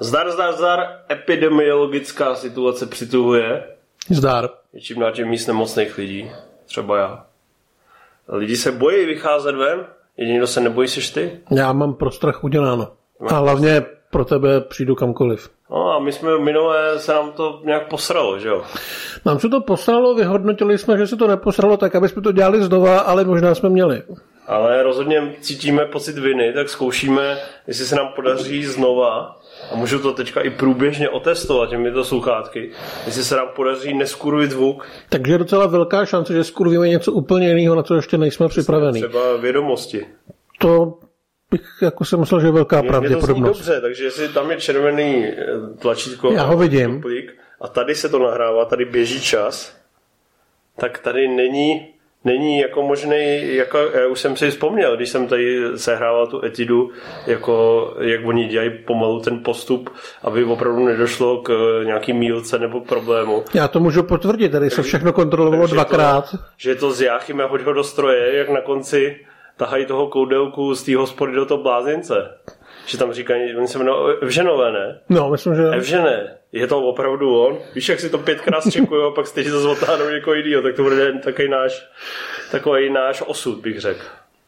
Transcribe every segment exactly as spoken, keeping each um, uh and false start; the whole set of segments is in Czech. Zdar, zdar, zdar, epidemiologická situace přituhuje. Zdar. Čím dál tím víc nemocných lidí, třeba já. Lidi se bojí vycházet ven, jediný, kdo se nebojí, seš ty. Já mám pro strach uděláno. A hlavně pro tebe přijdu kamkoliv. No a my jsme minulé, se nám to nějak posralo, že jo? Nám se to posralo, vyhodnotili jsme, že se to neposralo tak, aby jsme to dělali znova, ale možná jsme měli. Ale rozhodně cítíme pocit viny, tak zkoušíme, jestli se nám podaří znova, a můžu to teďka i průběžně otestovat těmito sluchátky, jestli se nám podaří neskurvit zvuk. Takže je docela velká šance, že skurvíme něco úplně jiného, na co ještě nejsme připraveni. Třeba vědomosti. To bych jako jsem myslel, že je velká mě, pravděpodobnost. Mě to zní dobře, takže jestli tam je červený tlačítko. Já ho vidím. Tuplík, a tady se to nahrává, tady běží čas, tak tady není... Není jako možný, jako já už jsem si vzpomněl, když jsem tady sehrával tu etidu, jako jak oni dělají pomalu ten postup, aby opravdu nedošlo k nějaký mýlce nebo problému. Já to můžu potvrdit, tady se všechno kontrolovalo dvakrát. To, že je to s Jáchym a hoď ho do stroje, jak na konci tahají toho koudelku z té hospody do toho blázince. Že tam říkají, oni se jmenují Evženové, ne? No, myslím, že... Evžené. Je to opravdu on? Víš, jak si to pětkrát zčekuju a pak stejně to zvotáhnou někoho jiného, tak to bude takový náš, takový náš osud, bych řekl.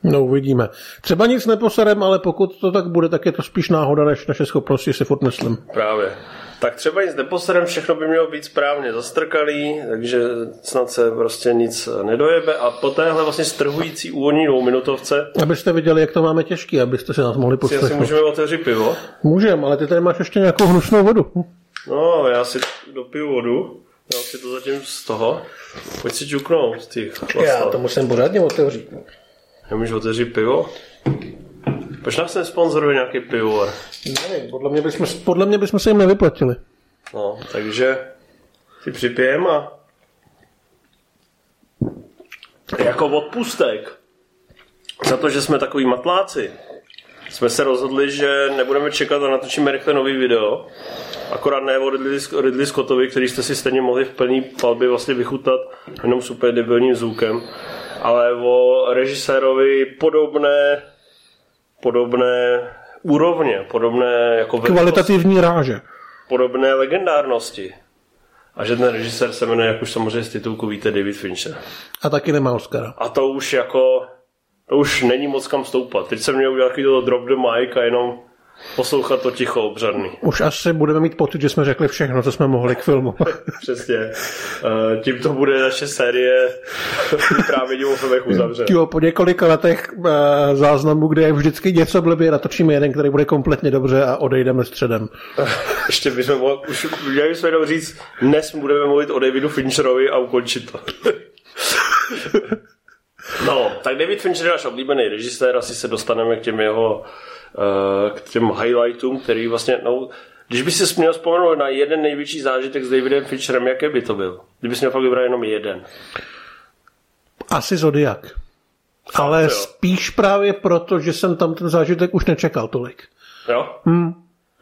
No, uvidíme. Třeba nic neposerem, ale pokud to tak bude, tak je to spíš náhoda, než naše schopnosti, si furt myslím. Právě. Tak třeba nic neposerem, všechno by mělo být správně zastrkalý, takže snad se prostě nic nedojebe. A po téhle vlastně strhující úvodní dvouminutovce... Abyste viděli, jak to máme těžký, abyste se nás mohli poslechnout. Si asi můžeme otevřít pivo? Můžeme, ale ty tady máš ještě nějakou hnusnou vodu. No, já si dopiju vodu. Já si to zatím z toho. Pojď si čuknout z těch vlastů. Já to musím pořádně otevřít. Nemůžu otevřít pivo? Proč nás nesponzoruje nějaký pivo? Nevím, podle mě bychom, podle mě bychom se jim nevyplatili. No, takže si připijem a... Jako odpustek za to, že jsme takový matláci, jsme se rozhodli, že nebudeme čekat a natočíme rychle nový video. Akorát ne o Ridley, Ridley Scottovi, který jste si stejně mohli v plný palbě vlastně vychutat jenom super debilním zvukem, ale o režisérovi podobné podobné úrovně, podobné jako kvalitativní velikosti, ráže. Podobné legendárnosti. A že ten režisér se jmenuje, jak už samozřejmě z titulku víte, David Fincher. A taky nemá Oscara. A to už jako... To už není moc kam stoupat. Teď jsem měl udělat takový to drop the mic a jenom poslouchat to ticho obřadný. Už asi budeme mít pocit, že jsme řekli všechno, co jsme mohli k filmu. Přesně. Uh, tím to bude naše série právě o filmech uzavřená. Jo, po několika letech uh, záznamů, kde je vždycky něco blbě, natočíme jeden, který bude kompletně dobře a odejdeme středem. Ještě bychom mohli, už měli jsme jenom říct, dnes budeme mluvit o Davidu Fincherovi a ukončit to. No, tak David Fincher je náš oblíbený režisér, asi se dostaneme k těm jeho k těm highlightům, který vlastně, no, když bys si měl vzpomenout na jeden největší zážitek s Davidem Fincherem, jaké by to byl? Kdybys měl fakt vybrat jenom jeden. Asi Zodiak. Fakt, ale jo. Spíš právě proto, že jsem tam ten zážitek už nečekal tolik. Jo? Hmm.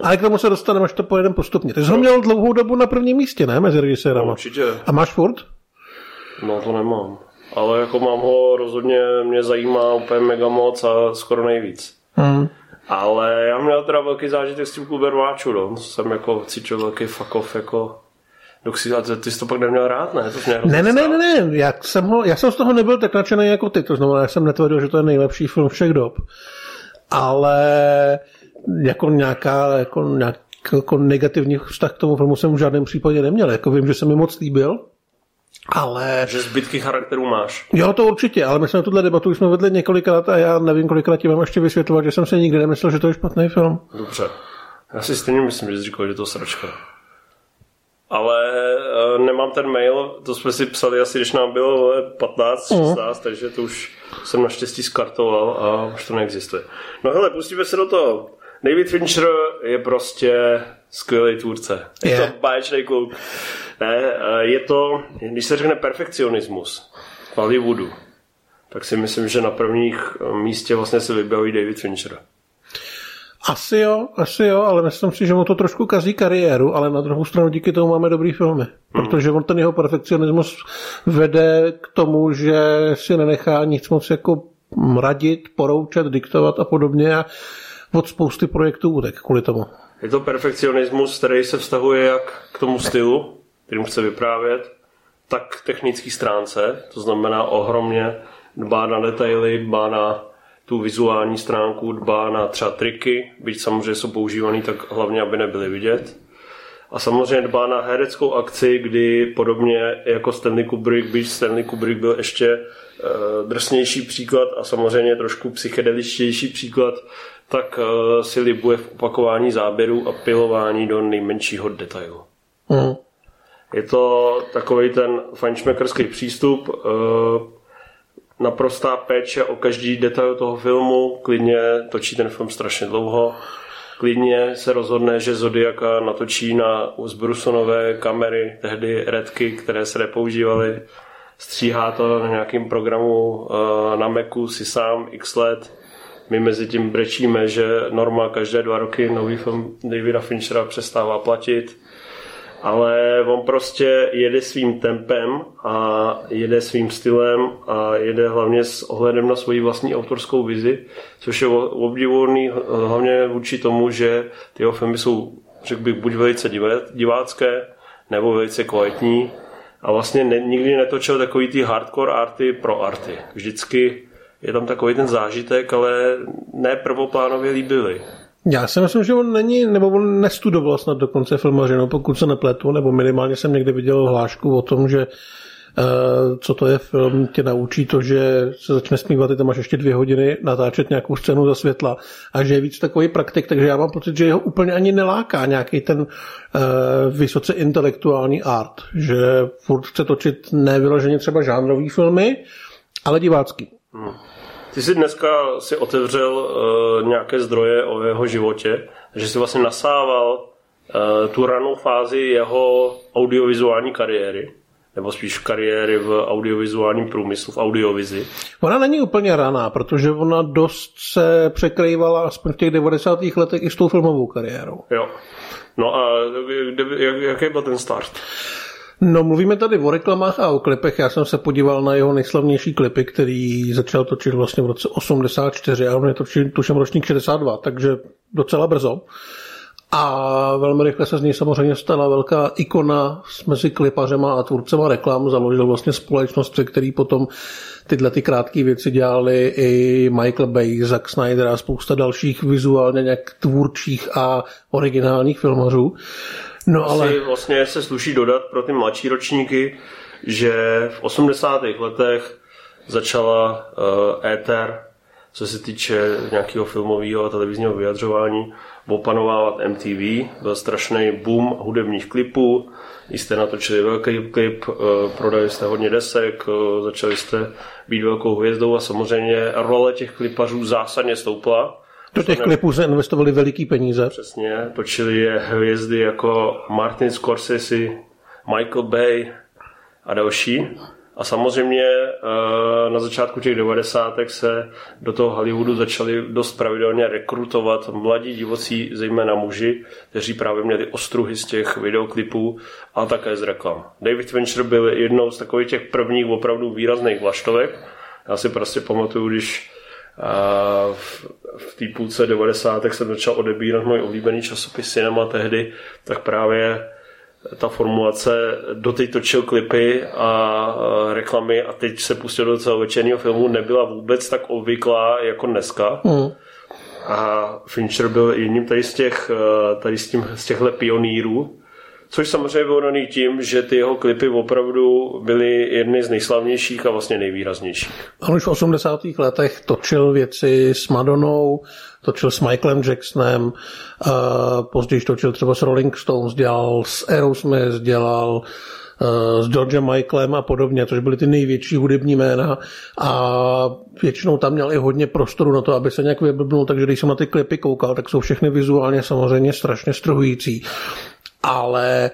Ale k tomu se dostaneme, až to pojedeme postupně. Ty jsi ho měl dlouhou dobu na prvním místě, ne? Mezi režisérama. No, určitě. A máš furt? No, to nemám. Ale jako mám ho, rozhodně mě zajímá úplně mega moc a skoro nejvíc. Mm. Ale já měl teda velký zážitek s tím Kuberváču, no. Jsem jako cítil velký fuck off, jako... A ty jsi to pak neměl rád, ne? To ne, ne, ne, ne, ne. Já jsem, ho, já jsem z toho nebyl tak nadšený jako ty, to znamená, já jsem netvrdil, že to je nejlepší film všech dob. Ale jako nějaká, jako nějaký jako negativní vztah k tomu filmu jsem v žádném případě neměl. Jako vím, že se mi moc líbil. Ale... Že zbytky charakteru máš. Jo, to určitě, ale my jsme tuhle debatu jsme vedli několikrát a já nevím, kolikrát ti mám ještě vysvětlovat, že jsem si nikdy nemyslel, že to je špatný film. Dobře. Já si stejně myslím, že jsi říkal, že to je sračka. Ale e, nemám ten mail, to jsme si psali asi, když nám bylo patnáct šestnáct, mm. takže to už jsem naštěstí skartoval a už to neexistuje. No hele, pustíme se do toho. David Fincher je prostě skvělý tvůrce. Je yeah. to báječný kluk. Ne, je to, když se řekne perfekcionismus v Hollywoodu, tak si myslím, že na prvních místě vlastně se vybaví David Fincher. Asi jo, asi jo, ale myslím si, že mu to trošku kazí kariéru, ale na druhou stranu díky tomu máme dobrý filmy. Protože on ten jeho perfekcionismus vede k tomu, že si nenechá nic moc jako radit, poroučet, diktovat a podobně a od spousty projektů útek kvůli tomu. Je to perfekcionismus, který se vztahuje jak k tomu stylu, kterým chce vyprávět, tak k technické stránce, to znamená ohromně dbá na detaily, dbá na tu vizuální stránku, dbá na třeba triky, byť samozřejmě jsou používaný, tak hlavně, aby nebyly vidět. A samozřejmě dbá na hereckou akci, kdy podobně jako Stanley Kubrick, byť Stanley Kubrick byl ještě drsnější příklad a samozřejmě trošku psychedeličtější příklad, tak si libuje v opakování záběrů a pilování do nejmenšího detailu. Mm. Je to takovej ten fajnšmekerský přístup, naprostá péče o každý detail toho filmu, klidně točí ten film strašně dlouho, klidně se rozhodne, že Zodiaka natočí na Zbrusonové kamery, tehdy redky, které se nepoužívaly, stříhá to na nějakým programu na Macu si sám x let. My mezi tím brečíme, že Norma každé dva roky nový film Davida Finchera přestává platit, ale on prostě jede svým tempem a jede svým stylem a jede hlavně s ohledem na svoji vlastní autorskou vizi, což je obdivuhodný hlavně vůči tomu, že ty jeho filmy jsou, řekl bych, buď velice divácké nebo velice kvalitní a vlastně ne, nikdy netočil takový ty hardcore arty pro arty. Vždycky je tam takový ten zážitek, ale ne prvoplánově líbily. Já si myslím, že on není, nebo on nestudoval snad dokonce filmařinu, pokud se nepletu, nebo minimálně jsem někde viděl hlášku o tom, že uh, co to je film, tě naučí to, že se začne smívat, ty tam máš ještě dvě hodiny natáčet nějakou scénu za světla a že je víc takový praktik, takže já mám pocit, že ho úplně ani neláká nějaký ten uh, vysoce intelektuální art, že furt chce točit nevyloženě třeba žánrový filmy, ale divácký. Hmm. Ty jsi dneska si otevřel uh, nějaké zdroje o jeho životě, že jsi vlastně nasával uh, tu ranou fázi jeho audiovizuální kariéry, nebo spíš kariéry v audiovizuálním průmyslu, v audiovizi. Ona není úplně raná, protože ona dost se překrývala aspoň v těch devadesátých letech i s tou filmovou kariérou. Jo. No a jaký byl ten start? No, mluvíme tady o reklamách a o klipech. Já jsem se podíval na jeho nejslavnější klipy, který začal točit vlastně v roce osmdesát čtyři a on je točil tuším ročník šedesát dva, takže docela brzo. A velmi rychle se z ní samozřejmě stala velká ikona mezi klipařema a tvůrcema reklam. Založil vlastně společnost, který potom tyhle ty krátké věci dělali i Michael Bay, Zack Snyder a spousta dalších vizuálně nějak tvůrčích a originálních filmařů. No, ale... Asi vlastně se sluší dodat pro ty mladší ročníky, že v osmdesátých letech začala uh, éter, co se týče nějakého filmového a televizního vyjadřování, opanovávat M T V. Byl strašný boom hudebních klipů, jste natočili velký klip, uh, prodali jste hodně desek, uh, začali jste být velkou hvězdou a samozřejmě role těch klipařů zásadně stoupla. Do těch klipů se investovali veliký peníze. Přesně, točili je hvězdy jako Martin Scorsese, Michael Bay a další. A samozřejmě na začátku těch devadesátek se do toho Hollywoodu začali dost pravidelně rekrutovat mladí divocí, zejména muži, kteří právě měli ostruhy z těch videoklipů a také z reklam. David Fincher byl jednou z takových těch prvních opravdu výrazných vlaštovek. Já si prostě pamatuju, když a v, v té půlce devadesátek jsem začal odebírat můj oblíbený časopis Cinema tehdy, tak právě ta formulace doteď točil klipy a reklamy a teď se pustil do celovečerního filmu nebyla vůbec tak obvyklá jako dneska. Mm. A Fincher byl jedním tady z těch, tady z, tím, z těchto pionýrů, což samozřejmě bylo daný tím, že ty jeho klipy opravdu byly jedny z nejslavnějších a vlastně nejvýraznějších. On už v osmdesátých letech točil věci s Madonou, točil s Michaelem Jacksonem, později točil třeba s Rolling Stones, dělal s Aerosmith, dělal s Georgem Michaelem a podobně, což byly ty největší hudební jména a většinou tam měl i hodně prostoru na to, aby se nějak vyblbnul, takže když jsem na ty klipy koukal, tak jsou všechny vizuálně samozřejmě strašně strhující. Ale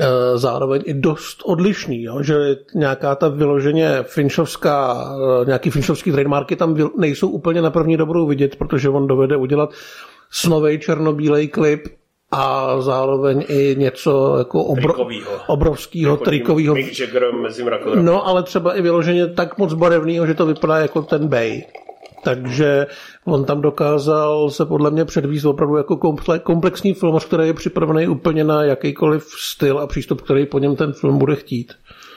e, zároveň i dost odlišný, jo? Že nějaká ta vyloženě finšovská, e, nějaký finšovský trademarky tam vyl, nejsou úplně na první dobrou vidět, protože on dovede udělat snovej černobílej klip a zároveň i něco jako obro, obrovského, trikového. No ale třeba i vyloženě tak moc barevného, že to vypadá jako ten Bay. Takže on tam dokázal se podle mě předvíst opravdu jako komplexní filmař, který je připravený úplně na jakýkoliv styl a přístup, který po něm ten film bude chtít.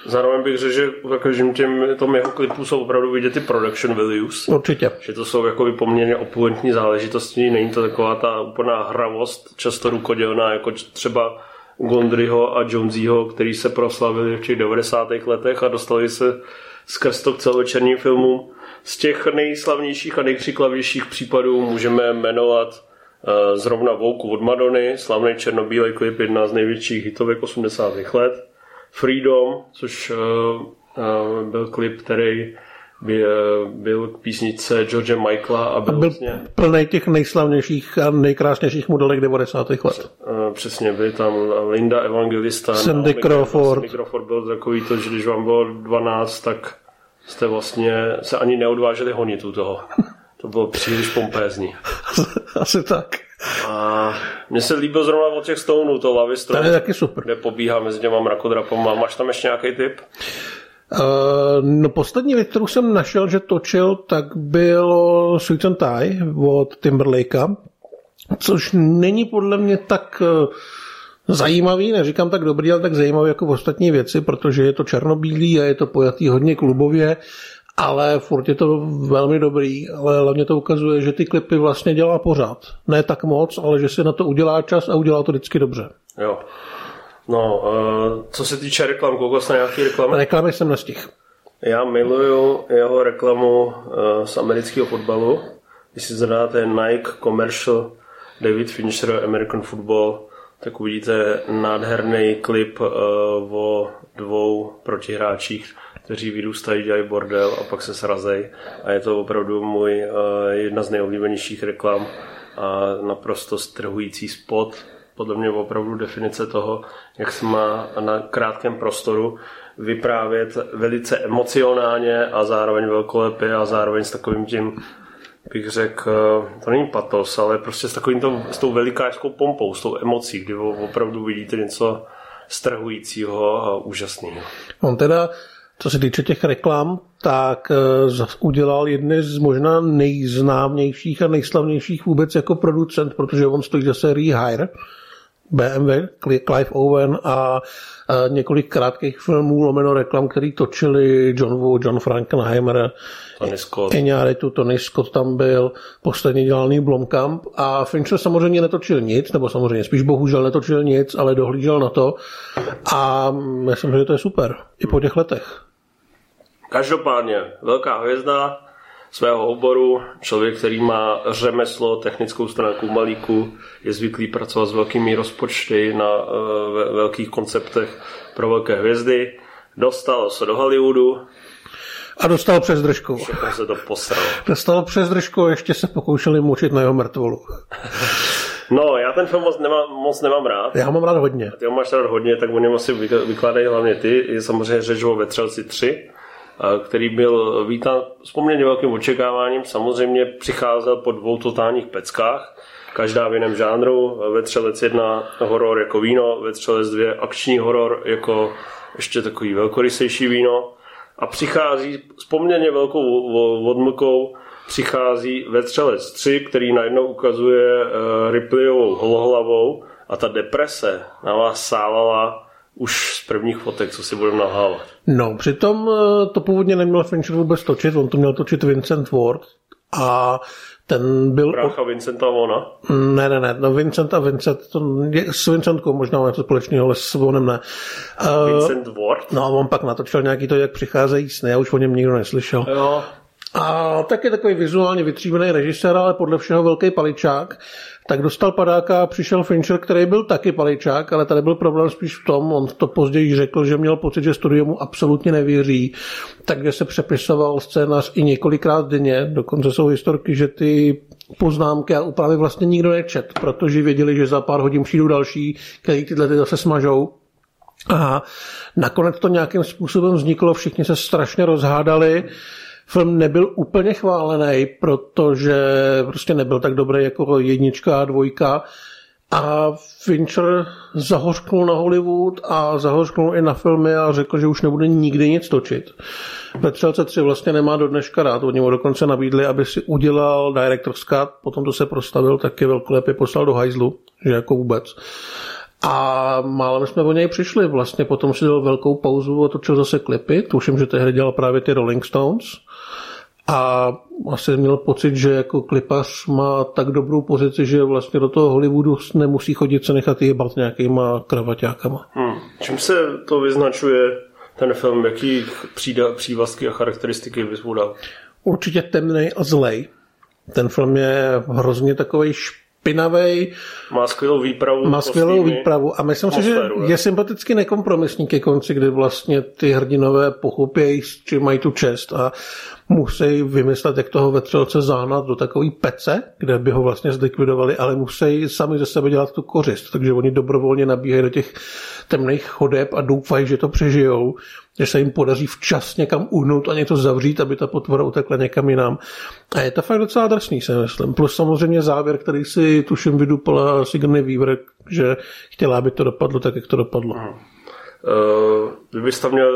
Zároveň bych řekl, že v každém tom jeho klipu jsou opravdu vidět ty production values. Určitě. Že to jsou jakoby poměrně opulentní záležitosti, není to taková ta úplná hravost, často rukodělná, jako třeba Gondryho a Jonesyho, který se proslavili v těch devadesátých letech a dostali se skrz to k celovečerním filmům. Z těch nejslavnějších a nejkřiklavějších případů můžeme jmenovat uh, zrovna Vouku od Madony, slavný černobílej klip, jedna z největších hitovek osmdesátých let. Freedom, což uh, uh, byl klip, který by, uh, byl k písnice George Michaela a byl, a byl vlastně plný těch nejslavnějších a nejkrásnějších modelek devadesátých let. Uh, přesně, byly tam Linda Evangelista. Sandy Crawford. Sandy Crawford byl takový to, že když vám bylo dvanáct, tak jste vlastně se ani neodvážili honit u toho. To bylo příliš pompézní. Asi tak. A mně se líbil zrovna od těch Stoneů, to Love Is Strange, kde pobíhá mezi těma mrakodrapama. Máš tam ještě nějaký tip? Uh, no poslední věc, kterou jsem našel, že točil, tak bylo Sweet and Tie od Timberlakea, což není podle mě tak zajímavý, neříkám tak dobrý, ale tak zajímavý jako v ostatní věci, protože je to černobílý a je to pojatý hodně klubově, ale furt je to velmi dobrý, ale hlavně to ukazuje, že ty klipy vlastně dělá pořád. Ne tak moc, ale že si na to udělá čas a udělá to vždycky dobře. Jo. No, uh, co se týče reklam, koukal jsi na nějaký reklamy? Reklamy jsem nestihl. Já miluju jeho reklamu uh, z amerického fotbalu. Když si zadáte Nike Commercial David Fincher American Football, tak uvidíte nádherný klip uh, o dvou protihráčích, kteří vyrůstají, dělají bordel a pak se srazejí. A je to opravdu můj uh, jedna z nejoblíbenějších reklam a naprosto strhující spot. Podle mě opravdu definice toho, jak se má na krátkém prostoru vyprávět velice emocionálně a zároveň velkolepě a zároveň s takovým tím, bych řekl, to není patos, ale prostě s takovým to, s tou velikářskou pompou, s tou emocí, kdy opravdu vidíte něco strhujícího a úžasného. On teda, co se týče těch reklam, tak udělal jedny z možná nejznámějších a nejslavnějších vůbec jako producent, protože on stojí za sérií Hire, bé em vé, Clive Owen a několik krátkých filmů lomeno reklam, který točili John Woo, John Frankenheimer, Tony Scott. Iñárritu, Tony Scott tam byl, posledně dělaný Blomkamp a Fincher samozřejmě netočil nic, nebo samozřejmě spíš bohužel netočil nic, ale dohlížel na to a myslím, že to je super, i po těch letech. Každopádně, velká hvězda svého oboru, člověk, který má řemeslo, technickou stránku malíku, je zvyklý pracovat s velkými rozpočty na ve, velkých konceptech pro velké hvězdy, dostal se do Hollywoodu a dostal přes držku. Všechno se to posralo. Dostal přes držku a ještě se pokoušeli mučit na jeho mrtvolu. No, já ten film moc nemám, moc nemám rád. Já ho mám rád hodně. A ty ho máš rád hodně, tak o něm asi vykládají hlavně ty. Je samozřejmě řeč o Vetřelci tři, který byl vítán s poměrně velkým očekáváním. Samozřejmě přicházel po dvou totálních peckách, každá v jiném žánru. Vetřelec jedna horor jako víno, Vetřelec dva akční horor jako ještě takový velkorysejší víno. A přichází s poměrně velkou odmlkou, přichází Vetřelec tři, který najednou ukazuje Ripleyovou holohlavou a ta deprese na vás sálala už z prvních fotek, co si budeme nalhávat. No, přitom to původně neměl Fincher vůbec točit, on to měl točit Vincent Ward a ten byl... Brácha od... Vincenta Vona? Ne, ne, ne, no Vincent a Vincent, to je, s Vincentkou možná má něco společného, ale s Vonem ne. Uh, Vincent Ward? No a on pak natočil nějaký to, jak přicházejí sny, já už o něm nikdo neslyšel. Jo. A tak je takový vizuálně vytříbený režisér, ale podle všeho velký paličák. Tak dostal padáka a přišel Fincher, který byl taky paličák, ale tady byl problém spíš v tom, on to později řekl, že měl pocit, že studio mu absolutně nevěří, takže se přepisoval scénář i několikrát denně, dokonce jsou historky, že ty poznámky a úpravy vlastně nikdo nečet, protože věděli, že za pár hodin přijdou další, který tyhle ty zase smažou. A nakonec to nějakým způsobem vzniklo, všichni se strašně rozhádali. Film nebyl úplně chválený, protože prostě nebyl tak dobrý jako jednička a dvojka A Fincher zahořknul na Hollywood a zahořknul i na filmy a řekl, že už nebude nikdy nic točit. Vetřelce tři vlastně nemá do dneška rád, od něho dokonce nabídli, aby si udělal director's cut, potom to se prostavil, taky velkolepě poslal do hajzlu, že jako vůbec. A málem jsme o něj přišli, vlastně potom si dělal velkou pauzu a točil zase klipy, tuším, že tehdy dělal právě ty Rolling Stones. A asi měl pocit, že jako klipař má tak dobrou pozici, že vlastně do toho Hollywoodu nemusí chodit se nechat jebat nějakýma kravaťákama. Hmm. Čím se to vyznačuje ten film? Jaký přída, přívlastky a charakteristiky vyzvodal? Určitě temnej a zlej. Ten film je hrozně takovej špinavej. Má skvělou výpravu. Má skvělou výpravu a myslím si, že je sympaticky nekompromisní ke konci, kdy vlastně ty hrdinové pochopějí, či mají tu čest a musí vymyslet, jak toho vetřelce zahnat do takové pece, kde by ho vlastně zlikvidovali, ale musí sami ze sebe dělat tu kořist, takže oni dobrovolně nabíhají do těch temných chodeb a doufají, že to přežijou, že se jim podaří včas někam uhnout a něco zavřít, aby ta potvora utekla někam jinam. A je to fakt docela drsný, si myslím. Plus samozřejmě závěr, který si tuším vydupala Sigourney Weaver, že chtěla, aby to dopadlo tak, jak to dopadlo. Aha. Kdybych tam měl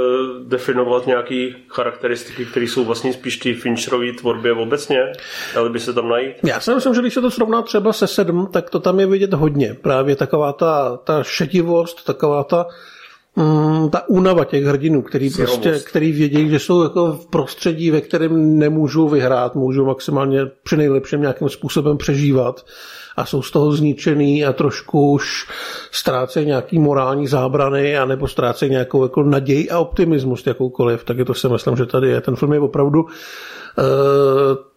definovat nějaké charakteristiky, které jsou vlastně spíš ty Fincherové tvorbě obecně, dali by se tam najít? Já si myslím, že když se to srovná třeba se sedm, tak to tam je vidět hodně. Právě taková ta, ta šedivost, taková ta, mm, ta únava těch hrdinů, který, prostě, který vědí, že jsou jako v prostředí, ve kterém nemůžou vyhrát, můžou maximálně při nejlepším nějakým způsobem přežívat a jsou z toho zničený a trošku už ztrácejí nějaký morální zábrany anebo ztrácejí nějakou jako naději a optimismus jakoukoliv, tak je to si myslím, že tady je. Ten film je opravdu uh,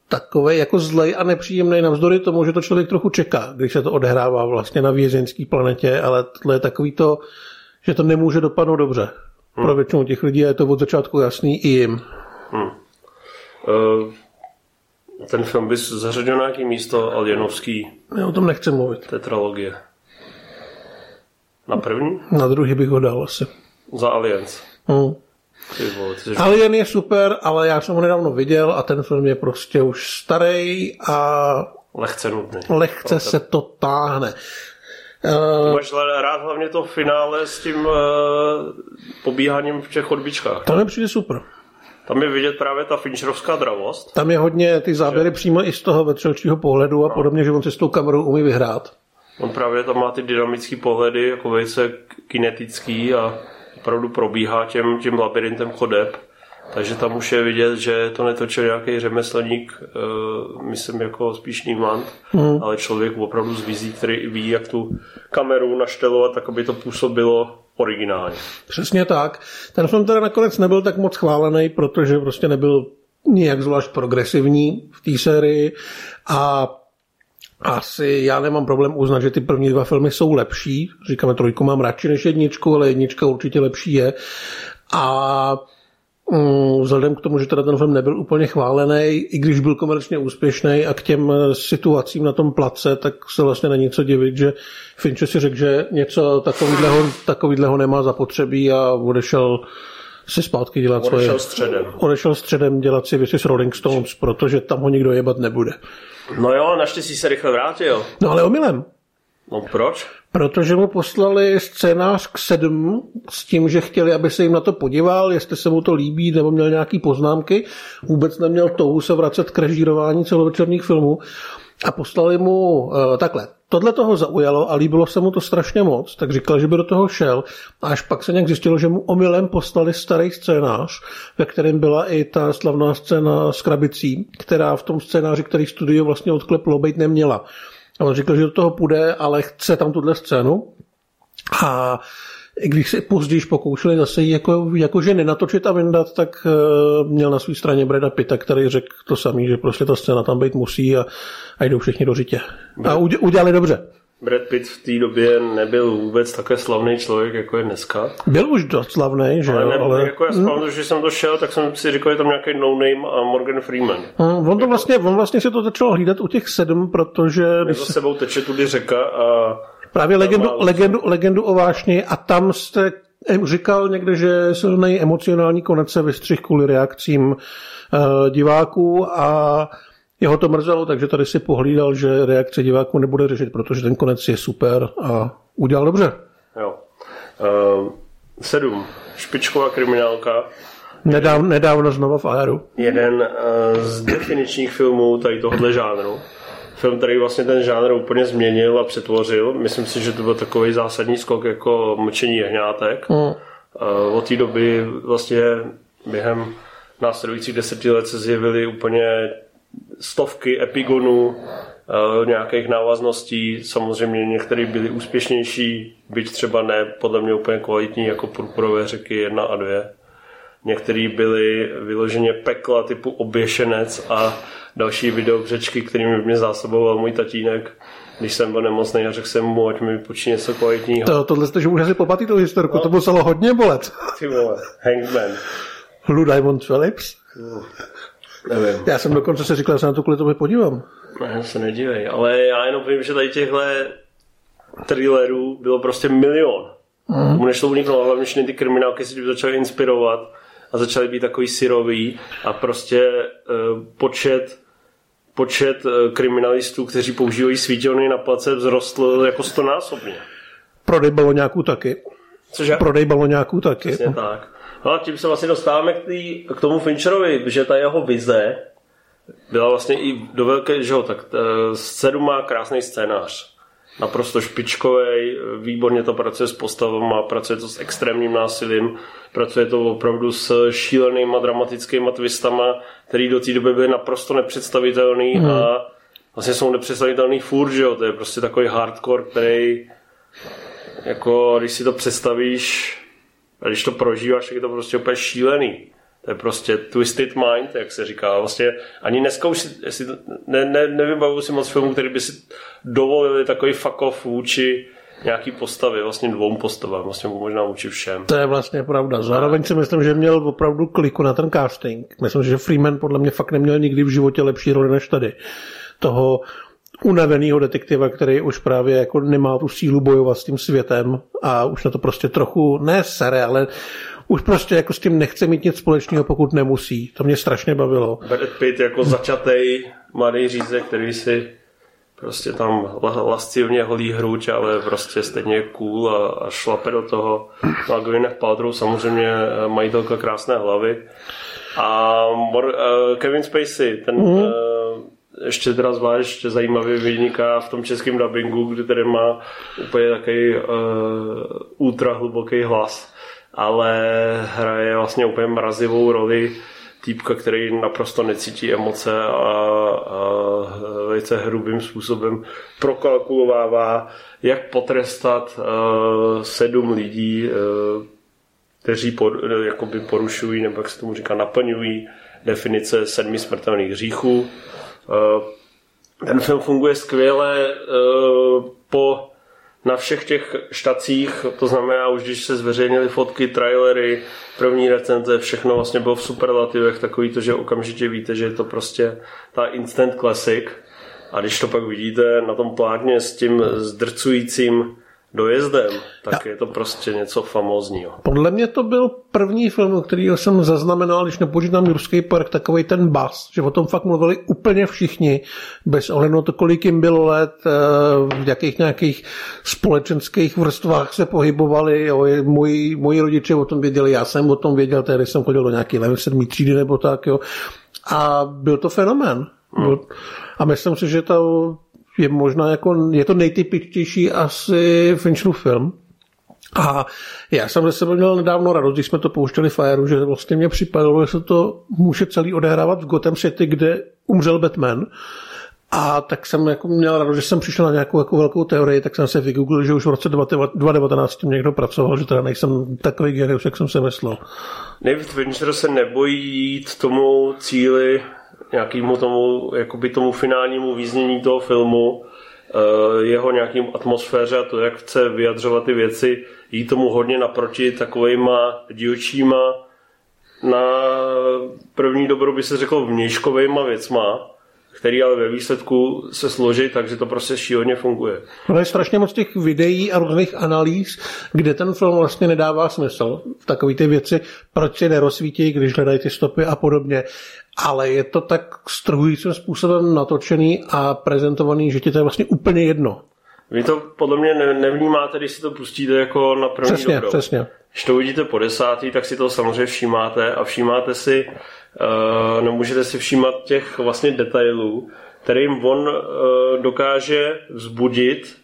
takovej jako zlej a nepříjemný navzdory tomu, že to člověk trochu čeká, když se to odehrává vlastně na vězeňský planetě, ale tohle je takový to, že to nemůže dopadnout dobře. Hmm. Pro většinu těch lidí je to od začátku jasný i jim. Hmm. Uh... Ten film bys zařadil na nějaký místo Alienovský. Já o tom nechci mluvit. Tetralogie. Na první? Na druhý bych ho dal asi. Za Aliens. Mm. Ty vole, ty Alien je super, ale já jsem ho nedávno viděl a ten film je prostě už starý a lehce nudný. Lehce se to táhne. Uh, Máš rád hlavně to finále s tím uh, pobíháním v těch chodbičkách. To mi přijde super. Tam je vidět právě ta Fincherovská dravost. Tam je hodně ty záběry že? Přímo i z toho vetřelčího pohledu a no. Podobně, že on se s tou kamerou umí vyhrát. On právě tam má ty dynamické pohledy, jako velice kinetický a opravdu probíhá těm, tím labirintem chodeb. Takže tam už je vidět, že to netočil nějaký řemeslník, myslím jako spíš Niemann, mm. ale člověk opravdu z vizí, který ví, jak tu kameru naštelovat, tak aby to působilo originálně. Přesně tak. Ten film teda nakonec nebyl tak moc chválený, protože prostě nebyl nijak zvlášť progresivní v té sérii a asi já nemám problém uznat, že ty první dva filmy jsou lepší. Říkáme, trojku mám radši než jedničku, ale jednička určitě lepší je. A vzhledem k tomu, že teda ten film nebyl úplně chválený, i když byl komerčně úspěšný a k těm situacím na tom place, tak se vlastně není co divit, že Fincher si řekl, že něco takovýhleho, takovýhleho nemá zapotřebí a odešel si zpátky dělat odešel svoje... Středem. Odešel středem dělat si věci s Rolling Stones, protože tam ho nikdo jebat nebude. No jo, naštěstí se rychle vrátil. No ale omylem. No proč? Protože mu poslali scénář k sedm s tím, že chtěli, aby se jim na to podíval, jestli se mu to líbí, nebo měl nějaký poznámky. Vůbec neměl touhu se vracet k režírování celovečerních filmů. A poslali mu uh, takhle. Tohle toho zaujalo a líbilo se mu to strašně moc, tak říkal, že by do toho šel. A až pak se nějak zjistilo, že mu omylem poslali starý scénář, ve kterém byla i ta slavná scéna s krabicí, která v tom scénáři, který studio vlastně odkleplo, být neměla. A on říkal, že do toho půjde, ale chce tam tuhle scénu. A když se později pokoušeli zase jako, jakože nenatočit a vyndat, tak uh, měl na své straně Brada Pitta, který řekl to samý, že prostě ta scéna tam být musí a, a jdou všichni do řitě. A udělali dobře. Brad Pitt v té době nebyl vůbec také slavný člověk, jako je dneska. Byl už dost slavný, že jo? Ale, ale... jako já spomínám, že jsem to šel, tak jsem si říkal, že tam nějaký no-name a Morgan Freeman. Mm, on, to vlastně, on vlastně se to začal hlídat u těch sedm, protože... Když se sebou teče tudy řeka a... Právě legendu, legendu, legendu o vášni a tam jste říkal někde, že se nejemocionální konec se vystřih kvůli reakcím uh, diváků a Jeho to mrzelo, takže tady si pohlídal, že reakce diváků nebude řešit, protože ten konec je super a udělal dobře. Jo. Uh, sedm. Špičková kriminálka. Nedáv, nedávno znova v Aeru. Jeden uh, z definičních filmů tady tohohle žánru. Film, který vlastně ten žánr úplně změnil a přetvořil. Myslím si, že to byl takový zásadní skok jako Mlčení jehňátek. Mm. Uh, od té doby vlastně během následujících deseti let se zjevily úplně stovky epigonů, uh, nějakých návazností. Samozřejmě některé byly úspěšnější, byť třeba ne podle mě úplně kvalitní, jako Purpurové řeky jedna a dva. Některé byly vyloženě pekla typu Oběšenec a další videobřečky, kterými mě zásoboval můj tatínek, když jsem byl nemocný a řekl jsem mu, ať mi počíne něco kvalitního. To, tohle jste, že už asi popatí tu historku, no. To muselo hodně bolet. Ty vole, Hangman. Lou Diamond Phillips? Uh, nevím. Já jsem dokonce si říkal, že se na to kvůli tobě podívám. Ne, se nedívej, ale já jenom vím, že tady těchhle thrillerů bylo prostě milion. Mm. Mu nešlo uniknout, hlavně všechny ty kriminálky si začaly inspirovat a začaly být takový syrový a prostě uh, počet počet uh, kriminalistů, kteří používají svítilny na place, vzrostl jako stonásobně. Prodej baloňáků taky. Cože? Prodej baloňáků taky. Přesně tak. No a tím se vlastně dostáváme k, tý, k tomu Fincherovi, že ta jeho vize byla vlastně i do velké, že jo, tak uh, sedm má krásný scénář. Naprosto špičkovej, výborně to pracuje s postavama, pracuje to s extrémním násilím, pracuje to opravdu s šílenýma dramatickýma twistama, který do té doby byly naprosto nepředstavitelný mm. a vlastně jsou nepředstavitelný furt, že jo, to je prostě takový hardcore, který jako, když si to představíš a když to prožíváš, tak je to prostě úplně šílený. To je prostě twisted mind, jak se říká. Vlastně ani dneska už si, ne, ne, nevybavuju si moc filmů, který by si dovolili takový fuck off vůči nějaký postavy, vlastně dvou postavám, vlastně možná vůči všem. To je vlastně pravda. Zároveň si myslím, že měl opravdu kliku na ten casting. Myslím, že Freeman podle mě fakt neměl nikdy v životě lepší roli než tady. Toho unavenýho detektiva, který už právě jako nemá tu sílu bojovat s tím světem a už na to prostě trochu ne sere, ale už prostě jako s tím nechce mít nic společného, pokud nemusí. To mě strašně bavilo. Brad Pitt jako začatej mladý řízek, který si prostě tam lascivně holí hruč, ale prostě stejně cool a, a šlape do toho. No a Gwyneth Paltrow samozřejmě majitelka krásné hlavy. A Mor- uh, Kevin Spacey, ten mm. uh, ještě teda zvlášť zajímavě vyniká v tom českém dabingu, kde tady má úplně takový uh, ultra hluboký hlas. Ale hraje vlastně úplně mrazivou roli týpka, který naprosto necítí emoce a, a velice hrubým způsobem prokalkulovává, jak potrestat uh, sedm lidí, uh, kteří pod, jakoby porušují, nebo jak se tomu říká, naplňují definice sedmi smrtelných hříchů. Uh, ten film funguje skvěle uh, po... na všech těch štacích, to znamená už když se zveřejnily fotky, trailery, první recenze, všechno vlastně bylo v superlativech takový to, že okamžitě víte, že je to prostě ta instant classic a když to pak vidíte na tom plátně s tím zdrcujícím dojezdem, tak je to prostě něco famózního. Podle mě to byl první film, který jsem zaznamenal, když nepočítám Jurský park, takovej ten bas, že o tom fakt mluvili úplně všichni, bez ohledu na to, kolik jim bylo let, v jakých nějakých společenských vrstvách se pohybovali, jo, moji, moji rodiče o tom věděli, já jsem o tom věděl, tehdy jsem chodil do nějaké nevím, sedmý třídy nebo tak, jo. A byl to fenomén. Hmm. A myslím si, že to je možná jako, je to nejtypičtější asi Fincherův film. A já jsem ze sebe měl nedávno radost, když jsme to pouštěli v Aeru, že vlastně mě připadalo, že se to může celý odehrávat v Gotham City, kde umřel Batman. A tak jsem jako měl radost, že jsem přišel na nějakou jako velkou teorii, tak jsem se vygooglil, že už v roce dva tisíce devatenáct tím někdo pracoval, že teda nejsem takový genius, jak jsem se myslel. David Fincher se nebojí jít tomu cíli, nějakému tomu, jakoby tomu finálnímu význění toho filmu, jeho nějakým atmosféře a to, jak chce vyjadřovat ty věci, jí tomu hodně naproti takovejma dílčíma, na první dobro by se řeklo vnějškovejma věcma, který ale ve výsledku se složí, takže to prostě šíleně funguje. To je strašně moc těch videí a různých analýz, kde ten film vlastně nedává smysl. V takové ty věci, proč se nerozsvítí, když hledají ty stopy a podobně. Ale je to tak strhujícím způsobem natočený a prezentovaný, že ti to je vlastně úplně jedno. Vy to podle mě nevnímáte, když si to pustíte jako na první přesně, dobrou. Přesně. Když to uvidíte po desátý, tak si to samozřejmě všímáte a všímáte si, uh, no můžete si všímat těch vlastně detailů, kterým on uh, dokáže vzbudit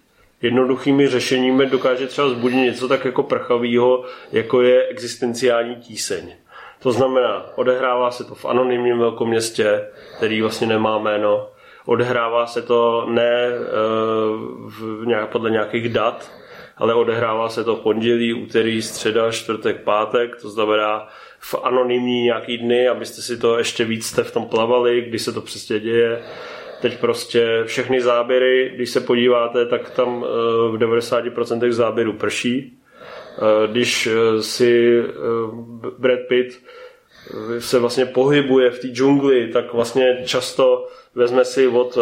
jednoduchými řešeními, dokáže třeba vzbudit něco tak jako prchavýho, jako je existenciální tíseň. To znamená, odehrává se to v anonymním velkoměstě, který vlastně nemá jméno, odehrává se to ne e, v nějak, podle nějakých dat, ale odehrává se to pondělí, úterý, středa, čtvrtek, pátek, to znamená v anonymní nějaký dny, abyste si to ještě víc jste v tom plavali, když se to přesně děje. Teď prostě všechny záběry, když se podíváte, tak tam e, v devadesát procent záběrů prší. E, když si e, Brad Pitt se vlastně pohybuje v té džungli, tak vlastně často vezme si od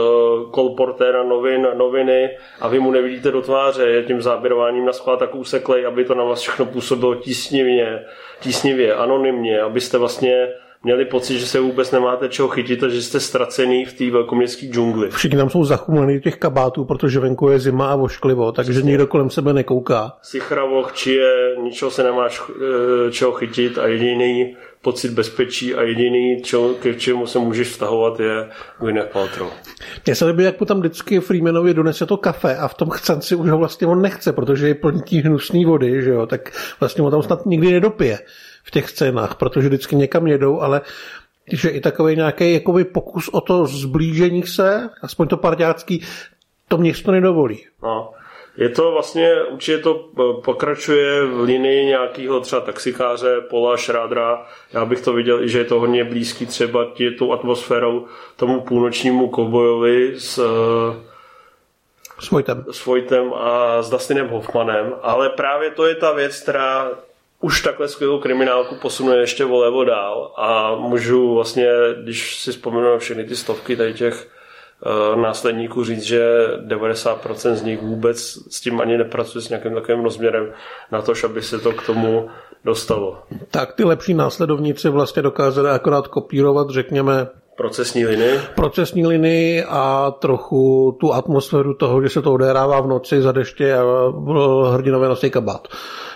kolportéra novin, noviny a vy mu nevidíte do tváře, je tím záběrováním na schvál tak úseklej, aby to na vás všechno působilo tísnivě, tísnivě, anonymně, abyste vlastně měli pocit, že se vůbec nemáte čeho chytit a že jste ztracený v té velkoměstské džungli. Všichni tam jsou zachumlený těch kabátů, protože venku je zima a vošklivo, takže Přesně. nikdo kolem sebe nekouká. Sichra, čije, ničeho se nemáš čeho chytit a jediný pocit bezpečí a jediný, čo, k čemu se můžeš vztahovat, je Gwyneth Paltrow. Mně se líbí, jak tam vždycky Freemanovi donese to kafe a v tom chcanci už ho vlastně on nechce, protože je plný tí hnusný vody, že jo, tak vlastně ho tam snad nikdy nedopije v těch scénách, protože vždycky někam jedou, ale že i takový nějaký jakoby pokus o to zblížení se, aspoň to parťácký, to město nedovolí. No. Je to vlastně, určitě to pokračuje v linii nějakého třeba taxikáře, Paula Schradera. Já bych to viděl, že je to hodně blízký třeba tě, tou atmosférou tomu půlnočnímu kovbojovi s, s, Vojtem. s Vojtem a s Dustinem Hoffmanem. Ale právě to je ta věc, která už takhle skvělou kriminálku posunuje ještě o levo dál. A můžu vlastně, když si vzpomenu na všechny ty stovky tady těch následníků říct, že devadesát procent z nich vůbec s tím ani nepracuje s nějakým takovým rozměrem na to, aby se to k tomu dostalo. Tak ty lepší následovníci vlastně dokázali akorát kopírovat, řekněme, procesní linii. Procesní linii a trochu tu atmosféru toho, že se to odehrává v noci za deště a hrdinové nosí kabát.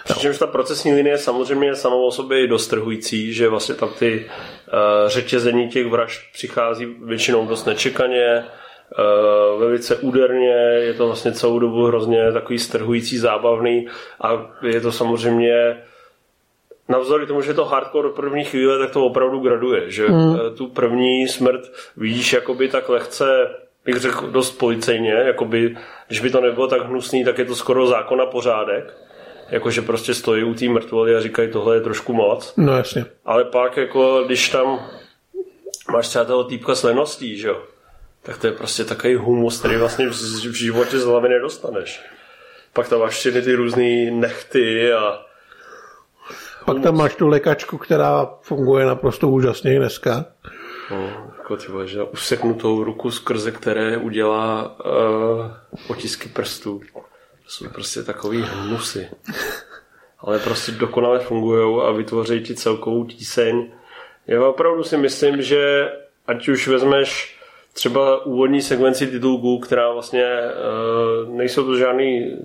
Přičemž ta procesní linie samozřejmě samou o sobě je dostrhující, že vlastně tam ty uh, řetězení těch vražd přichází většinou dost nečekaně, uh, velice úderně, je to vlastně celou dobu hrozně takový strhující, zábavný a je to samozřejmě navzdory tomu, že je to hardcore do první chvíle, tak to opravdu graduje, že mm. tu první smrt vidíš jakoby tak lehce, bych řekl dost policejně, jakoby, když by to nebylo tak hnusný, tak je to skoro zákon a pořádek, jakože prostě stojí u té mrtvoly a říkají, tohle je trošku moc. No jasně. Ale pak, jako, když tam máš třeba toho týpka s leností, že jo, tak to je prostě takový humus, který vlastně v, v životě z hlavy nedostaneš. Pak tam máš všechny ty různý nechty a pak tam máš tu lékačku, která funguje naprosto úžasně dneska. No, jako ty vole, že useknutou ruku, skrze které udělá uh, otisky prstů. To jsou prostě takový hnusy. Ale prostě dokonale fungujou a vytvoří ti celkovou tíseň. Já opravdu si myslím, že ať už vezmeš třeba úvodní sekvenci titulku, která vlastně uh, nejsou to žádný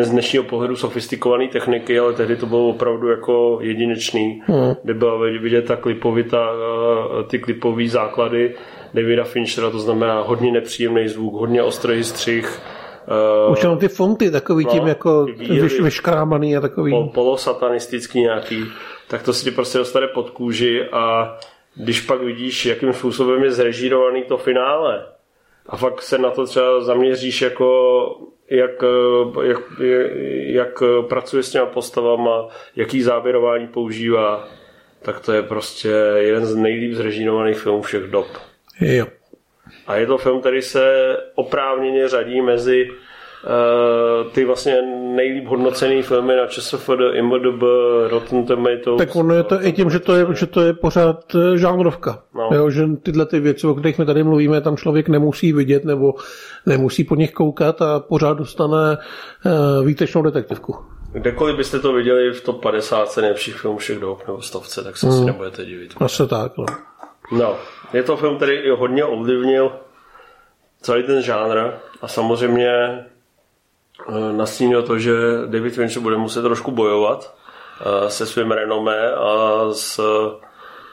z dnešního pohledu sofistikované techniky, ale tehdy to bylo opravdu jako jedinečný, hmm. kde byla vidět ta klipovita, ty klipové základy Davida Finchera, to znamená hodně nepříjemný zvuk, hodně ostrý střih. Už jenom ty fonty takový no, tím jako víry, vyškrámaný a takový. Pol, polosatanistický nějaký, tak to si ti prostě dostane pod kůži a když pak vidíš, jakým způsobem je zrežírovaný to finále a fakt se na to třeba zaměříš jako Jak, jak, jak pracuje s těma postavama, jaký záběrování používá, tak to je prostě jeden z nejlíp zrežírovaných filmů všech dob. Jo. A je to film, který se oprávněně řadí mezi ty vlastně nejlíp hodnocený filmy na ČSFD, I M D B, Rotten Tomatoes. Tak ono je to i tím, že to je, že to je pořád žánrovka. No. Jo, že tyhle ty věci, o kterých my tady mluvíme, tam člověk nemusí vidět nebo nemusí po nich koukat a pořád dostane výtečnou detektivku. Kdekoliv byste to viděli v top padesát nejlepších filmů všech dob nebo stovce, tak se hmm. si nebudete divit. Asi tak, no. No, je to film, který i hodně ovlivnil celý ten žánr a samozřejmě nastínil to, že David Fincher bude muset trošku bojovat se svým renomé a s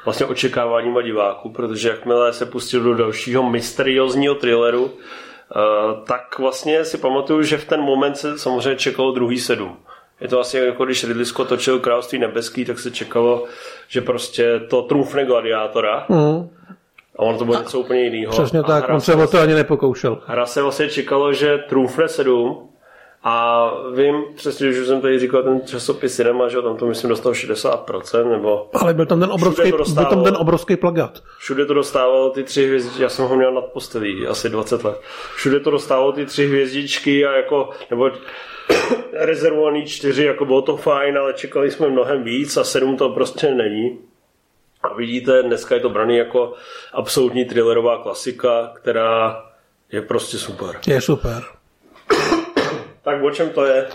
vlastně očekáváním diváků, protože jakmile se pustil do dalšího mysteriózního thrilleru, tak vlastně si pamatuju, že v ten moment se samozřejmě čekalo druhý sedm. Je to asi jako když Ridley Scott točil Království nebeský, tak se čekalo, že prostě to trůfne Gladiátora. Mm. A ono to bylo něco úplně jiného. Přesně tak, on se o to ani nepokoušel. Hra se vlastně čekalo, že trůfne sedm. A vím přesně, že jsem tady říkal ten časopis Cinema, že tam to myslím dostal šedesát procent, nebo... Ale byl tam ten obrovský, dostával, byl tam ten obrovský plakát. Všude to dostávalo ty tři hvězdičky, já jsem ho měl nad postelí asi dvacet let. Všude to dostávalo ty tři hvězdičky a jako, nebo rezervovaný čtyři, jako bylo to fajn, ale čekali jsme mnohem víc a sedm to prostě není. A vidíte, dneska je to braný jako absolutní thrillerová klasika, která je prostě super. Je super. Tak o čem to je?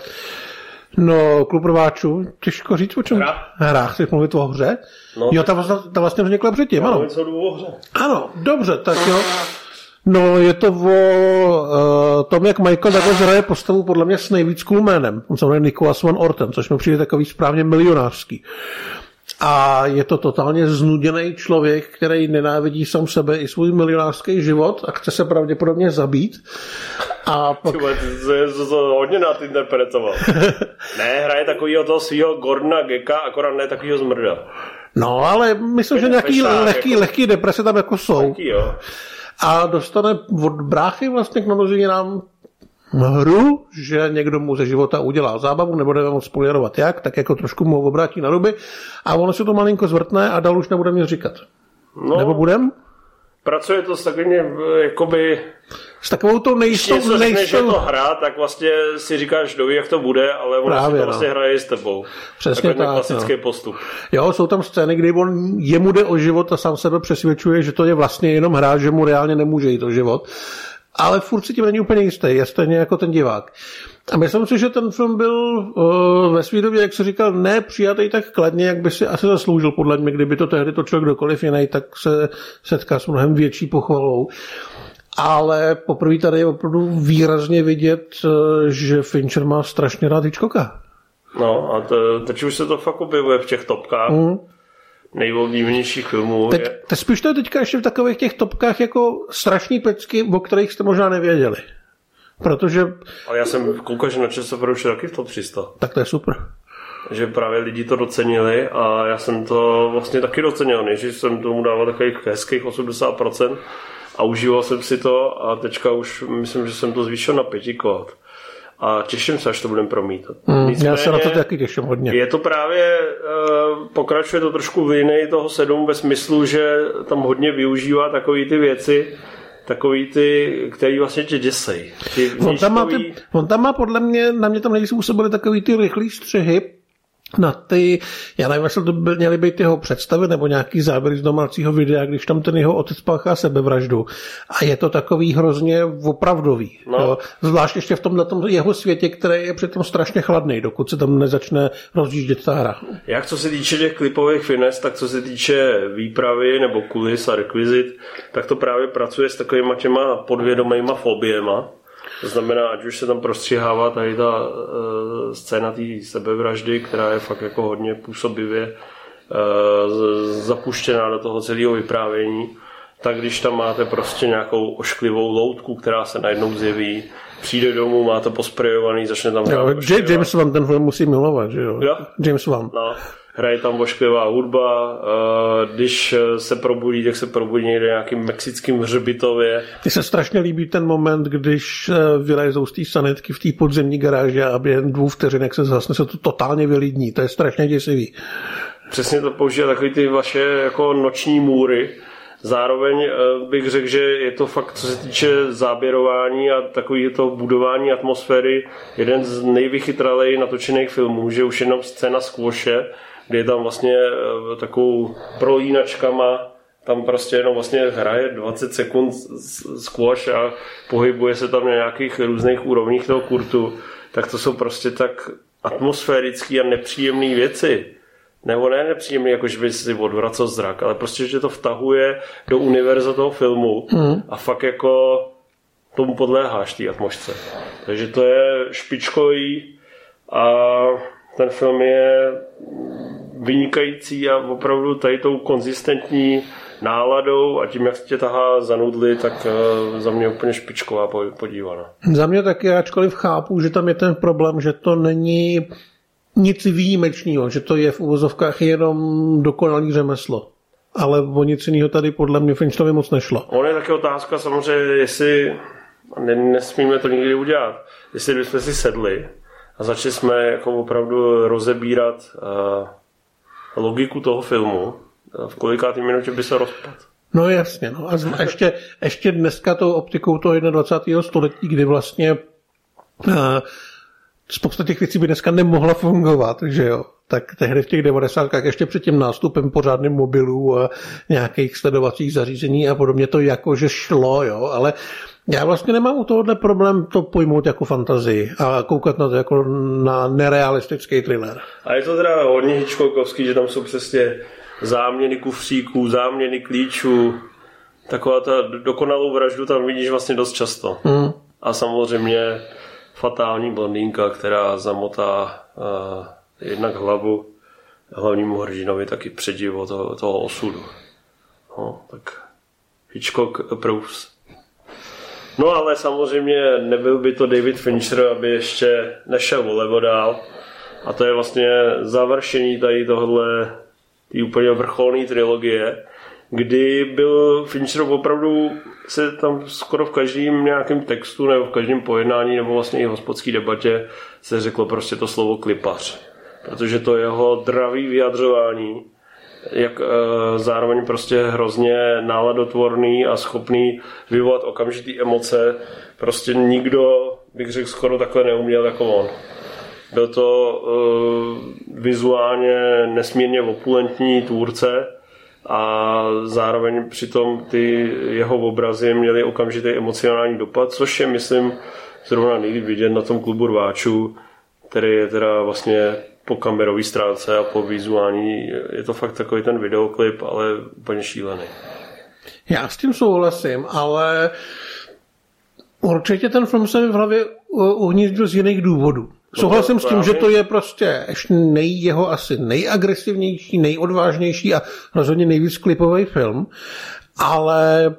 No, Klub rváčů, těžko říct o čem. Hra? Hra, chceš mluvit o hře? No, jo, ta vlastně, ta vlastně vznikla předtím, ano. Ano, dobře, tak jo. No, je to o uh, tom, jak Michael Douglas hraje postavu podle mě s nejvíc cool jménem. On se jmenuje Nicholas Van Orten, což mi přijde takový správně milionářský. A je to totálně znuděný člověk, který nenávidí sám sebe i svůj milionářský život a chce se pravděpodobně zabít. A pak... Tyba, ty jsi to hodně nadinterpretoval. Ne, hraje takovýho toho svýho Gordona Gekka, akorát ne takovýho zmrda. No, ale myslím, že nějaký lehký, lehký deprese tam jako jsou. Lehký, jo. A dostane od bráchy vlastně k narozeninám hru, že někdo mu ze života udělá zábavu, nebudeme moc spoilerovat jak, tak jako trošku mu obrátí na ruby a ono se to malinko zvrtne a dál už nebudeme nic říkat. No, nebo budem? Pracuje to s takovým, jakoby... S takovou to nejistou... Když něco řekneš, že to hra, tak vlastně si říkáš, doví, jak to bude, ale ono právě, si to vlastně no. hraje s tebou. Přesně takový tak. Klasický no. postup. Jo, jsou tam scény, kdy on jemu jde o život a sám sebe přesvědčuje, že to je vlastně jenom hra, že mu reálně nemůže jít o život. Ale furt si tím není úplně jistý, je stejně jako ten divák. A myslím si, že ten film byl uh, ve své době, jak se říkal, ne přijatý tak kladně, jak by si asi zasloužil, podle mě, kdyby to tehdy točil kdokoliv jiný, tak se setká s mnohem větší pochvalou. Ale poprvé tady je opravdu výrazně vidět, uh, že Fincher má strašně rád Hitchcocka. No a teď už se to fakt objevuje v těch topkách. Mm. Nejoblíbenějších filmů. Teď, je... teď spíš to je teďka ještě v takových těch topkách jako strašný pecky, o kterých jste možná nevěděli. Protože... Ale já jsem koukal, že na ČSFD už taky v top tři sta. Tak to je super. Že právě lidi to docenili a já jsem to vlastně taky docenil, než jsem tomu dával takových hezkých osmdesát procent a užíval jsem si to a teďka už myslím, že jsem to zvýšil na pětikovat. A těším se, až to budeme promítat. Mm, Nicméně, já se na to taky těším hodně. Je to právě, pokračuje to trošku v jiný toho sedm ve smyslu, že tam hodně využívá takový ty věci, takový ty, který vlastně tě děsej. Ty on, tam má ty, on tam má podle mě, na mě tam nejvíc působily takový ty rychlý střihy na ty, já nevím, jestli to by, měly být jeho představy nebo nějaký záběr z domácího videa, když tam ten jeho otec páchá sebevraždu. A je to takový hrozně opravdový. No. Zvlášť ještě v tomhle tom jeho světě, který je přitom strašně chladný, dokud se tam nezačne rozjíždět ta hra. Jak co se týče těch klipových fines, tak co se týče výpravy nebo kulis a rekvizit, tak to právě pracuje s takovýma těma podvědomýma fobiema. To znamená, ať už se tam prostřihává tady ta uh, scéna té sebevraždy, která je fakt jako hodně působivě uh, zapuštěná do toho celého vyprávění, tak když tam máte prostě nějakou ošklivou loutku, která se najednou zjeví, přijde domů, má to posprejovaný, začne tam... Jo, James Wan ten film musí milovat, že jo? jo? James Wan. No, hraje tam ošklivá hudba, uh, když se probudí, tak se probudí někde nějakým mexickým hřbitově. Mně se strašně líbí ten moment, když vylezou z té sanitky v té podzemní garáži a během dvou vteřinek se zhasne, se to totálně vylidní. To je strašně děsivý. Přesně to používá takový ty vaše jako noční můry, Zároveň bych řekl, že je to fakt, co se týče záběrování a takový to budování atmosféry, jeden z nejvychytralejších natočených filmů, že už jenom scéna z kvoše, kde je tam vlastně takovou prolínačkama, tam prostě jenom vlastně hraje dvacet sekund squash a pohybuje se tam na nějakých různých úrovních toho kurtu, tak to jsou prostě tak atmosférické a nepříjemné věci. Nebo ne nepříjemné, jakože by si odvracel zrak, ale prostě, že to vtahuje do univerza toho filmu mm. a fakt jako tomu podléháš té atmosféře. Takže to je špičkový a ten film je vynikající a opravdu tady tou konzistentní náladou a tím, jak tě tahá za nudly, tak za mě úplně špičková podívaná. Za mě taky, ačkoliv chápu, že tam je ten problém, že to není nic výjimečného, že to je v uvozovkách jenom dokonalý řemeslo. Ale o nic jiného tady podle mě Fincherovi moc nešlo. Ono je taky otázka samozřejmě, jestli nesmíme to nikdy udělat. Jestli bychom si sedli a začali jsme jako opravdu rozebírat uh, logiku toho filmu, v kolikátý minutě by se rozpad. No jasně, no. A ještě, ještě dneska tou optikou toho dvacátého prvního století, kdy vlastně uh, spousta těch věcí by dneska nemohla fungovat, že jo. Tak tehdy v těch devadesátkách ještě před tím nástupem pořádných mobilů a nějakých sledovacích zařízení a podobně to jakože šlo, jo, ale já vlastně nemám u tohohle problém to pojmout jako fantazii a koukat na to jako na nerealistický thriller. A je to teda hodně hitchcockovský, že tam jsou přesně záměny kufříků, záměny klíčů, taková ta dokonalou vraždu tam vidíš vlastně dost často. Hmm. A samozřejmě fatální blondýnka, která zamotá uh, jednak hlavu hlavnímu hrdinovi, taky předivo toho, toho osudu. No, tak Hitchcock approves. No ale samozřejmě nebyl by to David Fincher, aby ještě nešel volevo dál. A to je vlastně završení tady tohle tý úplně vrcholné trilogie, kdy byl Fincher opravdu se tam skoro v každém nějakém textu nebo v každém pojednání nebo vlastně i hospodské debatě se řeklo prostě to slovo klipař. Protože to jeho dravý vyjadřování, jak e, zároveň prostě hrozně náladotvorný a schopný vyvolat okamžitý emoce, prostě nikdo, bych řekl, skoro takhle neuměl jako on. Byl to e, vizuálně nesmírně opulentní tvůrce a zároveň přitom ty jeho obrazy měly okamžitý emocionální dopad, což je, myslím, zrovna nejlíp vidět na tom Klubu rváčů, který je teda vlastně po kamerové stránce a po vizuální, je to fakt takový ten videoklip, ale úplně šílený. Já s tím souhlasím, ale určitě ten film se v hlavě uhnízdil z jiných důvodů. Souhlasím s tím, že to je prostě nej, jeho asi nejagresivnější, nejodvážnější a rozhodně nejvíc klipový film, ale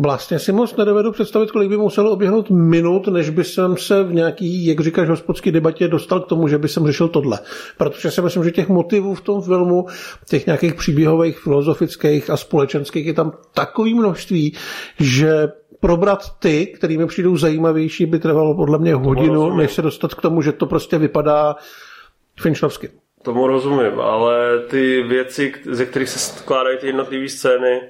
vlastně si moc nedovedu představit, kolik by muselo oběhnout minut, než by jsem se v nějaký, jak říkáš, hospodský debatě dostal k tomu, že by jsem řešil tohle. Protože si myslím, že těch motivů v tom filmu, těch nějakých příběhových, filozofických a společenských je tam takové množství, že probrat ty, který mi přijdou zajímavější, by trvalo podle mě hodinu, než se dostat k tomu, že to prostě vypadá finčnovsky. Tomu rozumím, ale ty věci, ze kterých se skládají ty jednotlivé scény,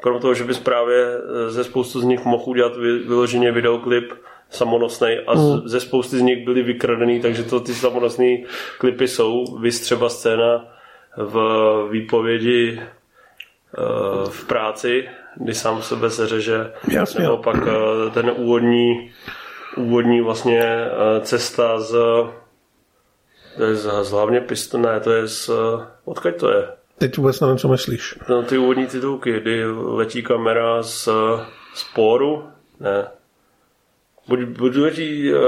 krom toho, že bys právě ze spoustu z nich mohl udělat vyloženě videoklip samonosnej a z, ze spousty z nich byly vykradený, takže to ty samonosné klipy jsou. Vys třeba scéna v výpovědi v práci, kdy sám sebe seřeže. Jasně. Nebo pak ten úvodní, úvodní vlastně cesta z, to je z, z hlavně pistole, ne, to je z, odkud to je? Teď vůbec nevím, co myslíš. No, ty úvodní titulky, kdy letí kamera z sporu, ne. Buď, buď letí uh,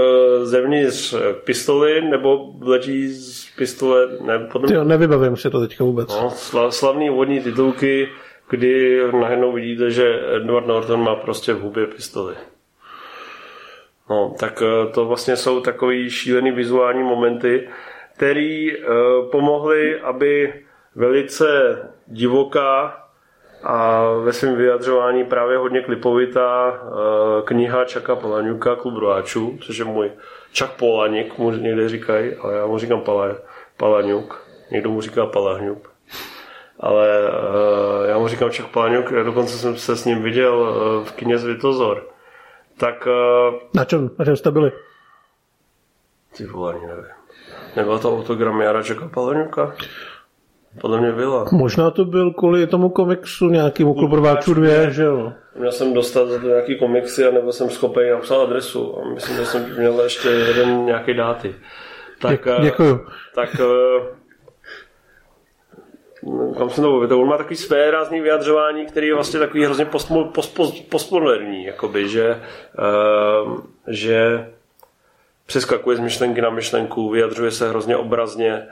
zevnitř pistoli, nebo letí z pistole, ne, potom... Ty jo, nevybavím si to teďka vůbec. No, sla, slavný úvodní titulky, kdy najednou vidíte, že Edward Norton má prostě v hubě pistoli. No, tak uh, to vlastně jsou takový šílený vizuální momenty, který uh, pomohly, aby velice divoká a ve svém vyjadřování právě hodně klipovitá kniha Chucka Palahniuka Klub rváčů, což je můj Chuck Palahniuk, mu někde říkají, ale já mu říkám Palahniuk, někdo mu říká Palahniuk. ale uh, já mu říkám Čech Páňuk, dokonce jsem se s ním viděl uh, v kině Svitozor. Tak... Uh, na čem? Na čem jste byli? Ty vole, nevím. Nebyla to autogram Jara Čeka Páňuka? Podle mě byla. Možná to byl kvůli tomu komiksu nějakým Klubrváčů dvě, že jo? Měl jsem dostat za to nějaký komiksy a nebyl jsem schopen napsat adresu. A myslím, že jsem měl ještě jeden nějaký dáty. Tak, děkuju. Tak... Kam jsem to pověděl? On má takový své rázný vyjadřování, který je vlastně takový hrozně postmoderní, jakoby, že... že přeskakuje z myšlenky na myšlenku, vyjadřuje se hrozně obrazně.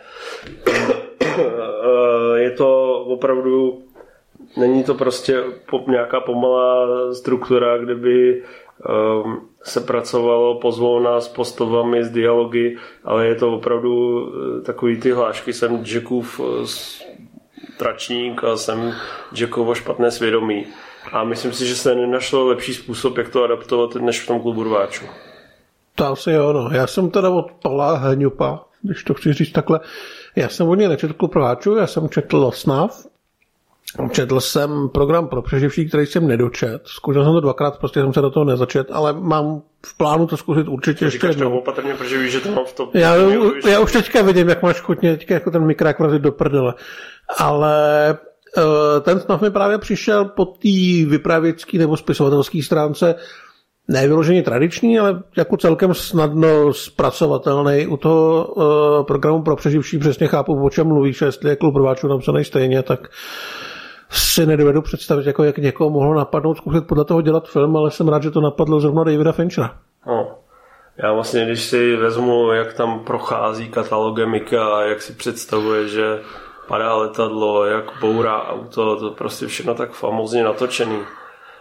Je to opravdu, není to prostě nějaká pomalá struktura, kde by se pracovalo pozvolna s postavami, s dialogy, ale je to opravdu takový ty hlášky, jsem Jackův tračník a jsem Jackovo špatné svědomí. A myslím si, že se nenašlo lepší způsob, jak to adaptovat, než v tom Klubu rváčů. To asi jo, no. Já jsem teda od Pavla Hňupa, když to chci říct takhle, já jsem od něj nečetl Klub rváčů, já jsem četl Snav, četl jsem Program pro přeživší, který jsem nedočet, zkoušel jsem to dvakrát, prostě jsem se do toho nezačet, ale mám v plánu to zkusit určitě ještě jednou. Opatrně, protože víš, že to mám v tom. Já, já už teďka vidím, jak máš chutně, teďka jako ten mikrák vrazit do prdele, ale... Ten Snav mi právě přišel po té vypravěcké nebo spisovatelské stránce nevyloženě tradiční, ale jako celkem snadno zpracovatelný. U toho uh, Programu pro přeživší přesně chápu, o čem mluvíš, jestli je Klub rváčů napsaný stejně, tak si nedovedu představit, jako jak někoho mohlo napadnout zkusit podle toho dělat film, ale jsem rád, že to napadlo zrovna Davida Finchera. No. Já vlastně, když si vezmu, jak tam prochází katalogemika a jak si představuje, že padá letadlo, jak bourá auto, to prostě všechno tak famózně natočený.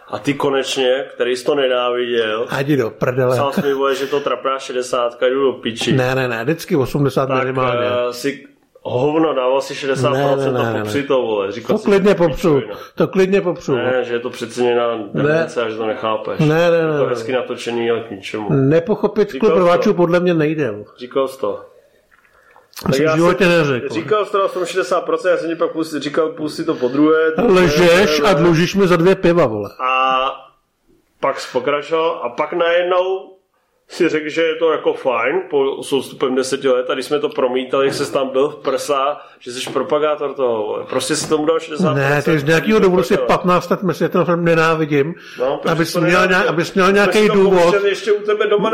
A ty konečně, který jsi to nenáviděl, jdi do prdele. Sám si vole, že to trapná šedesátka, jdu do piči. Ne, ne, ne, vždycky osmdesát minimálně. Tak uh, si hovno dával si šedesát procent ne, ne, ne, a popři to, vole. Říkal to, si, klidně popřu, piču, to klidně popřu. Ne, že je to přeceněná demence a že to nechápeš. Ne, ne, ne. Je to hezky natočený, ale k ničemu. Nepochopit Klub rváčů podle mě nejde. Říkal jsi to. Tak já životě neřekl. Říkal jsem tam šedesát procent, já jsem ti pak půl, říkal půl si to podruhé. Ležeš a dlužíš mi za dvě piva, vole. A pak pokračoval a pak najednou si řekl, že je to jako fajn po soustupem deseti let a když jsme to promítali, jak se tam byl v prsa, že jsi propagátor toho, vole. Prostě si tomu dal šedesát procent. Ne, ty z nějakého důvodu si patnáct let, myslím, že ten film nenávidím, no, aby jsi měl, měl nějaký důvod,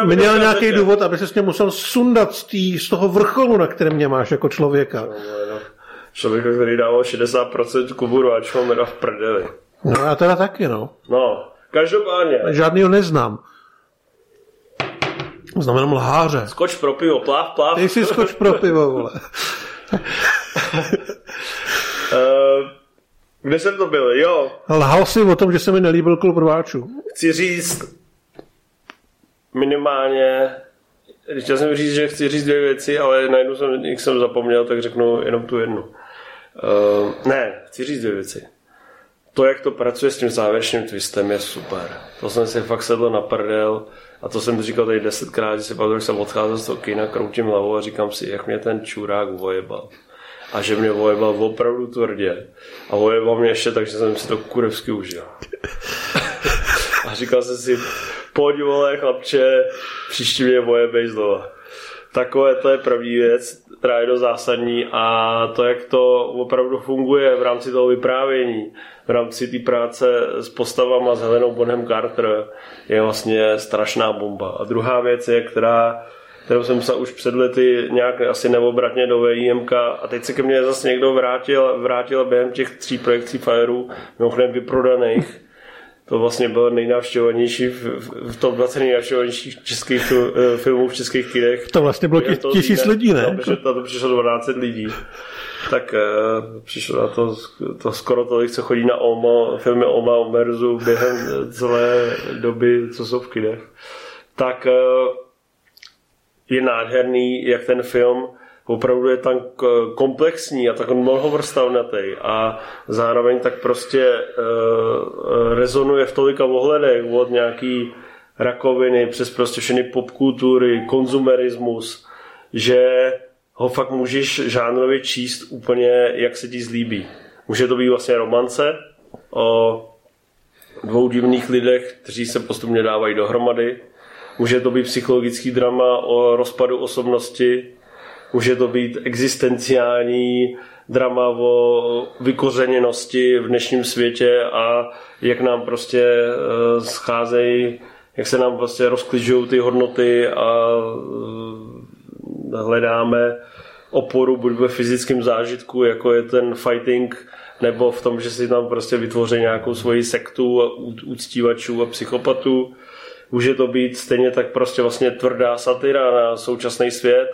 měl nějaký důvod, aby se s mě musel sundat z, tý, z toho vrcholu, na kterém mě máš jako člověka. No, no. Člověka, který dával šedesát procent Klubu rváčů, měl v prdeli. No já teda taky, no. No, každopádně. Žádnýho neznám. Znamenám lháře. Skoč pro pivo, pláv, pláv. Ty si skoč pro pivo, vole. Kde jsem to byl, jo? Lhal jsi o tom, že se mi nelíbil Klub rváčů. Chci říct minimálně, chtěl jsem říct, že chci říct dvě věci, ale najednou jsem, jak jsem zapomněl, tak řeknu jenom tu jednu. Uh, ne, chci říct dvě věci. To, jak to pracuje s tím závěrečným twistem, je super. To jsem si fakt sedl na prdel. A to jsem říkal tady desetkrát, že si pamatuju, že jsem odcházel z toho kina, kroutím hlavou a říkám si, jak mě ten čurák vojebal. A že mě vojebal opravdu tvrdě. A vojebal mě ještě tak, že jsem si to kurevsky užil. A říkal jsem si, pojď vole chlapče, příští mě vojebej znova. Takové to je první věc, která je dost zásadní a to, jak to opravdu funguje v rámci toho vyprávění, v rámci té práce s postavama s Helenou Bonham Carter je vlastně strašná bomba. A druhá věc je, která, kterou jsem se už před lety nějak asi neobratně do V I M K a teď se ke mně zase někdo vrátil, vrátil během těch tří projekcí Fireu, mimochodem vyprodaných. To vlastně bylo nejnavštěvovanější v, v, v top dvacet nejnavštěvovanějších českých filmů v českých kinech. To vlastně bylo těch tisíc lidí, ne? No, to, to přišlo dvanáct lidí. Tak uh, přišlo na to, to skoro tolik, co chodí na Oma, filmy Oma o Merzu během celé doby, co jsou v kinech. Tak uh, je nádherný, jak ten film opravdu je tam komplexní a tak mnohovrstavnatý a zároveň tak prostě e, rezonuje v tolika ohledech od nějaký rakoviny přes prostě všechny popkultury, konzumerismus, že ho fakt můžeš žánrově číst úplně, jak se ti zlíbí. Už je to být vlastně romance o dvou divných lidech, kteří se postupně dávají dohromady. Může to být psychologický drama o rozpadu osobnosti, může to být existenciální drama o vykořeněnosti v dnešním světě a jak nám prostě scházejí, jak se nám prostě rozklížují ty hodnoty a hledáme oporu buď ve fyzickém zážitku, jako je ten fighting, nebo v tom, že si tam prostě vytvoří nějakou svoji sektu a uctívačů a psychopatů. Může to být stejně tak prostě vlastně tvrdá satyra na současný svět.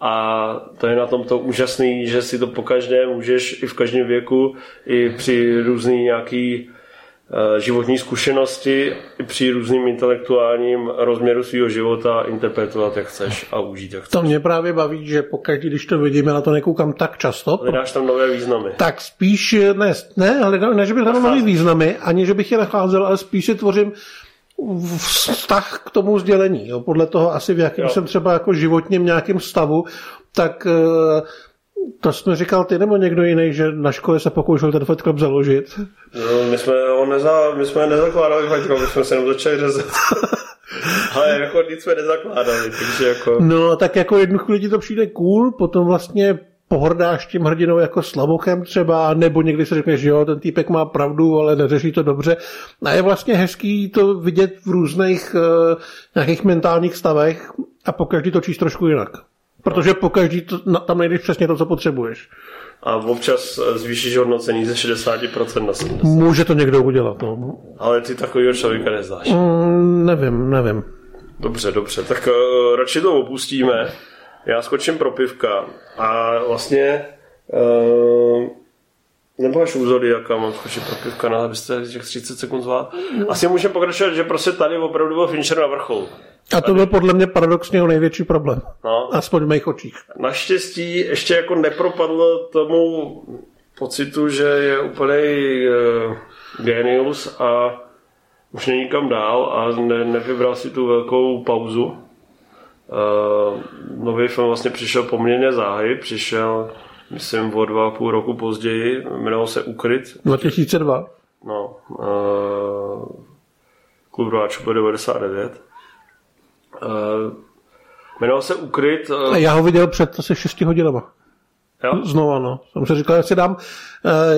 A to je na tom to úžasný, že si to po každé můžeš i v každém věku, i při různý nějaký životní zkušenosti, i při různým intelektuálním rozměru svého života interpretovat, jak chceš a užít, jak chceš. To mě právě baví, že pokaždé, když to vidíme, na to nekoukám tak často. Hledáš tam nové významy. Tak spíš ne, ne, hledal, ne že bych hledal nové významy, ani že bych je nacházel, ale spíš si tvořím vztah k tomu sdělení. Jo. Podle toho asi v jakém jo. jsem třeba jako životním nějakém stavu, tak to jsme říkal ty nebo někdo jiný, že na škole se pokoušel ten Fight Club založit. No, my jsme ho neza, my jsme nezakládali Fight Club, my jsme se jenom začali řezat. Ale jako nic jsme nezakládali, takže jako... No, tak jako jednu chvíli ti to přijde cool, potom vlastně pohrdáš tím hrdinou jako slabokem třeba, nebo někdy si řekneš, že jo, ten týpek má pravdu, ale neřeší to dobře. A je vlastně hezký to vidět v různých uh, nějakých mentálních stavech a pokaždý to číst trošku jinak. Protože pokaždý to, na, tam najdeš přesně to, co potřebuješ. A občas zvýšíš hodnocení ze šedesát procent na sedmdesát procent. Může to někdo udělat, no. Ale ty takovýho člověka neznáš. Mm, nevím, nevím. Dobře, dobře, tak uh, radši to opustíme. Já skočím pro pivka a vlastně uh, nebo až úzody, jaká mám skočit pro pivka, no, abyste těch třicet sekund zvládl. Asi můžeme pokračovat, že prostě tady opravdu byl Fincher na vrcholu. A to byl podle mě paradoxně největší problém. No. Aspoň v mých očích. Naštěstí ještě jako nepropadlo tomu pocitu, že je úplnej uh, genius a už není kam dál a ne, nevybral si tu velkou pauzu. Uh, nový film vlastně přišel poměrně záhy, přišel myslím o dva a půl roku později, jmenoval se Ukryt. dva tisíce dva. No, uh, klub Rováčů byl devadesát devět. Uh, jmenoval se Ukryt. Uh, a já ho viděl před asi šesti hodinama. Jo? Znova, no. Jsem se říkal, že si dám uh,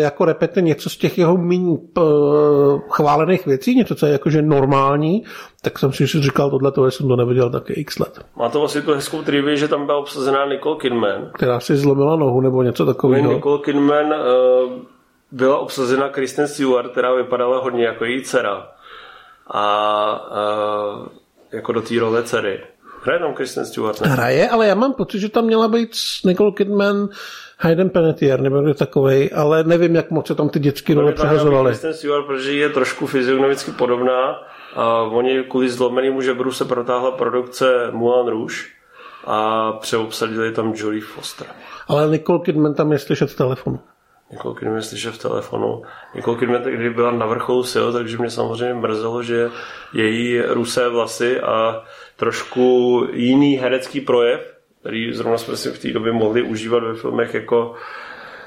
jako repete něco z těch jeho méně uh, chválených věcí, něco, co je jakože normální, tak jsem si říkal tohle, tohle jsem to neviděl taky x let. Má to vlastně tu hezkou trivii, že tam byla obsazená Nicole Kidman. Která si zlomila nohu nebo něco takového. Nicole Kidman uh, byla obsazena Kristen Stewart, která vypadala hodně jako její dcera. A uh, jako do té role dcery. Hraje tam Kristen Stewart. Ne? Hraje, ale já mám pocit, že tam měla být Nicole Kidman, Hayden Panettiere nebo někdo takovej, ale nevím, jak moc se tam ty dětské role přehazovaly. Kristen Stewart, protože je trošku fyziognomicky podobná a oni kvůli zlomenému žebru se protáhla produkce Moulin Rouge a přeobsadili tam Jodie Foster. Ale Nicole Kidman tam je slyšet v telefonu. Nicole Kidman je slyšet v telefonu. Nicole Kidman, když byla na vrcholu sil, takže mě samozřejmě mrzelo, že její rusé vlasy a trošku jiný herecký projev, který zrovna jsme si v té době mohli užívat ve filmech jako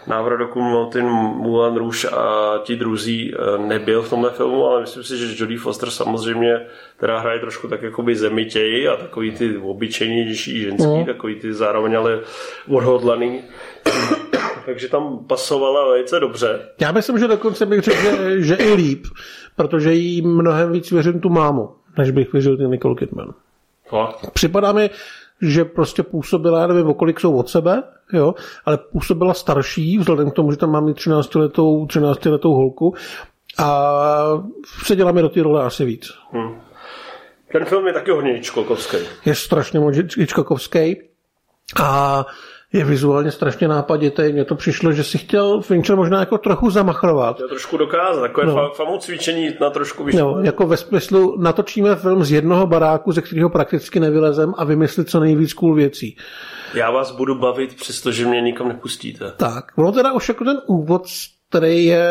Návrat do Kumontin, Moulin Rouge a ti druzí nebyl v tomhle filmu, ale myslím si, že Jodie Foster samozřejmě, která hraje trošku tak jakoby zemitěji a takový ty obyčejnější ženský, mm. takový ty zároveň ale odhodlaný. Takže tam pasovala velice dobře. Já myslím, že dokonce bych řekl, že, že i líp, protože jí mnohem víc věřím tu mámu, než bych věřil ty Nicole Kidman. Fakt? Připadá mi, že prostě působila, já nevím, okolik jsou od sebe, jo, ale působila starší, vzhledem k tomu, že tam mám i třináctiletou holku a seděla mi do té role asi víc. Hmm. Ten film je taky hodně hitchcockovský. Je strašně moc hitchcockovský a je vizuálně strašně nápaditej. Mně to přišlo, že si chtěl Fincher možná jako trochu zamachrovat. Chtěl trochu dokázat, takové no. famou cvičení na trošku vyšší. No, jako ve smyslu natočíme film z jednoho baráku, ze kterého prakticky nevylezem a vymyslit co nejvíc cool věcí. Já vás budu bavit, přestože mě nikam nepustíte. Tak, ono teda už jako ten úvod, který je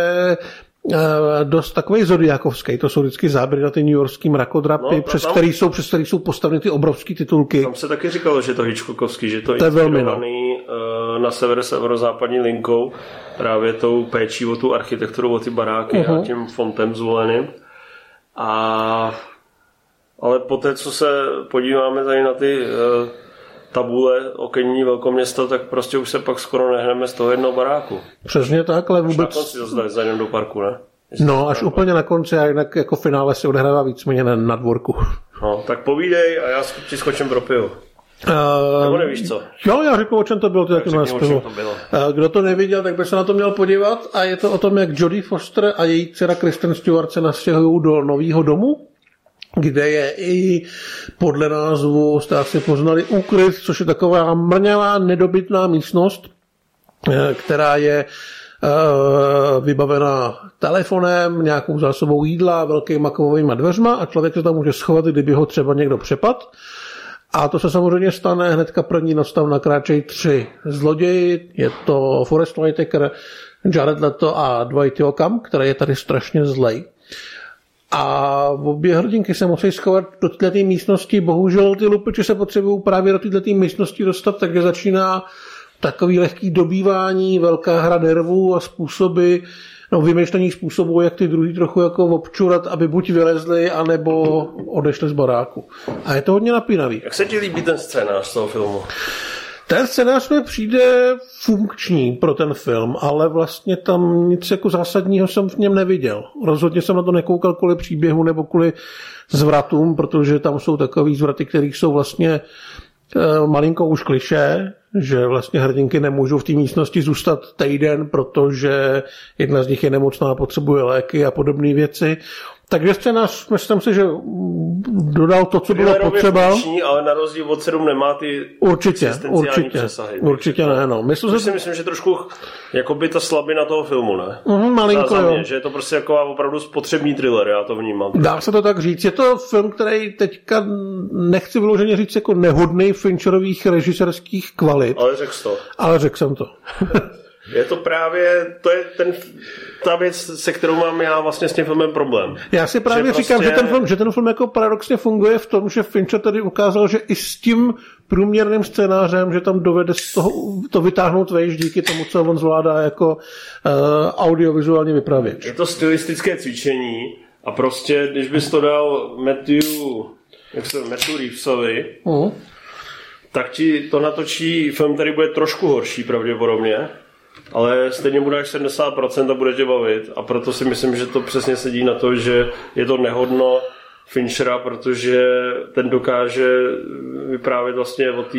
dost takovej zodiákovský. To jsou vždycky záběry na ty newyorský mrakodrapy, no, přes, tam, který jsou, přes který jsou postaveny ty obrovský titulky. Tam se taky říkalo, že to hitchcockovský, že to je inspirovaný na sever severozápadní linkou právě tou péčí o tu architekturu, o ty baráky uh-huh. a tím fontem zvoleným. A ale poté, co se podíváme tady na ty uh, tabule okenní velkoměsta, tak prostě už se pak skoro nehneme z toho jednoho baráku. Přesně tak, ale vůbec... Už na konci zase zajdeme do parku, ne? Jestli no, až úplně parku. Na konci a jinak jako finále se odehrává víceméně na dvorku. No, tak povídej a já ti skočím pro pivo. Uh, Nebo nevíš co? Jo, já řeknu, o čem to bylo. Ty taky řekni, o čem to bylo. Uh, kdo to neviděl, tak by se na to měl podívat. A je to o tom, jak Jodie Foster a její dcera Kristen Stewart se nastěhují do nového domu, kde je i podle názvu, jste asi poznali, úkryt, což je taková mrňavá, nedobytná místnost, která je uh, vybavená telefonem, nějakou zásobou jídla, velkýma kovovýma dveřma a člověk se tam může schovat, kdyby ho třeba někdo přepadl. A to se samozřejmě stane hnedka první noc, tam nakráčejí tři zloději, je to Forest Whitaker, Jared Leto a Dwight Yoakam, který je tady strašně zlej. A obě hrdinky se musí schovat do této místnosti, bohužel ty lupiči se potřebují právě do této místnosti dostat, takže začíná takový lehký dobývání, velká hra nervů a způsoby, no vymýšlení způsobů, jak ty druhý trochu jako občurat, aby buď vylezli, anebo odešli z baráku. A je to hodně napínavý. Jak se ti líbí ten scénář z toho filmu? Ten scénář mi přijde funkční pro ten film, ale vlastně tam nic jako zásadního jsem v něm neviděl. Rozhodně jsem na to nekoukal kvůli příběhu nebo kvůli zvratům, protože tam jsou takový zvraty, které jsou vlastně e, malinko už klišé, že vlastně hrdinky nemůžou v té místnosti zůstat týden, protože jedna z nich je nemocná, potřebuje léky a podobné věci. Takže scénář, myslím si, že dodal to, co bylo potřeba. Funkční, ale na rozdíl od sedm nemá ty určitě, určitě, přesahy. Určitě ne, no. Myslím, že... si myslím, že trošku jakoby ta slabina toho filmu, ne? Uhum, malinko, jo. Mě, že je to prostě jako opravdu spotřební thriller, já to vnímám. Dá se to tak říct. Je to film, který teďka nechci vyloženě říct jako nehodnej Fincherových režiserských kvalit. Ale řekl to. Ale řekl jsem to. Je to právě, to je ten, ta věc, se kterou mám já vlastně s tím filmem problém. Já si právě že říkám, prostě... že, ten film, že ten film jako paradoxně funguje v tom, že Fincher tady ukázal, že i s tím průměrným scénářem, že tam dovede z toho, to vytáhnout vejš díky tomu, co on zvládá jako uh, audiovizuální vypravěč. Je to stylistické cvičení a prostě, když bys to dal Matthew, jak se Matthew Reevesovi, uh-huh. tak ti to natočí film, který bude trošku horší pravděpodobně, ale stejně bude až sedmdesát procent a bude tě bavit a proto si myslím, že to přesně sedí na to, že je to nehodno Finchera, protože ten dokáže vyprávět vlastně o té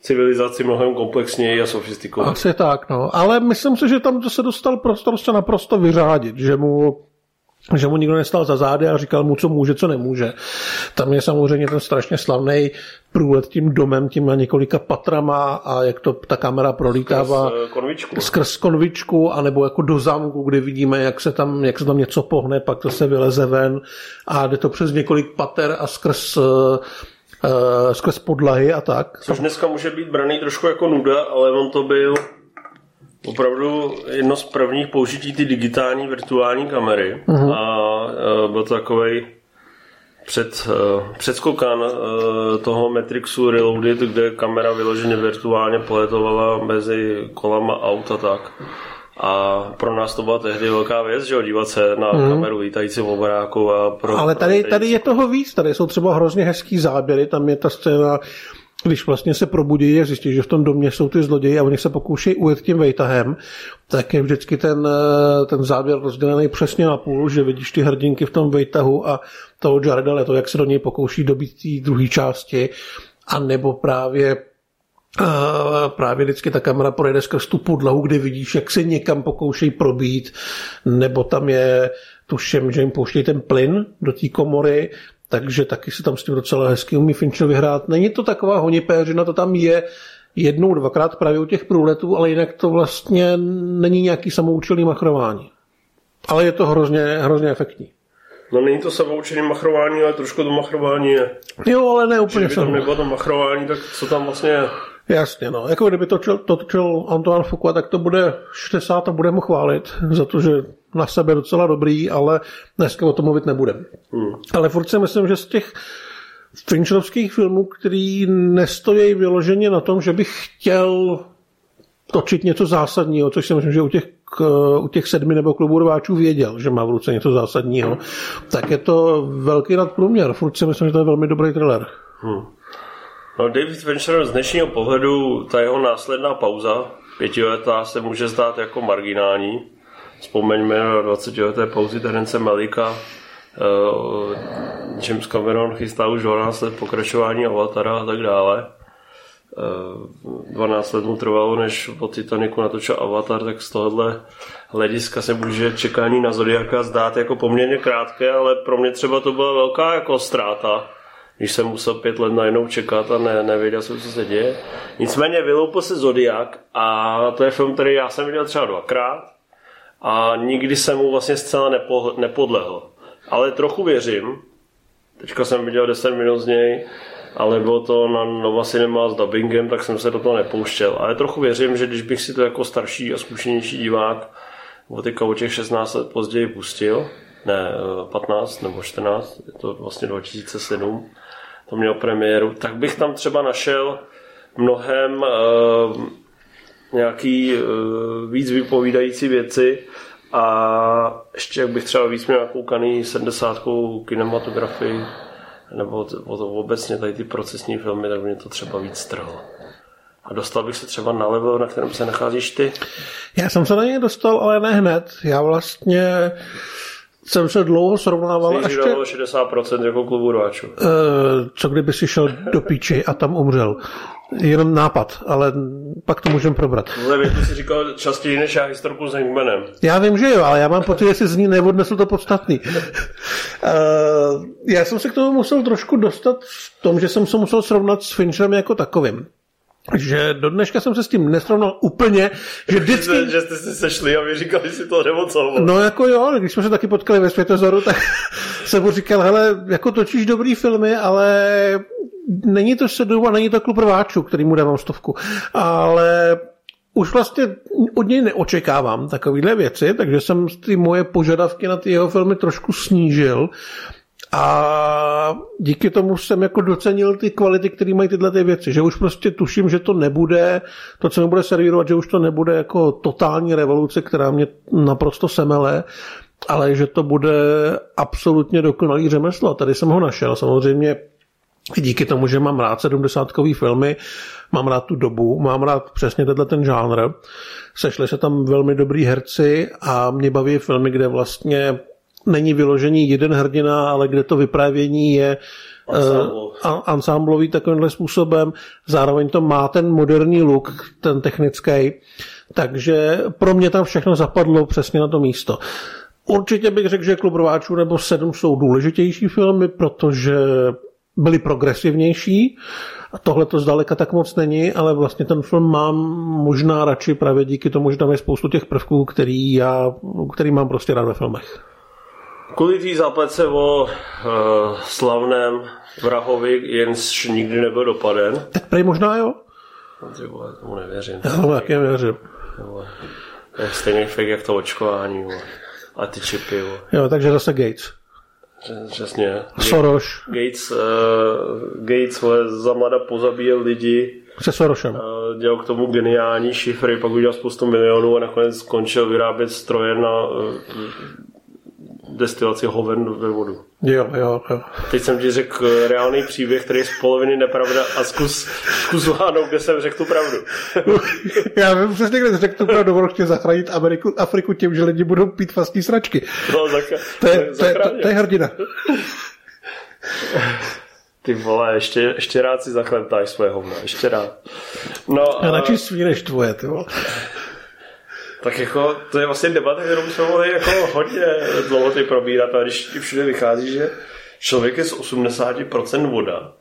civilizaci mnohem komplexněji a sofistikovaněji. Asi tak, no. Ale myslím si, že tam se dostal prostor se naprosto vyřádit, že mu... že mu nikdo nestal za zády a říkal mu, co může, co nemůže. Tam je samozřejmě ten strašně slavný průlet tím domem, tím na několika patrama a jak to ta kamera prolítává skrz konvičku, skrz konvičku anebo jako do zámku, kde vidíme, jak se tam, jak se tam něco pohne, pak to se vyleze ven a jde to přes několik pater a skrz uh, skrz podlahy a tak. Což dneska může být braný trošku jako nuda, ale on to byl opravdu jedno z prvních použití ty digitální virtuální kamery uhum. a uh, byl takovej před, uh, předskokan uh, toho Matrixu Reloaded, kde kamera vyloženě virtuálně poletovala mezi kolama aut a tak. A pro nás to byla tehdy velká věc, že dívat se na hmm. kameru lítající v obaráku. A pro, ale tady, tady je toho víc, tady jsou třeba hrozně hezký záběry, tam je ta scéna, když vlastně se probudí a zjistí, že v tom domě jsou ty zloději a oni se pokouší ujet tím vejtahem, tak je vždycky ten, ten záběr rozdělený přesně na půl, že vidíš ty hrdinky v tom vejtahu a toho Jareda Leto, jak se do něj pokouší dobít té druhé části, a nebo právě a právě vždycky ta kamera projede skrz tu podlahu, kde vidíš, jak se někam pokoušejí probít, nebo tam je, tuším, že jim pouštějí ten plyn do té komory, takže taky se tam s tím docela hezky umí Fincher vyhrát. Není to taková honipéřina, to tam je jednou, dvakrát právě u těch průletů, ale jinak to vlastně není nějaký samoučelný machrování. Ale je to hrozně, hrozně efektní. No není to samoučelný machrování, ale trošku to machrování je. Jo, ale ne úplně samoučelný. Kdyby tam nebylo to machrování, tak co tam vlastně je? Jasně, no. Jako kdyby točil, to točil Antoine Fuqua, tak to bude šedesát a bude mu chválit za to, že na sebe docela dobrý, ale dneska o tom mluvit nebudem. Hmm. Ale furt si myslím, že z těch Fincherovských filmů, který nestojí vyloženě na tom, že bych chtěl točit něco zásadního, což si myslím, že u těch, k, u těch sedmi nebo klubů rváčů věděl, že má v ruce něco zásadního, tak je to velký nadprůměr. Furt si myslím, že to je velmi dobrý thriller. Hmm. No, David Fincher z dnešního pohledu, ta jeho následná pauza pětiletá se může zdát jako marginální. Vzpomeňme na dvacetileté pauzy Terence Malicka. Uh, James Cameron chystá už dvanáct let pokračování Avatara a tak dále. dvanáct let mu trvalo, než po Titaniku natočil Avatar, tak z tohohle hlediska se může čekání na Zodiaka zdát jako poměrně krátké, ale pro mě třeba to byla velká jako ztráta, když jsem musel pět let najednou čekat a ne, nevěděl jsem, co se děje. Nicméně vyloupil se Zodiak a to je film, který já jsem viděl třeba dvakrát a nikdy jsem mu vlastně zcela nepo, nepodlehl. Ale trochu věřím, teďka jsem viděl deset minut z něj, ale bylo to na Nova Cinema s dubbingem, tak jsem se do toho nepouštěl. Ale trochu věřím, že když bych si to jako starší a zkušenější divák o těch, o těch šestnáct let později pustil, ne, patnáct nebo čtrnáct, je to vlastně dva tisíce sedm, to mělo premiéru, tak bych tam třeba našel mnohem eh, nějaký eh, víc vypovídající věci a ještě jak bych třeba víc měl nakoukaný sedmdesátkou kinematografii, nebo to, to obecně tady ty procesní filmy, tak mě to třeba víc trhlo. A dostal bych se třeba na level, na kterém se nacházíš ty? Já jsem se na něj dostal, ale ne hned. Já vlastně jsem se dlouho srovnával až ještě... šedesát procent jako klubu rváčů. E, co kdyby si šel do píči a tam umřel? Jenom nápad, ale pak to můžeme probrat. Nevím, ty jsi říkal častěji než já historku s Hangmanem. Já vím, že jo, ale já mám pocit, že si z ní neodnesl to podstatný. Uh, já jsem se k tomu musel trošku dostat v tom, že jsem se musel srovnat s Fincherem jako takovým. Že do dneška jsem se s tím nesrovnal úplně, že vždycky... Že, že jste si sešli a vy říkali si to nebo co? No jako jo, když jsme se taky potkali ve Světozoru, tak jsem mu říkal, hele, jako točíš dobrý filmy, ale není to Sedm a není to klub rváčů, který mu dávám stovku, ale už vlastně od něj neočekávám takovýhle věci, takže jsem ty moje požadavky na ty jeho filmy trošku snížil a díky tomu jsem jako docenil ty kvality, které mají tyhle ty věci, že už prostě tuším, že to nebude, to, co mi bude servírovat, že už to nebude jako totální revoluce, která mě naprosto semele, ale že to bude absolutně dokonalý řemeslo. Tady jsem ho našel, samozřejmě díky tomu, že mám rád sedmdesátkový filmy, mám rád tu dobu, mám rád přesně tenhle ten žánr, sešli se tam velmi dobrý herci a mě baví filmy, kde vlastně není vyložený jeden hrdina, ale kde to vyprávění je Ansámbl. uh, ansámblový takovýmhle způsobem, zároveň to má ten moderní look, ten technický, takže pro mě tam všechno zapadlo přesně na to místo. Určitě bych řekl, že Klub rváčů nebo Sedm jsou důležitější filmy, protože byly progresivnější a tohle to zdaleka tak moc není, ale vlastně ten film mám možná radši právě díky tomu, že tam je spoustu těch prvků, který já, který mám prostě rád ve filmech. Kvůli tý zápletce o uh, slavném vrahovi jenž nikdy nebyl dopaden. Tak prej možná jo. No, ty vole, tomu nevěřím. Já tomu taky nevěřím. To je stejný fake jak to očkování a ty čipy. Jo, jo, takže zase Gates. Přesně. Soros. Gates, uh, Gates za mlada pozabíjel lidi. Se Sorosem. Uh, dělal k tomu geniální šifry, pak udělal spoustu milionů a nakonec skončil vyrábět stroje na uh, destilaci hoven ve vodu. Jo, jo, jo. Teď jsem ti řekl reálný příběh, který je z poloviny nepravda a zkus, zkus vládnout, kde jsem řekl tu pravdu. Já vím přesně, kde jsi řekl tu pravdu, ono chtěl zachránit Ameriku, Afriku tím, že lidi budou pít vlastní sračky. No, zaka- to, je, to, je, to, to je hrdina. Ty vole, ještě, ještě rád si zachleptáš svoje hovna, ještě rád. No, a radši svíneš tvoje, ty vole. Tak jako, to je vlastně debata, kterou jsme mohli jako hodně dlouho tady probírat, a když všude vychází, že člověk je z osmdesát procent voda,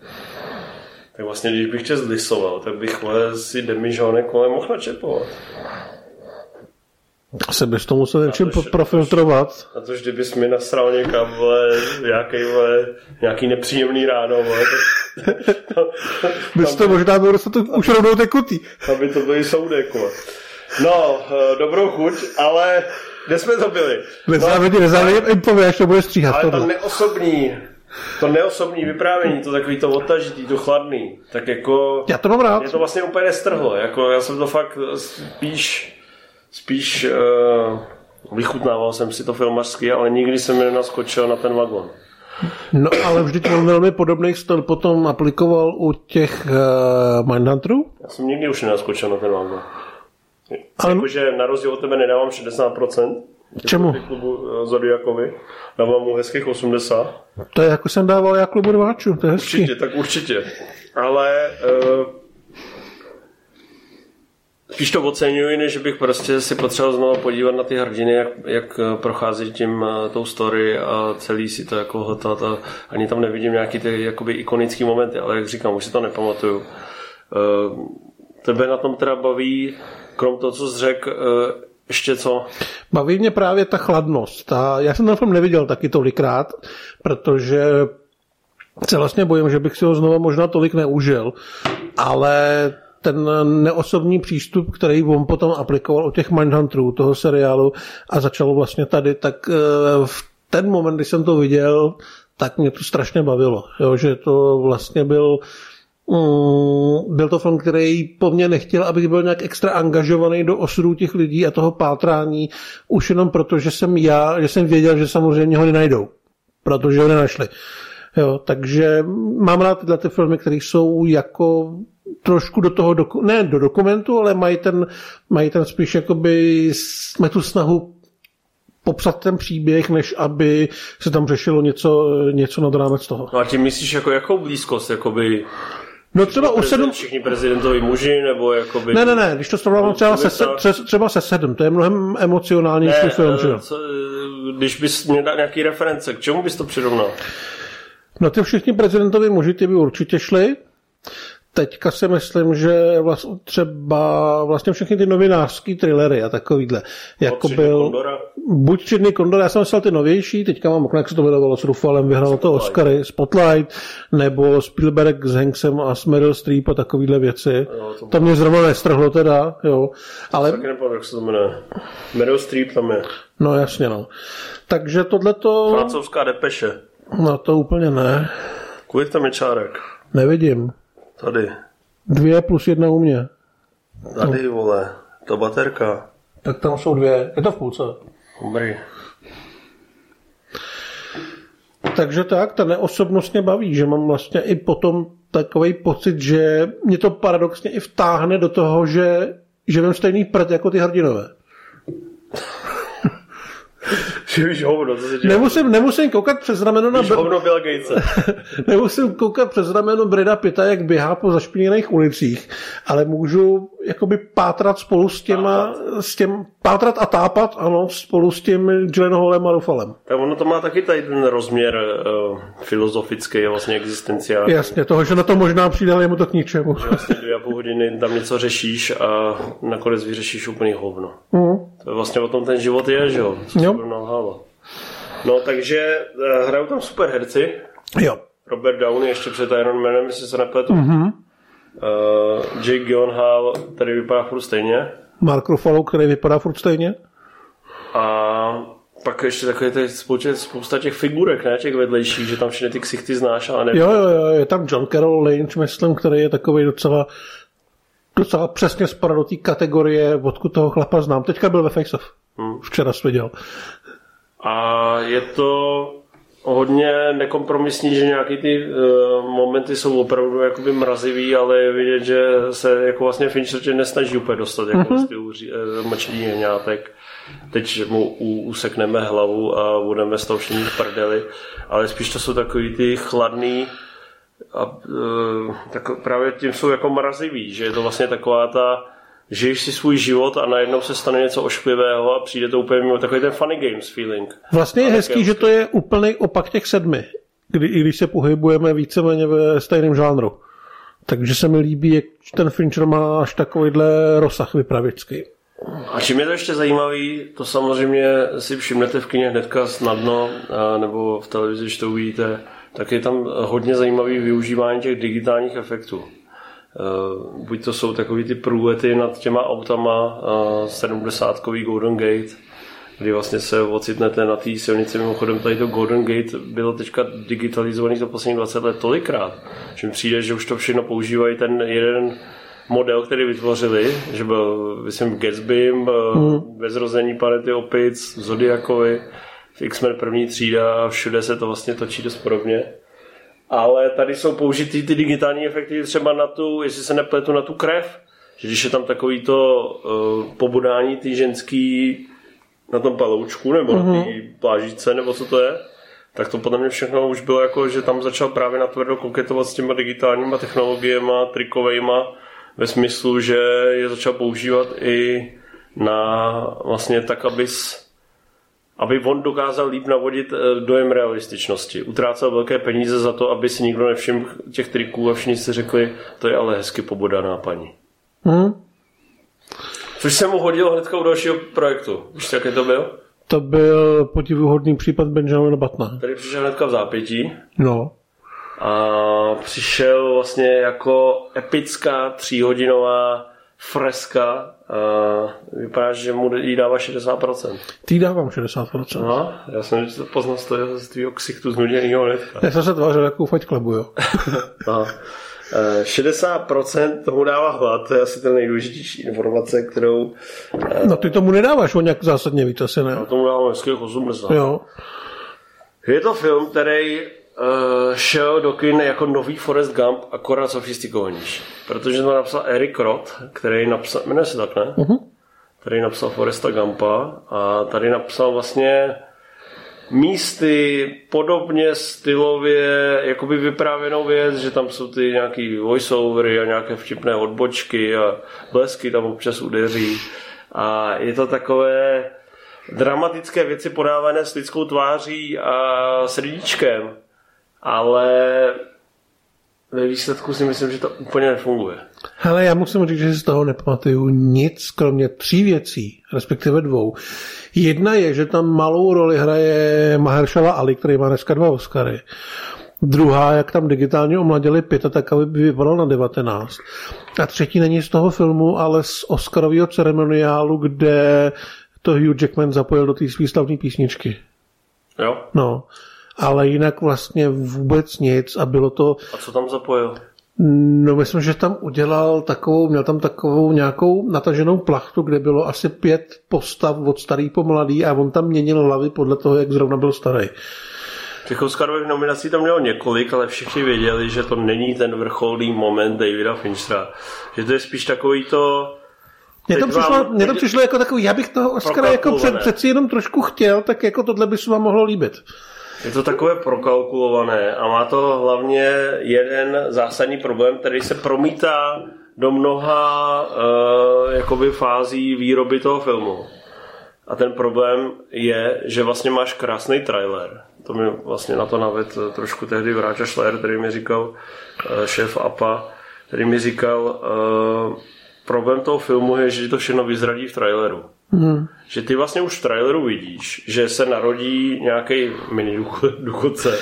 tak vlastně, když bych tě zlisoval, tak bych si demižónek kolem mohl načepovat. Asi bys to musel něčím profiltrovat. A to, že bys mi nasral někam, vole, nějaký, vole, nějaký nepříjemný ráno, vole, to, to, bys to by, možná byl dostat už rovnou tekutý. Tam by to byly soudy, vole. No, dobrou chuť, ale kde jsme to byli? Nezávidím, no, nezávidím, impověř, to bude stříhat. Ale ta neosobní to neosobní vyprávění, to takový to odtažitý, to chladný, tak jako... Já to mám rád. Mě to vlastně úplně nestrhlo, jako já jsem to fakt spíš, spíš uh, vychutnával jsem si to filmařsky, ale nikdy jsem mi nenaskočil na ten vagon. No ale vždyť mám velmi podobný styl potom aplikoval u těch uh, Mindhunterů. Já jsem nikdy už nenaskočil na ten vagon. Jakože na rozdíl od tebe nedávám šedesát procent. Čemu? Zodiakovi. Dávám mu hezkých osmdesát. To je jako jsem dával já Klubu rváčů, to je hezký. Určitě, tak určitě. Ale uh, spíš to oceňuji, než bych prostě si potřeboval znovu podívat na ty hrdiny, jak, jak prochází tím uh, tou story a celý si to jako hotat a ani tam nevidím nějaký ty jakoby ikonický momenty, ale jak říkám, už si to nepamatuju. Uh, tebe na tom teda baví, krom toho, co jsi řekl, uh, ještě co? Baví mě právě ta chladnost. A já jsem ten film neviděl taky tolikrát, protože se vlastně bojím, že bych si ho znovu možná tolik neužil. Ale ten neosobní přístup, který on potom aplikoval u těch Mindhunterů, toho seriálu a začalo vlastně tady, tak v ten moment, kdy jsem to viděl, tak mě to strašně bavilo. Jo, že to vlastně byl Mm, byl to film, který po mně nechtěl, abych byl nějak extra angažovaný do osudů těch lidí a toho pátrání, už jenom proto, že jsem já, že jsem věděl, že samozřejmě ho nenajdou, protože ho nenašli. Jo, takže mám rád tyhle ty filmy, které jsou jako trošku do toho, doku- ne do dokumentu, ale mají ten, mají ten spíš jakoby, mají tu snahu popsat ten příběh, než aby se tam řešilo něco, něco nad rámec toho. No a tím myslíš jako jakou blízkost, jakoby... No třeba u sedm... Všichni prezidentoví muži, nebo jakoby... Ne, ne, ne, když to srovnávám třeba, ta... třeba se sedm, to je mnohem emocionálnější film, že? Co, když bys měl dát nějaký reference, k čemu bys to přirovnal? No ty všichni prezidentoví muži, ty by určitě šli. Teďka si myslím, že vlastně třeba vlastně všechny ty novinářský thrillery a takovýhle. Jako byl... Buď Tři dny Kondora, já jsem myslel ty novější, teďka mám okno, jak se to vydávalo s Ruffalem, vyhrál to Oscary, Spotlight, nebo Spielberg s Hanksem a s Meryl Streep a takovýhle věci. No, to, to mě zrovna nestrhlo teda, jo. Ale... Taky nepadl, jak se to jmenuje. Meryl Streep tam je. No jasně, no. Takže tohleto... Francouzská Depeše. No to úplně ne. Kolik tam je čárek? Nevidím. Tady. Dvě plus jedna u mě. Tady, no. Vole, ta baterka. Tak tam jsou dvě. Je to v půlce. Dobrý. Takže tak, ta neosobnost mě baví, že mám vlastně i potom takovej pocit, že mě to paradoxně i vtáhne do toho, že, že mám stejný prd jako ty hrdinové. Víš hovno, co se dělá? Nemusím, nemusím koukat přes rameno na... Víš hovno Bill Gatese. Nemusím koukat přes rameno Breda Pitta, jak běhá po zašpiněných ulicích, ale můžu jakoby pátrat spolu s těma... S těm, pátrat a tápat, ano, spolu s tím Gyllenhaalem a Ruffalem. Tak ono to má taky tady ten rozměr uh, filozofický, vlastně existenciální. Jasně, toho, že na to možná přijde, ale jemu to k ničemu. Vlastně dvě a půl hodiny tam něco řešíš a nakonec vyřešíš úplně hovno. Mm. To je vlastně o tom ten život je, že jo? No, takže uh, hrajou tam super herci. Jo. Robert Downey ještě před Iron Manem, jestli se nepletu. Mm-hmm. Uh, Jake Gyllenhaal, který vypadá furt stejně. Mark Ruffalo, který vypadá furt stejně. A pak ještě takový tady spousta těch figurek, ne? Těch vedlejších, že tam všechny ty ksichty znáš, ale nevím. Jo, jo, jo, je tam John Carroll Lynch, myslím, který je takový docela, docela přesně spadá do té kategorie, odkud toho chlapa znám. Teďka byl ve Face Off. Hmm. Včera jsi viděl. A je to hodně nekompromisní, že nějaký ty uh, momenty jsou opravdu jakoby mrazivý, ale je vidět, že se jako vlastně Fincher tě nesnaží úplně dostat, jako mm-hmm. uh, mlčný hňátek. Teď mu u, usekneme hlavu a budeme z toho všichni v prdeli, ale spíš to jsou takový ty chladný a uh, tak právě tím jsou jako mrazivý, že je to vlastně taková ta žiješ si svůj život a najednou se stane něco ošklivého a přijde to úplně mimo takový ten funny games feeling. Vlastně je a hezký, že to je úplný opak těch sedmi, kdy, i když se pohybujeme víceméně ve stejném žánru. Takže se mi líbí, jak ten Fincher má až takovýhle rozsah vypravěcký. A čím je to ještě zajímavý, to samozřejmě si všimnete v kině hnedka snadno, nebo v televizi, když to uvidíte, tak je tam hodně zajímavý využívání těch digitálních efektů. Uh, buď to jsou takový ty průlety nad těma autama, uh, sedmdesátkový Golden Gate, kdy vlastně se ocitnete na té silnici. Mimochodem tady to Golden Gate bylo teďka digitalizovaný za poslední dvacet let tolikrát, že mi přijde, že už to všechno používají ten jeden model, který vytvořili, že byl, myslím, v Gatsby, mm. ve Zrození planety opic, v Zodiakovi, v X-Men první třída, všude se to vlastně točí dost podobně. Ale tady jsou použitý ty digitální efekty třeba na tu, jestli se nepletu, na tu krev, že když je tam takový to uh, pobodání ty ženský na tom paloučku nebo mm-hmm. na té plážičce nebo co to je, tak to podle mě všechno už bylo jako, že tam začal právě natvrdo koketovat s těma digitálníma technologiema, trikovejma, ve smyslu, že je začal používat i na vlastně tak, abys, aby on dokázal líp navodit dojem realističnosti. Utrácel velké peníze za to, aby si nikdo nevšiml těch triků a všichni si řekli, to je ale hezky pobodaná paní. Hmm. Což se mu hodilo hnedka u dalšího projektu. Víš, jaký to byl? To byl podivuhodný případ Benjamina Buttona. Tady přišel hnedka v zápětí. No. A přišel vlastně jako epická tříhodinová freska. Vypadá, že mu jí dává šedesát procent. Ty dávám šedesát procent. No, já jsem poznal z toho z tvýho ksichtu znuděnýho hnedka. Já jsem se tvářil jako u Fight Clubu, jo. No. šedesát procent tomu dává hlad, to je asi ten nejdůležitější informace, kterou... No ty tomu nedáváš o nějak zásadně víc, asi ne? No tomu dávám hezkých osmdesát. Jo. Je to film, který uh, šel do kin jako nový Forrest Gump, akorát sofistikovanější. Protože to napsal Eric Roth, který napsal, jmenuje se tak, ne? Uh-huh. Který napsal Forresta Gumpa a tady napsal vlastně... místy podobně stylově jakoby vyprávěnou věc, že tam jsou ty nějaký voiceovery a nějaké vtipné odbočky a blesky tam občas udeří a je to takové dramatické věci podávané s lidskou tváří a srdíčkem, ale ve výsledku si myslím, že to úplně nefunguje. Hele, já musím říct, že si z toho nepamatuju nic, kromě tří věcí, respektive dvou. Jedna je, že tam malou roli hraje Mahershala Ali, který má dneska dva Oscary. Druhá, jak tam digitálně omladili pět, tak aby vypadal na devatenáct. A třetí není z toho filmu, ale z Oscarového ceremoniálu, kde to Hugh Jackman zapojil do té svý slavné písničky. Jo. No. Ale jinak vlastně vůbec nic a bylo to... A co tam zapojil? No myslím, že tam udělal takovou, měl tam takovou nějakou nataženou plachtu, kde bylo asi pět postav od starý po mladý a on tam měnil hlavy podle toho, jak zrovna byl starý. Těch Oscarových nominací tam mělo několik, ale všichni věděli, že to není ten vrcholný moment Davida Finchera. Že to je spíš takový to... Mně to, přišlo, vám... mě to přišlo jako takový, já bych toho Oscara jako před, přeci jenom trošku chtěl, tak jako tohle by se vám mohlo líbit. Je to takové prokalkulované a má to hlavně jeden zásadní problém, který se promítá do mnoha uh, jakoby fází výroby toho filmu. A ten problém je, že vlastně máš krásný trailer. To mi vlastně na to navedl trošku tehdy Vráča Schleyer, který mi říkal, uh, šéf A P A, který mi říkal, uh, problém toho filmu je, že to všechno vyzradí v traileru. Hmm. Že ty vlastně už v traileru vidíš, že se narodí nějaký mini důchodce,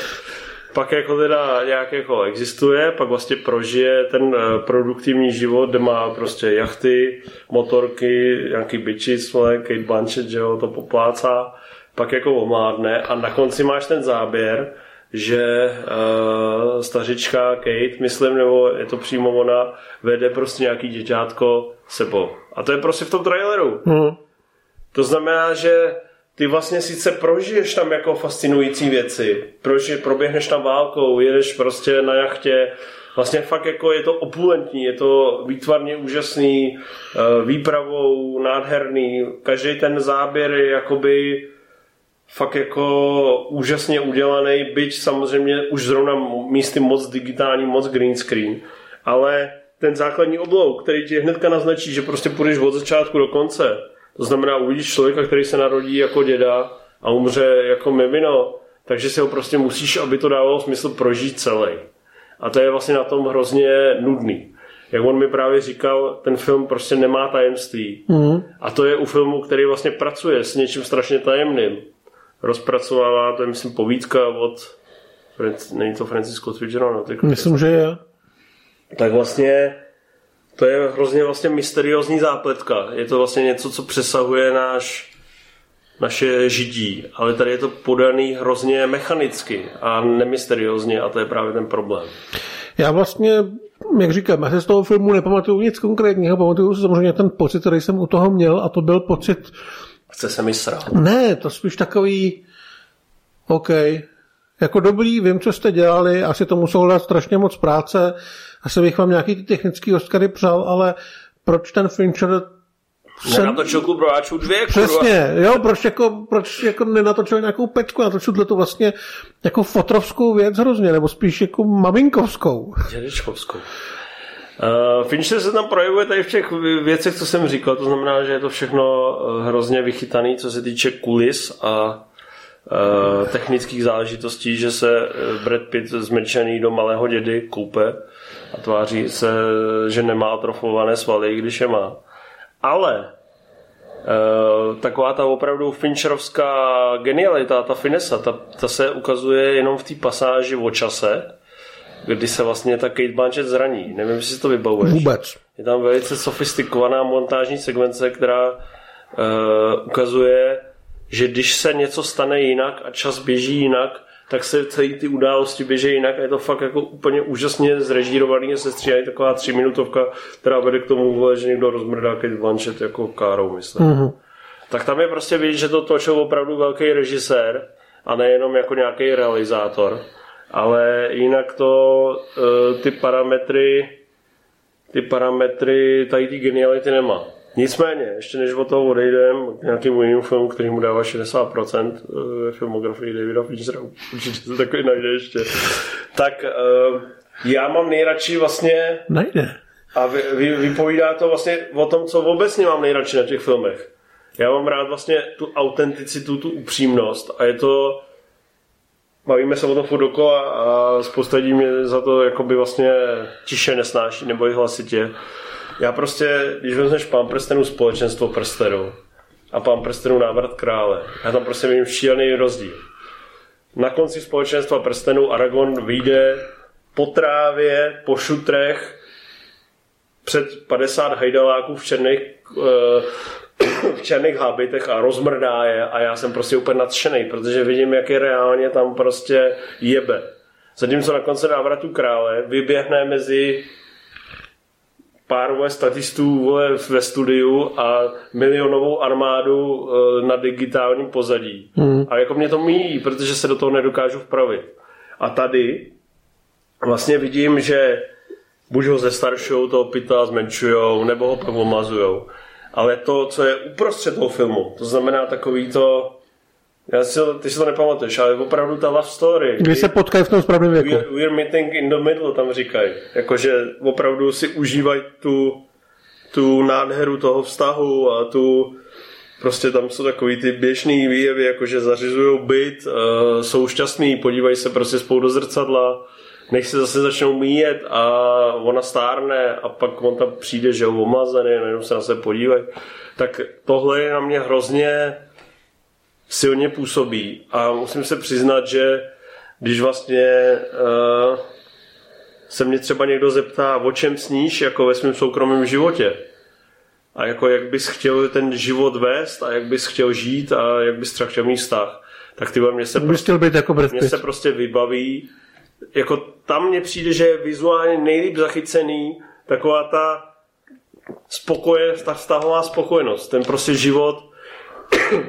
pak jako teda nějak jako existuje, pak vlastně prožije ten produktivní život, kde má prostě jachty, motorky, nějaký bitches, Kate Blanchett, že ho to poplácá, pak jako omládne a na konci máš ten záběr, že uh, stařička Kate, myslím, nebo je to přímo ona, vede prostě nějaký děťátko sebou. A to je prostě v tom traileru. Hmm. To znamená, že ty vlastně sice prožiješ tam jako fascinující věci, proži, proběhneš tam válkou, jedeš prostě na jachtě, vlastně fakt jako je to opulentní, je to výtvarně úžasný, výpravou nádherný, každý ten záběr je jakoby fakt jako úžasně udělaný, byť samozřejmě už zrovna místy moc digitální, moc green screen, ale ten základní oblouk, který ti hnedka naznačí, že prostě půjdeš od začátku do konce. To znamená, uvidíš člověka, který se narodí jako děda a umře jako mimino, takže si ho prostě musíš, aby to dávalo smysl, prožít celý. A to je vlastně na tom hrozně nudný. Jak on mi právě říkal, ten film prostě nemá tajemství. Mm. A to je u filmu, který vlastně pracuje s něčím strašně tajemným. Rozpracovává, to je myslím povídka od, není to Francis Scott Fitzgerald? Myslím, že je. Tak vlastně to je hrozně vlastně mysteriózní zápletka. Je to vlastně něco, co přesahuje náš naše židí, ale tady je to podaný hrozně mechanicky a nemysteriózně a to je právě ten problém. Já vlastně, jak říkám, já se z toho filmu nepamatuju nic konkrétního, pamatuju se samozřejmě ten pocit, který jsem u toho měl a to byl pocit... Chce se mi srát. Ne, to spíš takový... OK, jako dobrý, vím, co jste dělali, asi to muselo dát strašně moc práce, asi bych vám nějaký ty technický Oscary přál, ale proč ten Fincher... Jsem... Nenatočil Klub rváčů dvě, kurva. Přesně, jo, proč jako, proč jako nenatočil nějakou petku, natočil tohleto vlastně jako fotrovskou věc hrozně, nebo spíš jako maminkovskou. Dědečkovskou. Uh, Fincher se tam projevuje tady v těch věcech, co jsem říkal, to znamená, že je to všechno hrozně vychytaný, co se týče kulis a uh, technických záležitostí, že se Brad Pitt zmenšený do malého dědy koupe a tváří se, že nemá atrofované svaly, když je má. Ale e, taková ta opravdu fincherovská genialita, ta finesa, ta, ta se ukazuje jenom v té pasáži o čase, kdy se vlastně ta Kate Blanchett zraní. Nevím, jestli si to vybavuješ. Vůbec. Je tam velice sofistikovaná montážní sekvence, která e, ukazuje, že když se něco stane jinak a čas běží jinak, tak se celý ty události běží jinak a je to fakt jako úplně úžasně zrežírovaný a se stříhají taková tříminutovka, která vede k tomu, že někdo rozmrdá Kate Blanchett jako károu, myslím. Mm-hmm. Tak tam je prostě vidět, že to točil opravdu velký režisér a nejenom jako nějaký realizátor, ale jinak to ty parametry ty parametry tady ty geniality nemá. Nicméně, ještě než od toho odejdem k nějakému jinému filmu, který mu dává šedesát procent filmografii Davida Finchera, určitě to takový najde ještě, tak já mám nejradši vlastně... Najde. A vy, vy, vypovídá to vlastně o tom, co obecně mám nejradši na těch filmech. Já mám rád vlastně tu autenticitu, tu upřímnost a je to... Bavíme se o tom furt dokola a spousta lidí mě za to jakoby vlastně tiše nesnáší nebo i hlasitě. Já prostě, když vezmeš Pán prstenů Společenstvo prstenů a Pán prstenů Návrat krále, já tam prostě vidím šílený rozdíl. Na konci Společenstva prstenů Aragorn vyjde po trávě, po šutrech, před padesát hajdaláků v černých, v černých hábitech a rozmrdá je a já jsem prostě úplně nadšený, protože vidím, jak je reálně tam prostě jebe. Zatímco na konci Návratu krále vyběhne mezi pár vole, statistů vole, ve studiu a milionovou armádu e, na digitálním pozadí. Mm. A jako mě to míjí, protože se do toho nedokážu vpravit. A tady vlastně vidím, že buď ho zestaršujou, toho Pitta zmenšujou, nebo ho pomazujou. Ale to, co je uprostřed toho filmu, to znamená takový to... Já si, ty si to nepamatuješ, ale opravdu ta love story. Kdy se potkají v tom správném věku. We're, we're meeting in the middle, tam říkají. Jakože opravdu si užívají tu, tu nádheru toho vztahu a tu... Prostě tam jsou takový ty běžný výjevy, jakože zařizují byt, uh, jsou šťastný, podívají se prostě spolu do zrcadla, nech se zase začnou míjet a ona stárne a pak on tam přijde, že ho omlazený, jenom se na sebe podívají. Tak tohle je na mě hrozně... silně působí a musím se přiznat, že když vlastně uh, se mě třeba někdo zeptá, o čem sníš jako ve svém soukromém životě a jako jak bys chtěl ten život vést a jak bys chtěl žít a jak bys třeba chtěl mít vztah, tak ty mě se, prostě, být jako mě se prostě vybaví. Jako tam mně přijde, že je vizuálně nejlíp zachycený taková ta spokoje, ta vztahová spokojenost, ten prostě život,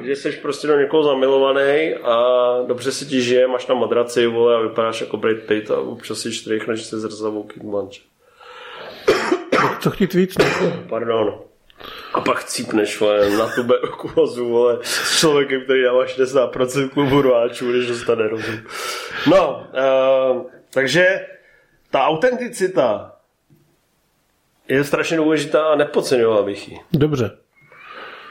že jsi prostě do někoho zamilovaný a dobře si ti žije, máš na madraci, vole, a vypadáš jako Brad Pitt a občas si čtyřichneš se zrzavou Kate Blanchett. Co chtít víc? Pardon. A pak cípneš, vole, na tu berokulozu, vole, s člověkem, který dává šedesát procent Klubu rváčů, když dostane rozum. No, uh, takže ta autenticita je strašně důležitá a nepodceňovala bych ji. Dobře.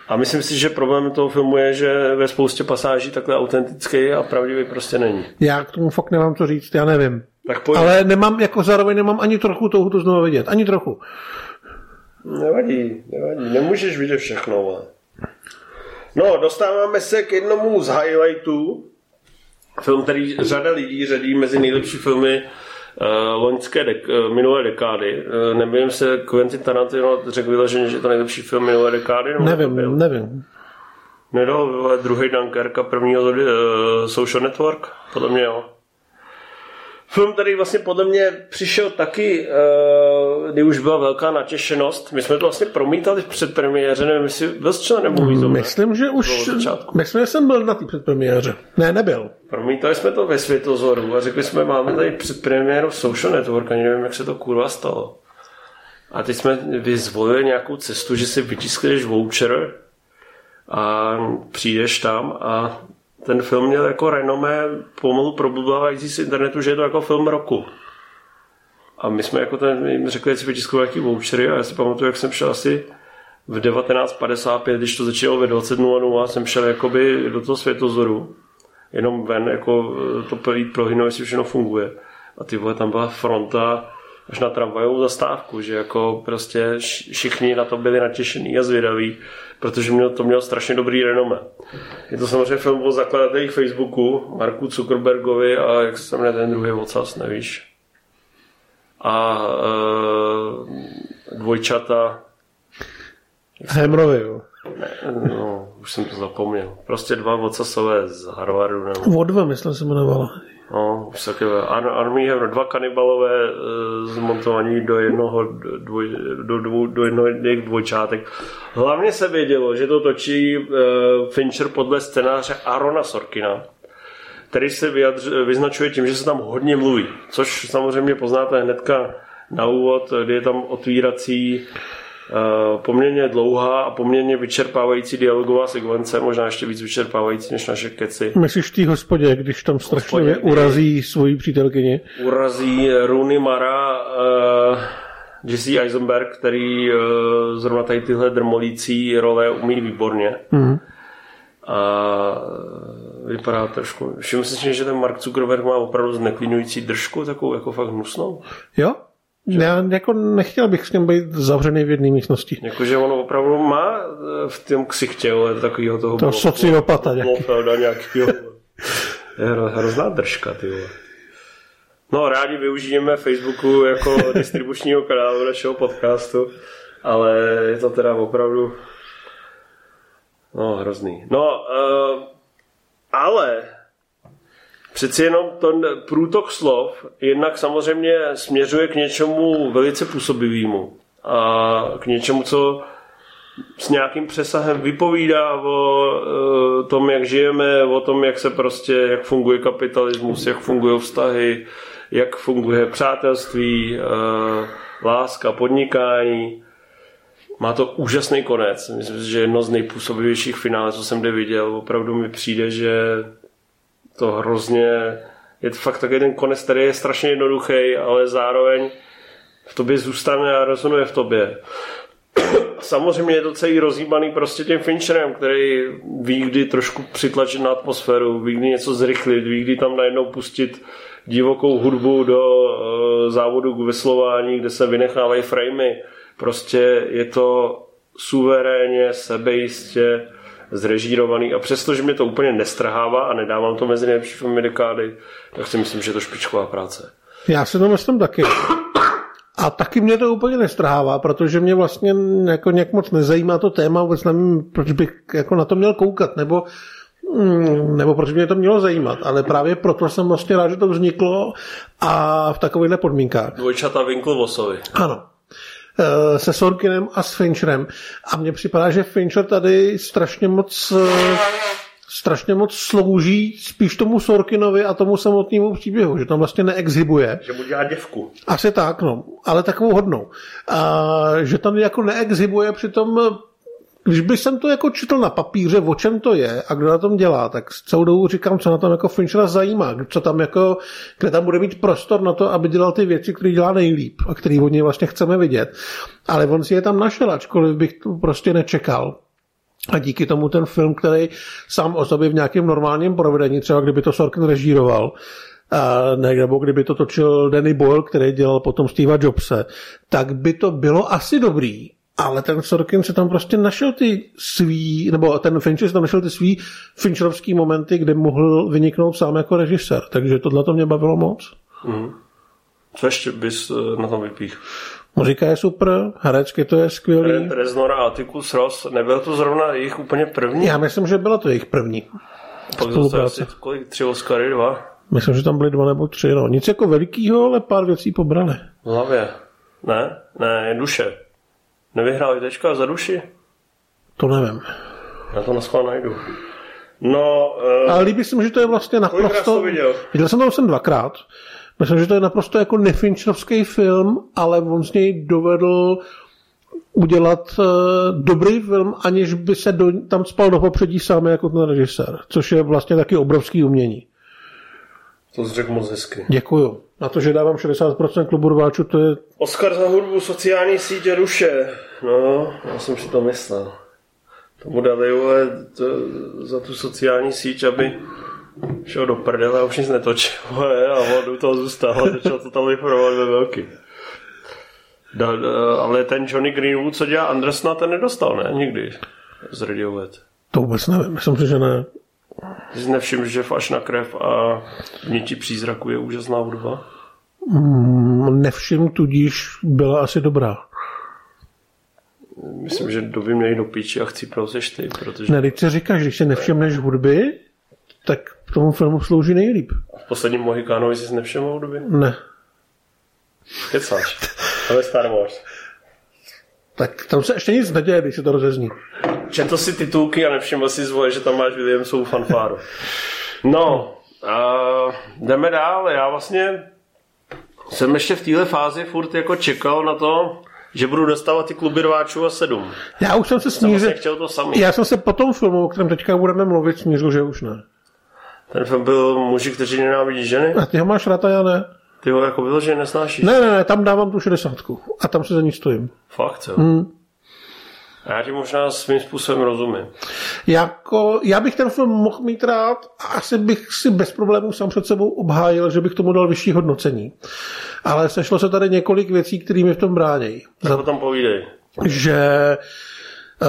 A myslím si, že problém toho filmu je, že ve spoustě pasáží takhle autentický a pravdivý prostě není. Já k tomu fakt nemám co říct, já nevím. Tak pojď. Ale nemám, jako zároveň nemám ani trochu touhu to znovu vidět, ani trochu. Nevadí, nevadí, nemůžeš vidět všechno, ale... No, dostáváme se k jednomu z highlightů, film, který řada lidí řadí mezi nejlepší filmy Uh, loňské dek- minulé dekády. Uh, nevím se, Quentin Tarantino řekl vyloženě, že je to nejlepší film minulé dekády? Nevím, nevím. Nedal druhý Dunkerka, prvního uh, Social Network, podle mě jo. Film, který vlastně podle mě přišel taky, uh, kdy už byla velká natěšenost. My jsme to vlastně promítali v předpremiéře, nevím, jestli byl střel nebo víc. Myslím, že už, myslím, že jsem byl na té předpremiéře. Ne, nebyl. Promítali jsme to ve Světozoru a řekli jsme, máme tady předpremiéru Social Network, ani nevím, jak se to kurva stalo. A teď jsme vyzvolili nějakou cestu, že si vytiskneš voucher a přijdeš tam a ten film měl jako renomé pomalu probudlávající z internetu, že je to jako film roku. A my jsme jako ten, jim řekli, že si vytiskují nějaký vouchery a já si pamatuju, jak jsem šel asi v devatenáct padesát pět, když to začalo ve dvacet nula nula, jsem šel jakoby do toho Světozoru, jenom ven, jako to projít prohynou, jestli všechno funguje. A ty vole, tam byla fronta až na tramvajovou zastávku, že jako prostě všichni na to byli natěšený a zvědaví, protože měl, to mělo strašně dobrý renomé. Je to samozřejmě film o zakladatelích Facebooku, Marku Zuckerbergovi a jak se jmenuje ten druhý ocas, nevíš. A e, dvojčata... Hemrovi, jo. No, už jsem to zapomněl. Prostě dva ocasové z Harvardu. Nebo... O dva, myslím, se jmenovala. No, už takové. Armí Hemro, dva kanibalové zmontovaní do jednoho dvoj, do, dvou, do jednoho dvojčátek. Hlavně se vědělo, že to točí Fincher podle scénáře Aarona Sorkina, který se vyjadř, vyznačuje tím, že se tam hodně mluví, což samozřejmě poznáte hnedka na úvod, kdy je tam otvírací poměrně dlouhá a poměrně vyčerpávající dialogová sekvence, možná ještě víc vyčerpávající než naše keci. Myslíš v té hospodě, když tam strašlivě urazí svoji přítelkyni? Urazí Rooney Mara, uh, Jesse Eisenberg, který uh, zrovna tady tyhle drmolící role umí výborně. Mm-hmm. A vypadá trošku... Všiml si, že ten Mark Zuckerberg má opravdu zneklínující držku, takovou jako fakt hnusnou. Jo? Já jako nechtěl bych s ním být zavřený v jedné místnosti. Jakože ono opravdu má v tom ksichtě takového toho... To sociopata nějaký. nějakého. Hrozná držka, ty vole. No, rádi využijeme Facebooku jako distribučního kanálu našeho podcastu, ale je to teda opravdu... No, hrozný. No, uh, ale... Přeci jenom ten průtok slov jednak samozřejmě směřuje k něčemu velice působivému a k něčemu, co s nějakým přesahem vypovídá o tom, jak žijeme, o tom, jak se prostě, jak funguje kapitalismus, jak fungují vztahy, jak funguje přátelství, láska, podnikání. Má to úžasný konec. Myslím, že jedno z nejpůsobivějších finále, co jsem kdy viděl, opravdu mi přijde, že to hrozně, je to fakt takový ten konec, který je strašně jednoduchý, ale zároveň v tobě zůstane a rezonuje v tobě. Samozřejmě je to celý rozhýbaný prostě tím Fincherem, který ví, kdy trošku přitlačit na atmosféru, ví, kdy něco zrychlit, ví, kdy tam najednou pustit divokou hudbu do uh, závodu k veslování, kde se vynechávají framey. Prostě je to suverénně, sebejistě zrežírovaný a přestože mi to úplně nestrhává a nedávám to mezi nejlepší filmy dekády, tak si myslím, že je to špičková práce. Já si to myslím taky. A taky mě to úplně nestrhává, protože mě vlastně jako nějak moc nezajímá to téma, vůbec nevím, proč bych jako na to měl koukat, nebo, nebo proč mě to mělo zajímat, ale právě proto jsem vlastně rád, že to vzniklo a v takovýchhle podmínkách. Dvojčata Winklevosovi. Ano. Se Sorkinem a s Fincherem. A mně připadá, že Fincher tady strašně moc strašně moc slouží spíš tomu Sorkinovi a tomu samotnému příběhu, že tam vlastně neexhibuje. Že mu dělá děvku. Asi tak, no. Ale takovou hodnou. A že tam jako neexhibuje, přitom když bych jsem to jako četl na papíře, o čem to je a kdo na tom dělá, tak celou dobu říkám, co na tom jako Finchera zajímá, co tam jako, kde tam bude mít prostor na to, aby dělal ty věci, které dělá nejlíp a které od něj vlastně chceme vidět. Ale on si je tam našel, ačkoliv bych to prostě nečekal. A díky tomu ten film, který sám o sobě v nějakém normálním provedení, třeba kdyby to Sorkin režíroval, ne, nebo kdyby to točil Danny Boyle, který dělal potom Stevea Jobse, tak by to bylo asi dobrý. Ale ten Sorkin se tam prostě našel ty svý, nebo ten Fincher se tam našel ty svý fincherovský momenty, kde mohl vyniknout sám jako režisér. Takže tohle to mě bavilo moc. Mm. Co ještě bys na tom vypíchl? Muzika je super, herecky to je skvělý. Rep, Reznor a Atticus Ross, nebylo to zrovna jejich úplně první? Já myslím, že bylo to jejich první. Pak zase kolik, tři Oscary, dva? Myslím, že tam byly dva nebo tři, no. Nic jako velikýho, ale pár věcí pobrali. V hlavě. Ne, ne, duše. Nevyhrál Jitečka za duši? To nevím. Já to naschvál najdu. No, uh, ale líbí se mi, že to je vlastně naprosto... To viděl? viděl jsem to už jsem dvakrát. Myslím, že to je naprosto jako nefinčnovský film, ale on z něj dovedl udělat uh, dobrý film, aniž by se do, tam spal do popředí sám jako ten režisér, což je vlastně taky obrovský umění. To jsi řekl moc hezky. Děkuju. Na to, že dávám šedesát procent Klubu rváčů, to je... Oscar za hudbu, sociální sítě, duše. No, já jsem si to myslel. Tomu dali to, za tu sociální síť, aby šel do prdele a už nic netočil. A on u toho zůstal a začal to tam vyformovat ve velký. Da, da, ale ten Johnny Greenwood, co dělá Andersona, ten nedostal, ne? Nikdy z Radiohead. To vůbec nevím, myslím si, že ne. Ty jsi nevšiml, že Až na krev a Vnití přízraku je úžasná hudba? Mm, nevšiml, tudíž byla asi dobrá. Myslím, že doby měli do píči a chci proseš ty, protože... Ne, teď se říkáš, když se nevšimneš hudby, tak k tomu filmu slouží nejlíp. A v posledním Mohikánovi jsi nevšiml hudby? Ne. Kecáš. To je Star Wars. Tak tam se ještě nic neděje, když se to rozezní. Četl si titulky a nevšiml si zvoje, že tam máš Williamsovu fanfáru. No, a jdeme dál. Já vlastně jsem ještě v téhle fázi furt jako čekal na to, že budu dostávat ty Kluby rváčů a sedm. Já už jsem se smířil. Já jsem se po tom filmu, o kterém teďka budeme mluvit, smířil, že už ne. Ten film byl Muži, kteří nenávidí ženy. A ty ho máš rád a já ne. Ty ho jako vyloženě nesnášíš? Ne, ne, ne, tam dávám tu šedesátku a tam se za ní stojím. Fakt, jo? Hmm. A já ti možná svým způsobem rozumím. Jako, já bych ten film mohl mít rád a asi bych si bez problémů sám před sebou obhájil, že bych tomu dal vyšší hodnocení. Ale sešlo se tady několik věcí, které mi v tom bránějí. Tak o tom povídej. Že uh,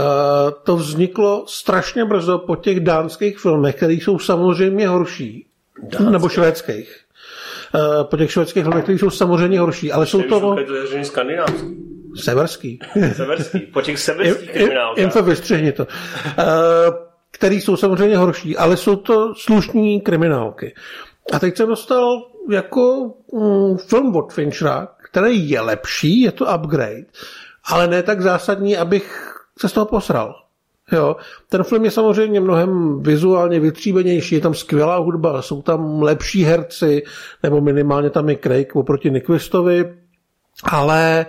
to vzniklo strašně brzo po těch dánských filmech, které jsou samozřejmě horší. Dánský. Nebo švédských. Uh, po těch švédských filmech, které jsou samozřejmě horší. Ale jsou to... Severský. Severský. Po těch severských kriminálkách. Info vystřihni to. Který jsou samozřejmě horší, ale jsou to slušní kriminálky. A teď jsem dostal jako film od Finchera, který je lepší, je to upgrade, ale ne tak zásadní, abych se z toho posral. Jo. Ten film je samozřejmě mnohem vizuálně vytříbenější, je tam skvělá hudba, jsou tam lepší herci, nebo minimálně tam je Craig oproti Nyqvistovi, ale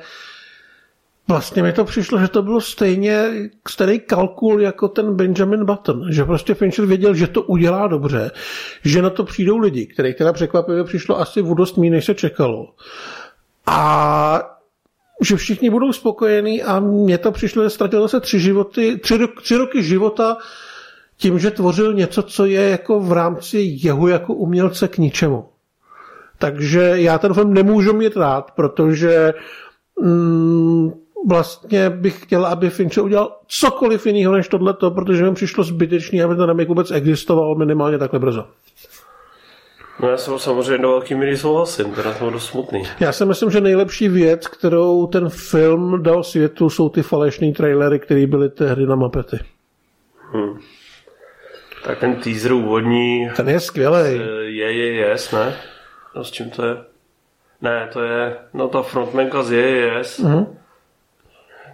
vlastně mi to přišlo, že to bylo stejně starý kalkul jako ten Benjamin Button, že prostě Fincher věděl, že to udělá dobře, že na to přijdou lidi, kterých teda překvapivě přišlo asi o dost míň, než se čekalo. A že všichni budou spokojení a mně to přišlo, že ztratilo se tři, životy, tři, tři roky života tím, že tvořil něco, co je jako v rámci jeho jako umělce k ničemu. Takže já ten film nemůžu mít rád, protože mm, vlastně bych chtěla, aby Fincher udělal cokoliv jiného než tohleto, protože mi přišlo zbytečný, aby ten remake vůbec existoval minimálně takhle brzo. No já jsem samozřejmě do velký míry souhlasím, teda jsem dost smutný. Já si myslím, že nejlepší věc, kterou ten film dal světu, jsou ty falešný trailery, které byly tehdy na Muppety. Hmm. Tak ten teaser úvodní... Ten je skvělej. Je, je, je, ne? No s čím to je? Ne, to je... No ta frontmanka z J J S. Mhm.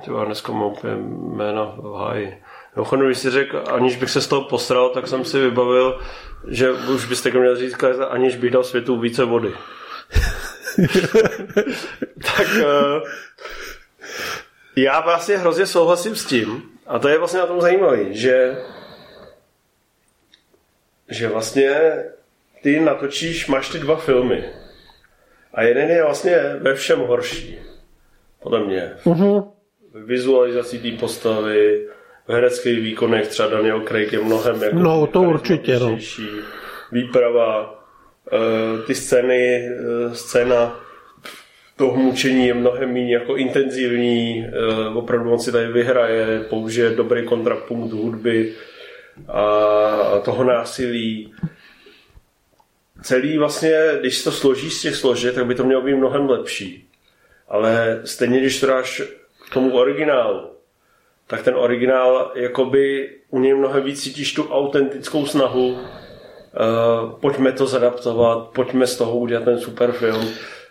Tyba, dneska mám úplně jména v háji. Jochonu, když jsi řekl, aniž bych se z toho posral, tak jsem si vybavil, že už byste měl říct, aniž bych dal světu více vody. Tak já vlastně hrozně souhlasím s tím, a to je vlastně na tom zajímavý, že že vlastně ty natočíš, máš ty dva filmy a jeden je vlastně ve všem horší. Podle mě. Mhm. Vizualizací té postavy, v hereckých výkonech třeba Daniel Craig je mnohem jako no, to určitě, no. Výprava, ty scény, scéna toho mučení je mnohem méně jako intenzivní, opravdu on si tady vyhraje, použije dobrý kontrapunkt hudby a toho násilí. celý vlastně, když to složíš z těch složek, tak by to mělo být mnohem lepší. Ale stejně, když to dáš k tomu originálu, tak ten originál, jakoby u něj mnohem víc cítíš tu autentickou snahu, uh, pojďme to zadaptovat, pojďme z toho udělat ten super film.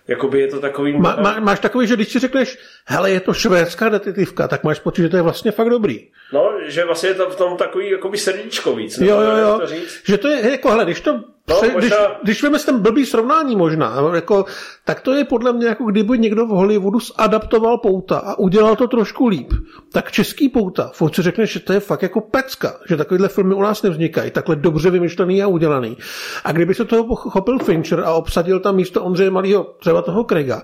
Jakoby je to takový... Má, má, máš takový, že když si řekneš, hele, je to švédská detektivka, tak máš pocit, že to je vlastně fakt dobrý. No, že vlastně je to v tom takový jakoby srdíčko víc. Jo, jo, jo. To říct. Že to je, jako, hele, když to... No, se, možná... Když, když veme s ten blbý srovnání možná, jako, tak to je podle mě, jako kdyby někdo v Hollywoodu zadaptoval Pouta a udělal to trošku líp. Tak český Pouta, furt si řekneš, že to je fakt jako pecka, že takovýhle filmy u nás nevznikají, takhle dobře vymyšlený a udělaný. A kdyby se toho chopil Fincher a obsadil tam místo Ondřeje Malýho, třeba toho Craiga,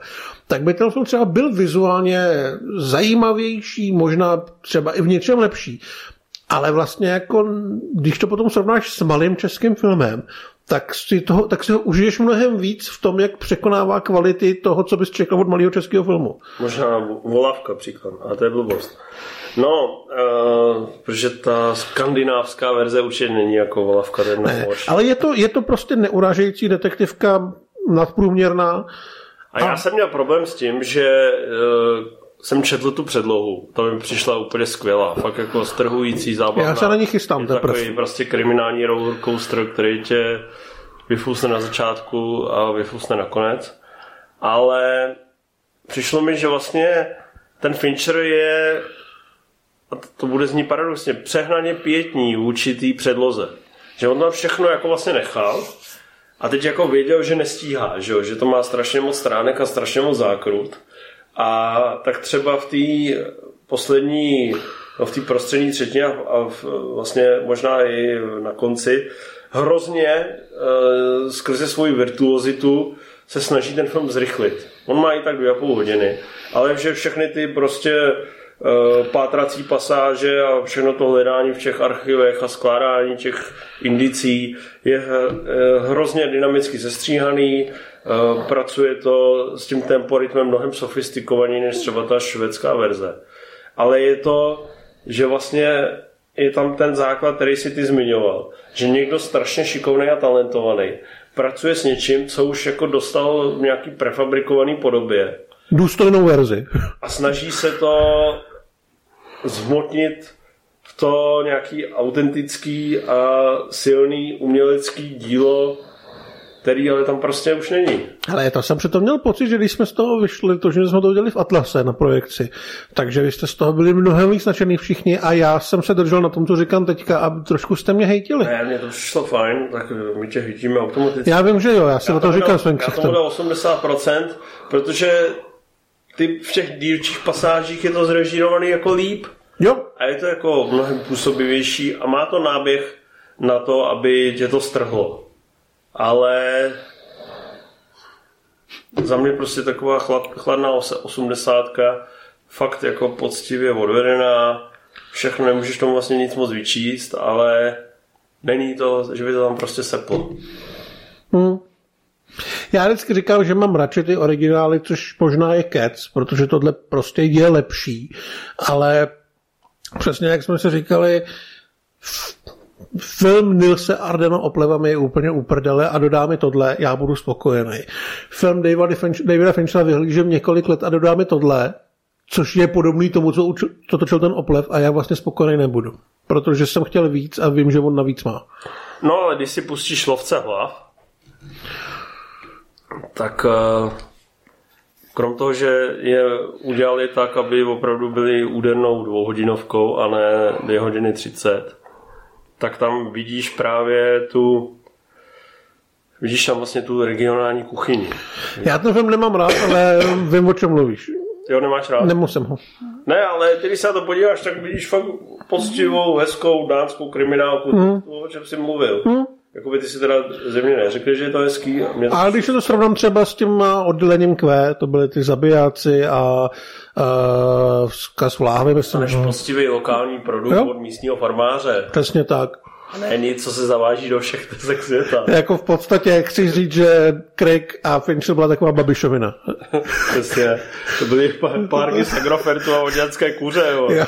tak by ten film třeba byl vizuálně zajímavější, možná třeba i v něčem lepší. Ale vlastně, jako, když to potom srovnáš s malým českým filmem, tak si, toho, tak si ho užiješ mnohem víc v tom, jak překonává kvality toho, co bys čekal od malého českého filmu. Možná Volavka příklad, ale to je blbost. No, uh, protože ta skandinávská verze určitě není jako Volavka. Ne, ale je to, je to prostě neurážející detektivka, nadprůměrná. A já a... jsem měl problém s tím, že... Uh, jsem četl tu předlohu, ta mi přišla úplně skvělá, fakt jako strhující, zábavná. Já se na ní chystám teprve. Takový prv. prostě kriminální roller coaster, který tě vyfusne na začátku a vyfusne na konec. Ale přišlo mi, že vlastně ten Fincher je, a to bude znít paradoxně, přehnaně pietní vůči té předloze. Že on tam všechno jako vlastně nechal a teď jako věděl, že nestíhá, že, jo? Že to má strašně moc stránek a strašně moc zákrut. A tak třeba v té poslední, no v té prostřední třetině a v, vlastně možná i na konci hrozně e, skrze svoji virtuozitu se snaží ten film zrychlit. On má i tak dvě a půl hodiny, ale že všechny ty prostě e, pátrací pasáže a všechno to hledání v těch archivech a skládání těch indicí je e, hrozně dynamicky sestříhaný. Pracuje to s tím temporitmem mnohem sofistikovaněji než třeba ta švédská verze. Ale je to, že vlastně je tam ten základ, který si ty zmiňoval, že někdo strašně šikovný a talentovaný pracuje s něčím, co už jako dostal v nějaký prefabrikovaný podobě. Důstojnou verzi. A snaží se to zhmotnit v to nějaký autentický a silný umělecký dílo, který ale tam prostě už není. Ale já jsem přitom měl pocit, že když jsme z toho vyšli, to, že jsme to udělali v Atlase na projekci, takže vy jste z toho byli mnohem víc nadšený všichni a já jsem se držel na tom, co říkám teďka a trošku jste mě hejtili. Ne, mě to šlo fajn, tak my tě hejtíme automaticky. Já vím, že jo, já si já na to říkám svým křichtem. Já tomu dal osmdesát procent, protože ty v těch dílčích pasážích je to zrežírovaný jako líp. Jo. A je to jako mnohem působivější a má to náběh na to, aby tě to strhlo. Ale za mě prostě taková chlad, chladná osmdesátka, fakt jako poctivě odvedená, všechno, nemůžeš tomu vlastně nic moc vyčíst, ale není to, že by to tam prostě seplo. Hmm. Já vždycky říkám, že mám radši ty originály, což možná je kec, protože tohle prostě je lepší, ale přesně jak jsme si říkali, film Nilse Ardena Oplevami je úplně uprdele a dodá mi tohle, já budu spokojený. Film Davida, Finch- Davida Finchera vyhlížím několik let a dodá mi tohle, což je podobný tomu, co, uč- co točil ten Oplev a já vlastně spokojený nebudu. Protože jsem chtěl víc a vím, že on navíc má. No ale když si pustíš Lovce hlav, tak krom toho, že je udělali tak, aby opravdu byli údernou dvouhodinovkou a ne dvě hodiny třicet, tak tam vidíš právě tu vidíš tam vlastně tu regionální kuchyni. Já ten film nemám rád, ale vím, o čem mluvíš. Jo, nemáš rád? Nemusím ho. Ne, ale ty, když se na to podíváš, tak vidíš fakt poctivou, hezkou dánskou kriminálku, hmm. to, o čem jsi mluvil. Hmm. Jakoby ty si teda ze mě neřekli, že je to hezký. A, mě to... a když se to srovnám třeba s tím oddělením Q, to byly ty zabijáci a uh, vzkaz v láhvi. Než poctivý lokální produkt jo? Od místního farmáře. Přesně tak. A ne nic, co se zaváží do všech tezek světa. Jako v podstatě chci říct, že Craig a Fincher byla taková babišovina. Přesně. To byly párky z Agrofertu a vodňanské kuře. Jo. Jo.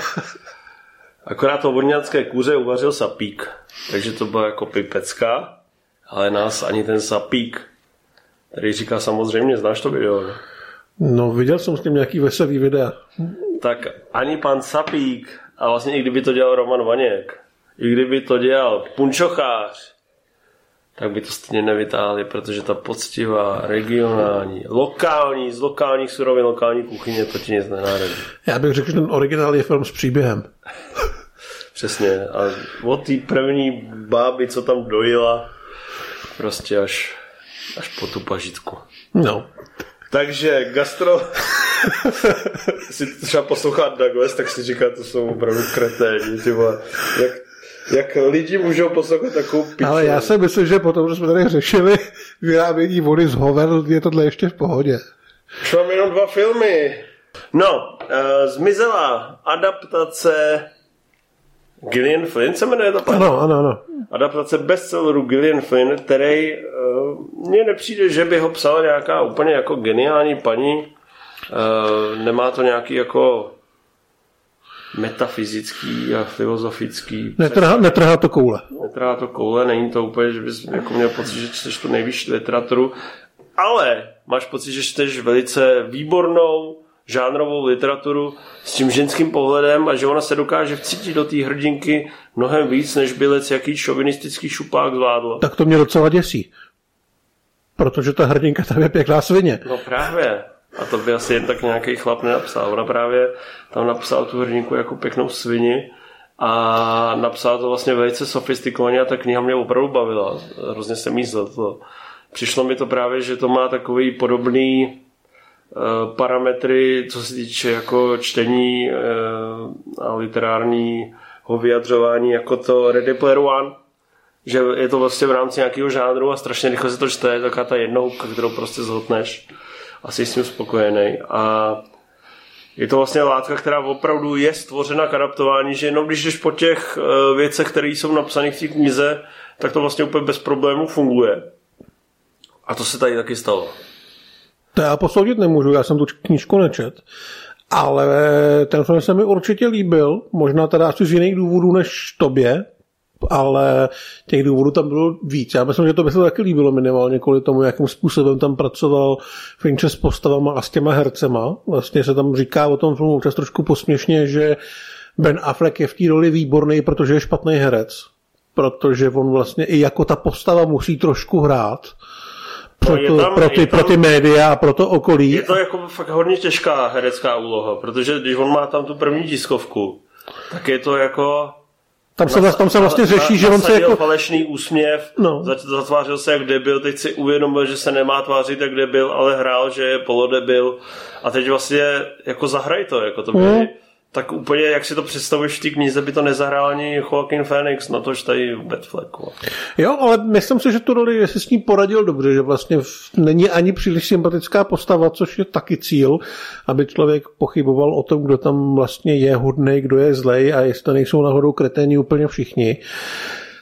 Akorát to vodňanské kuře uvařil Sapík, takže to byla jako pipecka ale nás ani ten Sapík, který říká samozřejmě, znáš to video, ne? No, viděl jsem s ním nějaký veselý videa. Tak ani pan Sapík, a vlastně i kdyby to dělal Roman Vaněk, i kdyby to dělal Punčochář, tak by to stejně nevytáhli, protože ta poctivá, regionální, lokální, z lokálních surovin, lokální kuchyně, to ti nic nenáradí. Já bych řekl, že ten originál je film s příběhem. Přesně. A od té první báby, co tam dojila, prostě až, až po tu pažitku. No. Takže gastro... si třeba poslouchat Doug West, tak si říká, to jsou opravdu kreténi, ty vole. Jak, jak lidi můžou poslouchat takovou piču. Ale já si myslím, že potom, že jsme tady řešili vyrábění vody z hoven, je tohle ještě v pohodě. Už mám jenom dva filmy. No, uh, zmizela adaptace Gillian Flynn se jmenuje to? Ano, ano, ano. Adaptace bestselleru Gillian Flynn, který uh, mně nepřijde, že by ho psala nějaká úplně jako geniální paní. Uh, nemá to nějaký jako metafyzický a filozofický... Netrhá, netrhá to koule. Netrhá to koule, není to úplně, že bys jako měl pocit, že čteš tu nejvyšší literaturu, ale máš pocit, že čteš velice výbornou žánrovou literaturu s tím ženským pohledem a že ona se dokáže vcítit do té hrdinky mnohem víc, než by lec jaký šovinistický šupák zvládl. Tak to mě docela děsí. Protože ta hrdinka tam je pěkná svině. No právě. A to by asi jen tak nějaký chlap nenapsal. Ona právě tam napsala tu hrdinku jako pěknou svini a napsala to vlastně velice sofistikovaně a ta kniha mě opravdu bavila. Hrozně jsem jí zletl. Přišlo mi to právě, že to má takový podobný uh, parametry, co se týče jako čtení uh, a literárního vyjadřování, jako to Ready Player One. Že je to vlastně v rámci nějakého žánru a strašně rychle se to čte, taká ta jednohubka, kterou prostě zhotneš. Asi s ním spokojený. A je to vlastně látka, která opravdu je stvořena k adaptování, že jenom když jdeš po těch věcech, které jsou napsané v té knize, tak to vlastně úplně bez problémů funguje. A to se tady taky stalo. To já posoudit nemůžu, já jsem tu knížku nečet, ale ten film se mi určitě líbil, možná teda asi z jiných důvodů než tobě, ale těch důvodů tam bylo víc. Já myslím, že to by se taky líbilo minimálně kvůli tomu, jakým způsobem tam pracoval Fincher s postavama a s těma hercema. Vlastně se tam říká o tom filmu čas trošku posměšně, že Ben Affleck je v té roli výborný, protože je špatný herec. Protože on vlastně i jako ta postava musí trošku hrát pro, no, tam, pro, ty, tam, pro ty média a pro to okolí. Je to jako fakt hodně těžká herecká úloha, protože když on má tam tu první tiskovku, tak je to jako... Tam se, tam se vlastně řeší, na, že on se jako... falešný úsměv, no. Zatvářil se jak debil, teď si uvědomil, že se nemá tvářit jak debil, ale hrál, že je polodebil a teď vlastně jako zahraj to, jako to by... Mm. Tak úplně, jak si to představuješ v té knize, by to nezahrál ani Joaquin Phoenix, na tož tady Batfleku. Jo, ale myslím si, že tu roli, jestli s ní poradil dobře, že vlastně není ani příliš sympatická postava, což je taky cíl, aby člověk pochyboval o tom, kdo tam vlastně je hodnej, kdo je zlej a jestli nejsou náhodou kreténi úplně všichni,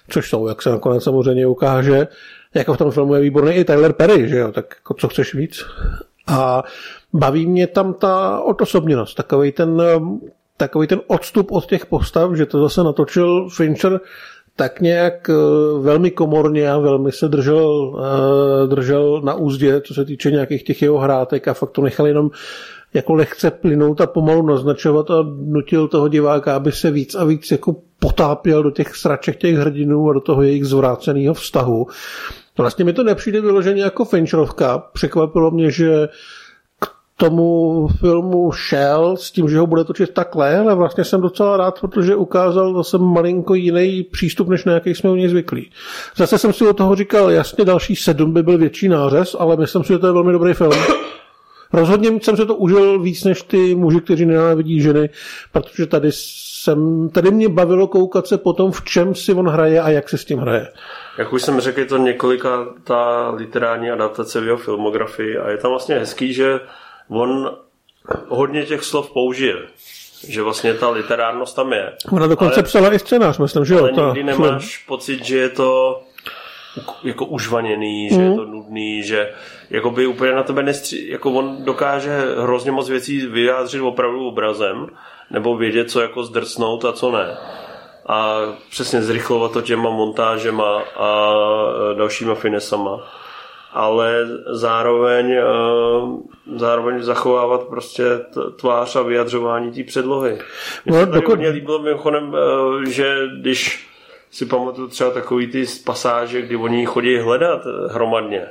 což jsou, jak se nakonec samozřejmě ukáže, jako v tom filmu je výborný i Tyler Perry, že jo, tak jako co chceš víc. A baví mě tam ta odosobněnost, takovej ten... takový ten odstup od těch postav, že to zase natočil Fincher tak nějak velmi komorně a velmi se držel, držel na úzdě, co se týče nějakých těch jeho hrátek a fakt to nechal jenom jako lehce plynout a pomalu naznačovat a nutil toho diváka, aby se víc a víc jako potápěl do těch sraček těch hrdinů a do toho jejich zvráceného vztahu. Vlastně mi to nepřijde vyloženě jako Fincherovka. Překvapilo mě, že tomu filmu šel s tím, že ho bude točit takhle, ale vlastně jsem docela rád, protože ukázal zase malinko jiný přístup, než na jaký jsme u něj zvyklí. Zase jsem si od toho říkal, jasně další sedm by byl větší nářez, ale myslím si, že to je velmi dobrý film. Rozhodně jsem se to užil víc než ty muži, kteří nenávidí ženy, protože tady, jsem, tady mě bavilo koukat se potom, v čem si on hraje a jak se s tím hraje. Jak už jsem řekl, je to několika ta literární adaptace v jeho filmografii a je tam vlastně hezký, že on hodně těch slov použil, že vlastně ta literárnost tam je. Ona dokonce ale, psala i scénář, myslím, že jo. Ale nikdy nemáš film. Pocit, že je to jako užvaněný, že mm. je to nudný, že jako by úplně na tebe nestří... Jako on dokáže hrozně moc věcí vyjádřit opravdu obrazem, nebo vědět, co jako zdrcnout a co ne. a přesně zrychlovat to těma montážema a dalšíma finesama. Ale zároveň, zároveň zachovávat prostě tvář a vyjadřování té předlohy. Mně se tady hodně líbilo mimochodem, že když si pamatuju třeba takový ty pasáže, kdy oni chodí hledat hromadně,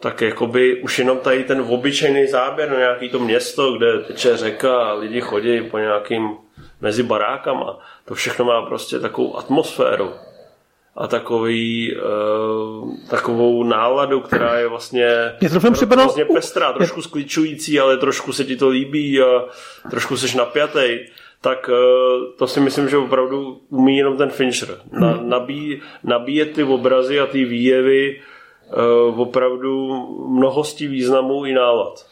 tak jakoby už jenom tady ten obyčejný záběr na nějaký to město, kde teče řeka a lidi chodí po nějakým mezi barákama, to všechno má prostě takovou atmosféru a takový, uh, takovou náladu, která je vlastně hrozně pestrá, trošku skličující, ale trošku se ti to líbí a trošku seš napjatej, tak uh, to si myslím, že opravdu umí jenom ten Fincher. Na, nabí, nabíjet ty obrazy a ty výjevy uh, opravdu mnohosti významů i nálad.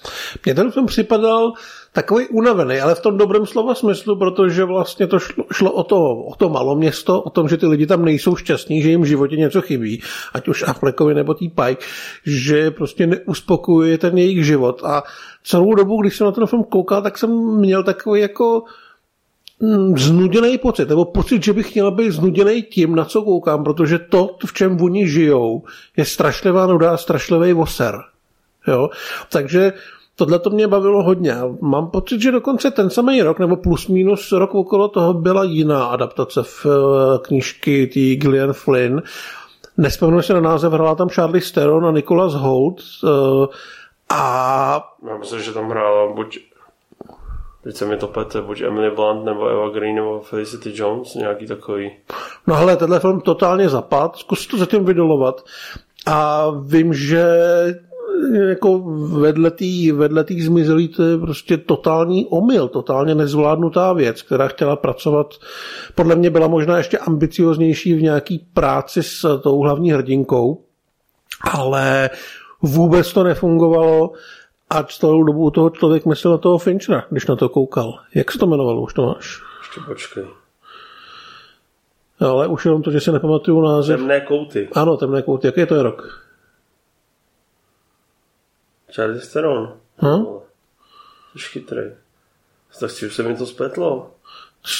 Mně ten film připadal takový unavený, ale v tom dobrém slova smyslu, protože vlastně to šlo, šlo o, to, o to maloměsto, o tom, že ty lidi tam nejsou šťastní, že jim v životě něco chybí, ať už Affleckovi nebo tý Pike, že prostě neuspokojuje ten jejich život. A celou dobu, když jsem na ten film koukal, tak jsem měl takový jako znuděný pocit, nebo pocit, že bych měl být znuděný tím, na co koukám, protože to, v čem oni žijou, je strašlivá nuda a strašlivý voser. Jo? Takže tohle to mě bavilo hodně. Mám pocit, že dokonce ten samý rok, nebo plus minus rok okolo toho, byla jiná adaptace v knížky tý Gillian Flynn. Nespomenu se na název, hrála tam Charlize Theron a Nicholas Hoult. A já myslím, že tam hrála buď, teď se mi to pete, buď Emily Blunt, nebo Eva Green, nebo Felicity Jones, nějaký takový. No hele, tenhle film totálně zapad, zkus to zatím vydolovat. A vím, že jako vedle tý, vedle tý zmizelí, to je prostě totální omyl, totálně nezvládnutá věc, která chtěla pracovat, podle mě byla možná ještě ambicioznější v nějaký práci s tou hlavní hrdinkou, ale vůbec to nefungovalo a celou dobu u toho člověk myslel na toho Finchera, když na to koukal. Jak se to jmenovalo, už to máš? Ještě počkej. Ale už jenom to, že si nepamatuju název. Temné kouty. Ano, Temné kouty. Jaký je to je rok? Charlie Steron. Hm? Jsi chytrý. Tak si už se mi to spletlo.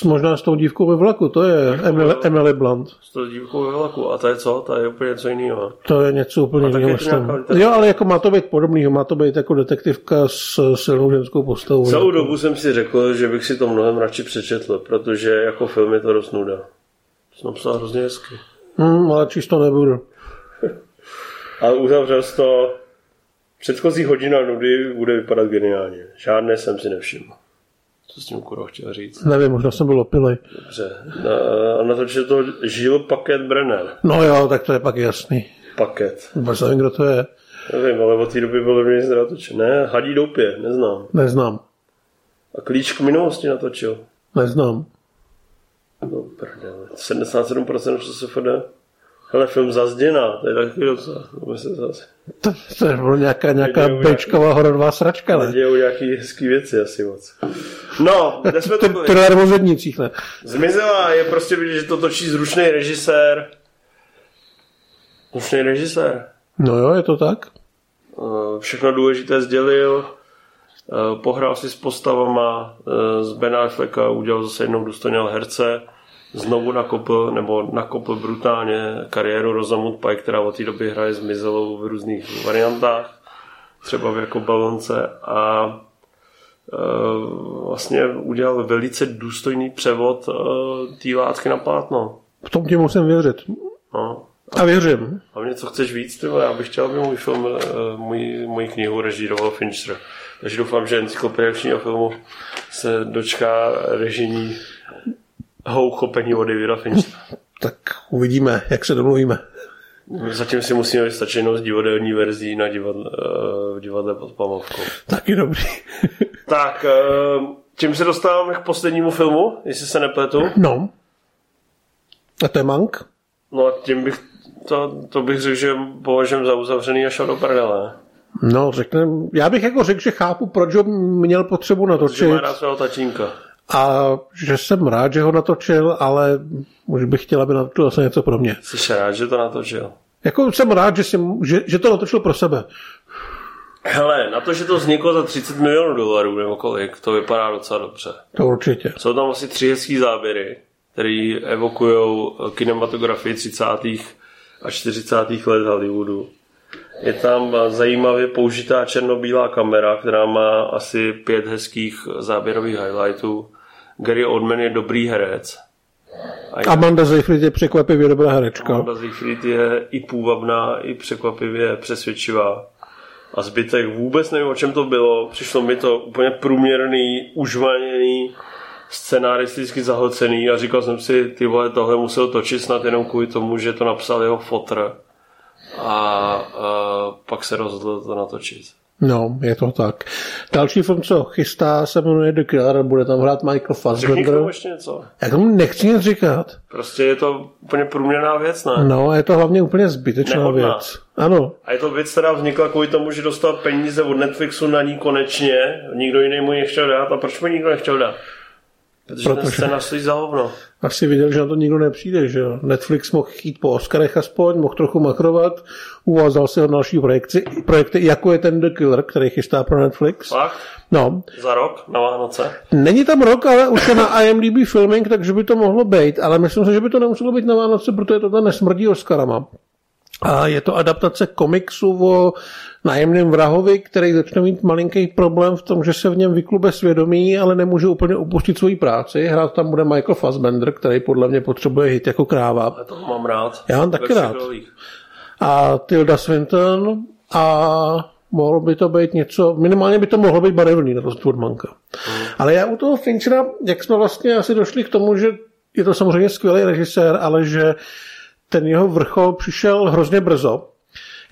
Možná s tou dívkou ve vlaku, to je Emily, Emily Blunt. S tou dívkou ve vlaku. A to je co? To je úplně něco jiného. To je něco úplně jiného. Jo, ale jako má to být podobného. Má to být jako detektivka s silnou ženskou postavou. Celou dobu jsem si řekl, že bych si to mnohem radši přečetl, protože jako film je to dost nuda. Jsi napsal hrozně hezky. Hm, ale číst to nebudu. Ale uzavřel jsi to. Předchozí hodina nudy bude vypadat geniálně. Žádné jsem si nevšiml. Co s tím kurva chtěl říct? Nevím, možná jsem byl opilej. Dobře. Na, a natočil to Žil Paket Brenner. No jo, tak to je pak jasný. Paket. Vůbec nevím, kdo to je. Nevím, ale od té doby bylo mě nic natočené. Ne, Hadí doupě, neznám. Neznám. A Klíč k minulosti natočil. Neznám. No prdele. sedmdesát sedm procent už se fode. Hele, film Zazděná, to je taky docela. To, to je bylo nějaká, nějaká bečková hororová sračka, ne? Dějou nějaký hezký věci asi moc. No, kde jsme to byli? To Zmizela je prostě vidět, že to točí zručný režisér. Zručný režisér. No jo, je to tak. Všechno důležité sdělil. Pohrál si s postavama. Z Ben Afflecka udělal zase jednou důstojného herce. Znovu nakopl, nebo nakopl brutálně kariéru Rosamund Pike, která od té doby hraje Zmizelou v různých variantách, třeba v jako balonce, a e, vlastně udělal velice důstojný převod e, té látky na plátno. V tom tě musím věřit. No. A, a věřím. A mě co chceš víc, ty vole, já bych chtěl, aby můj film, e, můj, můj knihu režíroval Fincher. Takže doufám, že encyklopedičního filmu se dočká režijní houchopení od Davida Finchera. Tak uvidíme, jak se domluvíme. Zatím si musíme vystačit s divadelní verzí na divadle, v divadle pod Palmovkou. Taky dobrý. Tak, tím se dostáváme k poslednímu filmu, jestli se nepletu. No. A to je Mank? No a tím bych, to, to bych řekl, že považujem za uzavřený a šel do prdele. No, řekneme, já bych jako řekl, že chápu, proč ho měl potřebu natočit. Protože má rád svého tatínka. A že jsem rád, že ho natočil, ale už bych chtěl, aby natočil asi něco pro mě. Jsi rád, že to natočil? Jako jsem rád, že, jsem, že, že to natočil pro sebe. Hele, na to, že to vzniklo za třicet milionů dolarů nebo kolik, to vypadá docela dobře. To určitě. Jsou tam asi tři hezký záběry. který evokují kinematografii třicátých a čtyřicátých let Hollywoodu. Je tam zajímavě použitá černobílá kamera, která má asi pět hezkých záběrových highlightů. Gary Oldman je dobrý herec. A Amanda Seyfried je překvapivě dobrá herečka. Amanda Seyfried je i půvabná, i překvapivě přesvědčivá. A zbytek vůbec nevím, o čem to bylo. Přišlo mi to úplně průměrný, užvaněný, scenaristicky zahlcený a říkal jsem si, ty vole, tohle musel točit snad jenom kvůli tomu, že to napsal jeho fotr. A, a pak se rozhodl to natočit. No, je to tak. Další film, co chystá, se jmenuje The Killer, bude tam hrát Michael Fassbender. Řekni k tomu ještě něco. Já tomu nechci nic říkat. Prostě je to úplně průměrná věc, ne? No, je to hlavně úplně zbytečná Nehodná. věc. Ano. A je to věc, která vznikla kvůli tomu, že dostal peníze od Netflixu na ní konečně, nikdo jiný mu ji nechtěl dát. A proč mu nikdo nechtěl dát? Protože, Protože ten scénář stojí za hovno. Asi viděl, že na to nikdo nepřijde, že Netflix mohl jít po Oscarech aspoň, mohl trochu makrovat, uvázal si ho další projekci, projekty, jako je ten The Killer, který chystá pro Netflix. Fakt? No. Za rok? Na Vánoce? Není tam rok, ale už je na I M D B filming, takže by to mohlo být, ale myslím si, že by to nemuselo být na Vánoce, protože tohle nesmrdí Oscarama. A je to adaptace komiksu o nájemném vrahovi, který začne mít malinký problém v tom, že se v něm vyklube svědomí, ale nemůže úplně opustit svoji práci. Hrát tam bude Michael Fassbender, který podle mě potřebuje hit jako kráva. Já to mám rád. Já mám taky rád. A Tilda Swinton a mohlo by to být něco, minimálně by to mohlo být barevný na Roztvůrmanka. Hmm. Ale já u toho Finchera, jak jsme vlastně asi došli k tomu, že je to samozřejmě skvělý režisér, ale že ten jeho vrchol přišel hrozně brzo.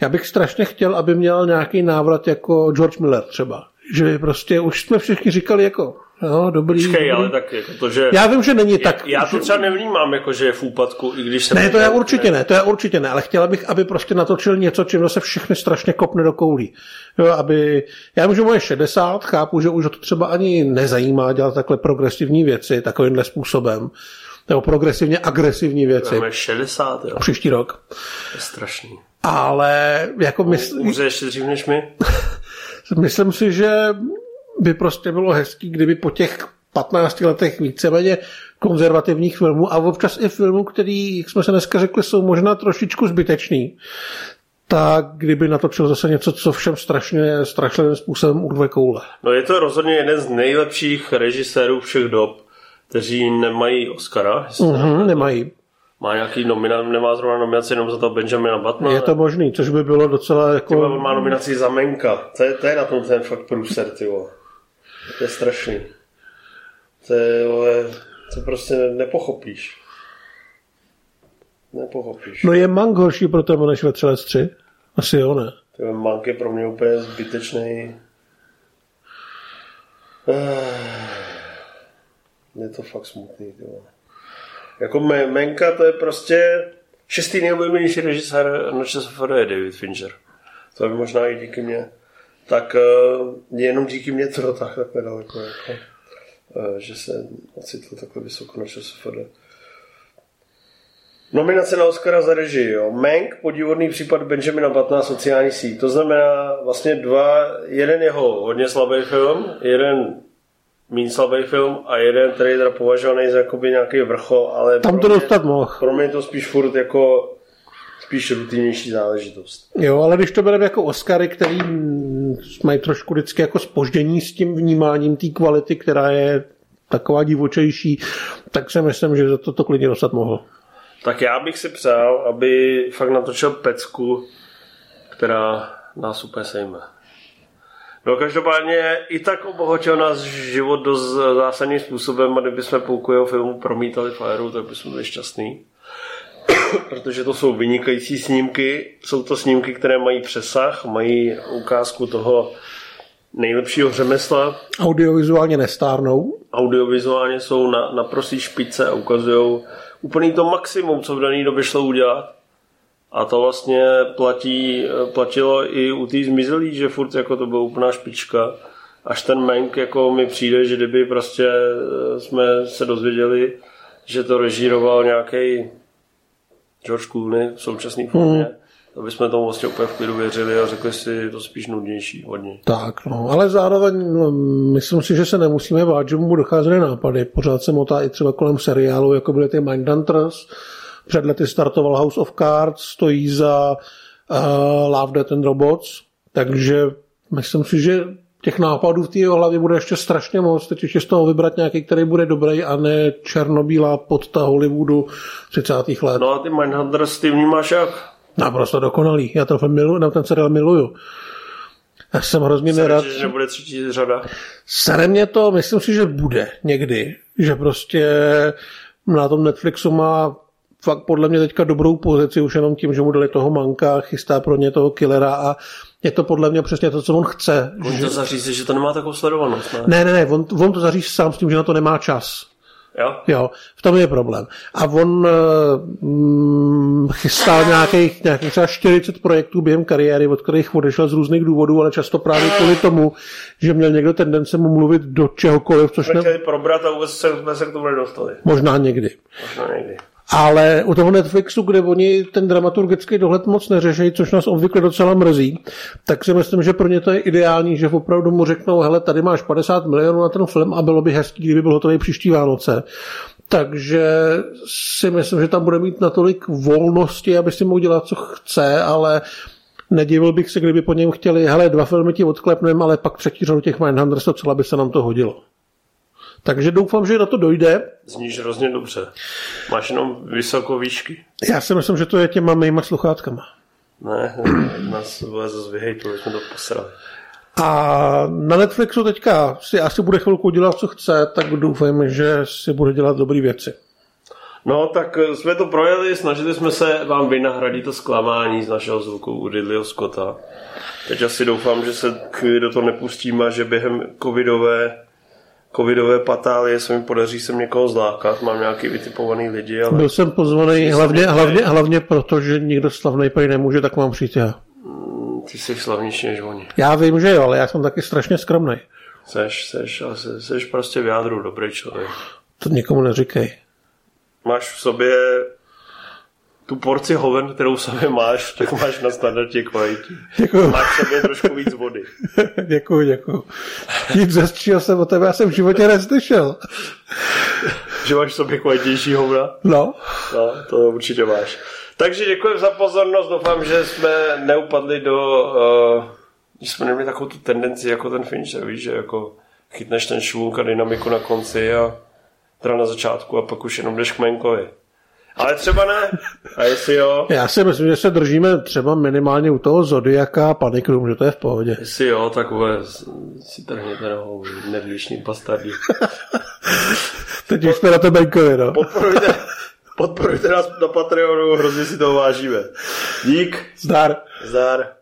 Já bych strašně chtěl, aby měl nějaký návrat jako George Miller třeba. Že prostě už jsme všichni říkali jako, no, dobrý. Počkej, ale tak jako to, že... Já vím, že není já, tak... Já to třeba nevnímám, jako, že je v úpadku, i když se... Ne, to já určitě ne, to já určitě ne, ale chtěla bych, aby prostě natočil něco, čím se všichni strašně kopne do koulí. Jo, aby... Já vím, že mu je šedesát, chápu, že už to třeba ani nezajímá dělat takhle progresivní věci takovýmhle způsobem. Nebo progresivně agresivní věci. Máme šedesát, jo. Příští rok. To je strašný. Ale jako myslím... Může ještě dřív než my? Myslím si, že by prostě bylo hezký, kdyby po těch patnácti letech víceméně konzervativních filmů a občas i filmů, který, jak jsme se dneska řekli, jsou možná trošičku zbytečný, tak kdyby natočil zase něco, co všem strašně, strašlivým způsobem urve koule. No je to rozhodně jeden z nejlepších režisérů všech dob, kteří nemají Oscara. Mm-hmm, nemají. Má nějaký nominaci, nemá zrovna nominaci jenom za toho Benjamina Buttona. Je to možný, což by bylo docela jako... Tyba, on má nominaci za Menka. To je, to je na tom ten fakt průser, tyvo. To je strašný. To je, to prostě nepochopíš. Nepochopíš. No je Mank horší pro tebe než Vetřelec tři? Asi jo, ne? Tyba, Mank je pro mě úplně zbytečný. Ehh... Je to fakt smutný. Jo. Jako Menka, to je prostě šestý nejoblíbenější režisér na ČSFD je David Fincher. To je možná i díky mně. Tak jenom díky mně to tak takhle daleko. Jako, že se ocitl takhle vysoko na ČSFD. Nominace na Oscara za režii. Jo. Mank, podívodný případ Benjamina Buttona, sociální síť. To znamená vlastně dva, jeden jeho hodně slabý film, jeden míň slabý film a jeden, který je teda považovaný za jakoby nějaký vrchol, ale tam to dostat mohl. Pro mě to spíš furt jako spíš rutinnější záležitost. Jo, ale když to bereme jako Oscary, který mají trošku vždycky jako zpoždění s tím vnímáním té kvality, která je taková divočejší, tak si myslím, že za to to klidně dostat mohl. Tak já bych si přál, aby fakt natočil pecku, která nás úplně sejme. No každopádně i tak obohatil nás život dost zásadním způsobem a kdybychom půlku jeho filmu promítali Fairu, tak bychom byli šťastný. Protože to jsou vynikající snímky, jsou to snímky, které mají přesah, mají ukázku toho nejlepšího řemesla. Audiovizuálně nestárnou. Audiovizuálně jsou na, na prostý špičce a ukazují úplně to maximum, co v dané době šlo udělat. A to vlastně platí, platilo i u té zmizelí, že furt jako to byla úplná špička. Až ten Mank jako mi přijde, že kdyby prostě jsme se dozvěděli, že to režíroval nějaký George Clooney v současné formě, mm. aby jsme tomu vlastně úplně v klidu věřili a řekli si to spíš nudnější hodně. Tak, no, ale zároveň no, myslím si, že se nemusíme bát, že mu docházely nápady. Pořád se motá i třeba kolem seriálu, jako byly ty Mindhunters. Před lety startoval House of Cards, stojí za uh, Love, Death and Robots, takže myslím si, že těch nápadů v té hlavě bude ještě strašně moc, teď ještě z toho vybrat nějaký, který bude dobrý a ne černobílá podta Hollywoodu třicátých let. No a ty Mindhunters, ty vnímáš jak? Naprosto dokonalý. Já ten film miluju, no, ten seriál miluju. Já jsem hrozně nerad. Že nebude třetí řada? Sere mě to, myslím si, že bude někdy. Že prostě na tom Netflixu má fakt podle mě teďka dobrou pozici už jenom tím, že mu dali toho Manka, chystá pro ně toho Killera a je to podle mě přesně to, co on chce. On že... to zařízí, že to nemá takovou sledovanost, ne? Ne, ne, ne, on, on to zařízí sám s tím, že na to nemá čas. Jo? Jo, v tom je problém. A on mm, chystal nějakých, nějakých třeba čtyřicet projektů během kariéry, od kterých odešel z různých důvodů, ale často právě kvůli tomu, že měl někdo tendence mu mluvit do čehokoliv, což ne... Chtěli probrat a vůbec jsme se k tomu nedostali. Možná někdy. Možná někdy. Ale u toho Netflixu, kde oni ten dramaturgický dohled moc neřeší, což nás obvykle docela mrzí, tak si myslím, že pro ně to je ideální, že opravdu mu řeknou, hele, tady máš padesát milionů na ten film a bylo by hezký, kdyby byl hotový příští Vánoce. Takže si myslím, že tam bude mít natolik volnosti, aby si mohl dělat, co chce, ale nedivil bych se, kdyby po něm chtěli, hele, dva filmy ti odklepneme, ale pak třetí řadu těch Mindhunters, docela by se nám to hodilo. Takže doufám, že na to dojde. Zníš hrozně dobře. Máš jenom vysoko výšky. Já si myslím, že to je těma mýma sluchátkama. Ne, nás bude zase vyhejtovat, jsme to posrali. A na Netflixu teďka si asi bude chvilku dělat, co chce, tak doufám, že si bude dělat dobrý věci. No, tak jsme to projeli, snažili jsme se vám vynahradit to zklamání z našeho zvuku u Ridleyho Scotta. Teď asi doufám, že se do toho nepustíme, že během covidové covidové patálie se mi podaří sem někoho zlákat, mám nějaký vytipovaný lidi, ale... Byl jsem pozvaný hlavně, hlavně, hlavně proto, že nikdo slavnej prý nemůže, tak mám přijít já. Ty jsi slavnější než oni. Já vím, že jo, ale já jsem taky strašně skromný. Seš, seš, ale seš prostě v jádru dobrý člověk. To nikomu neříkej. Máš v sobě tu porci hoven, kterou sobě máš, tak máš na standardě kvalitě. Děkuju. Máš sobě trošku víc vody. Děkuju, děkuju. Tím zastříl jsem o tebe, já jsem v životě neslyšel. Že máš sobě kvalitnější hovna? No. No, to určitě máš. Takže děkuji za pozornost, doufám, že jsme neupadli do... Uh, jsme neměli takovou tu tendenci, jako ten Fincher, víš, že jako chytneš ten švůk a dynamiku na konci a teda na začátku a pak už jenom jdeš k Menkovi. Ale třeba ne. A jestli jo... Já si myslím, že se držíme třeba minimálně u toho Zodiaka a Panic Room, že to je v pohodě. Jestli jo, tak si trhněte nohou, nedlišný bastardi. Teď už jsme na to Benkovi, no. Podporujte, podporujte nás na Patreonu, hrozně si toho vážíme. Dík. Zdar. Zdar.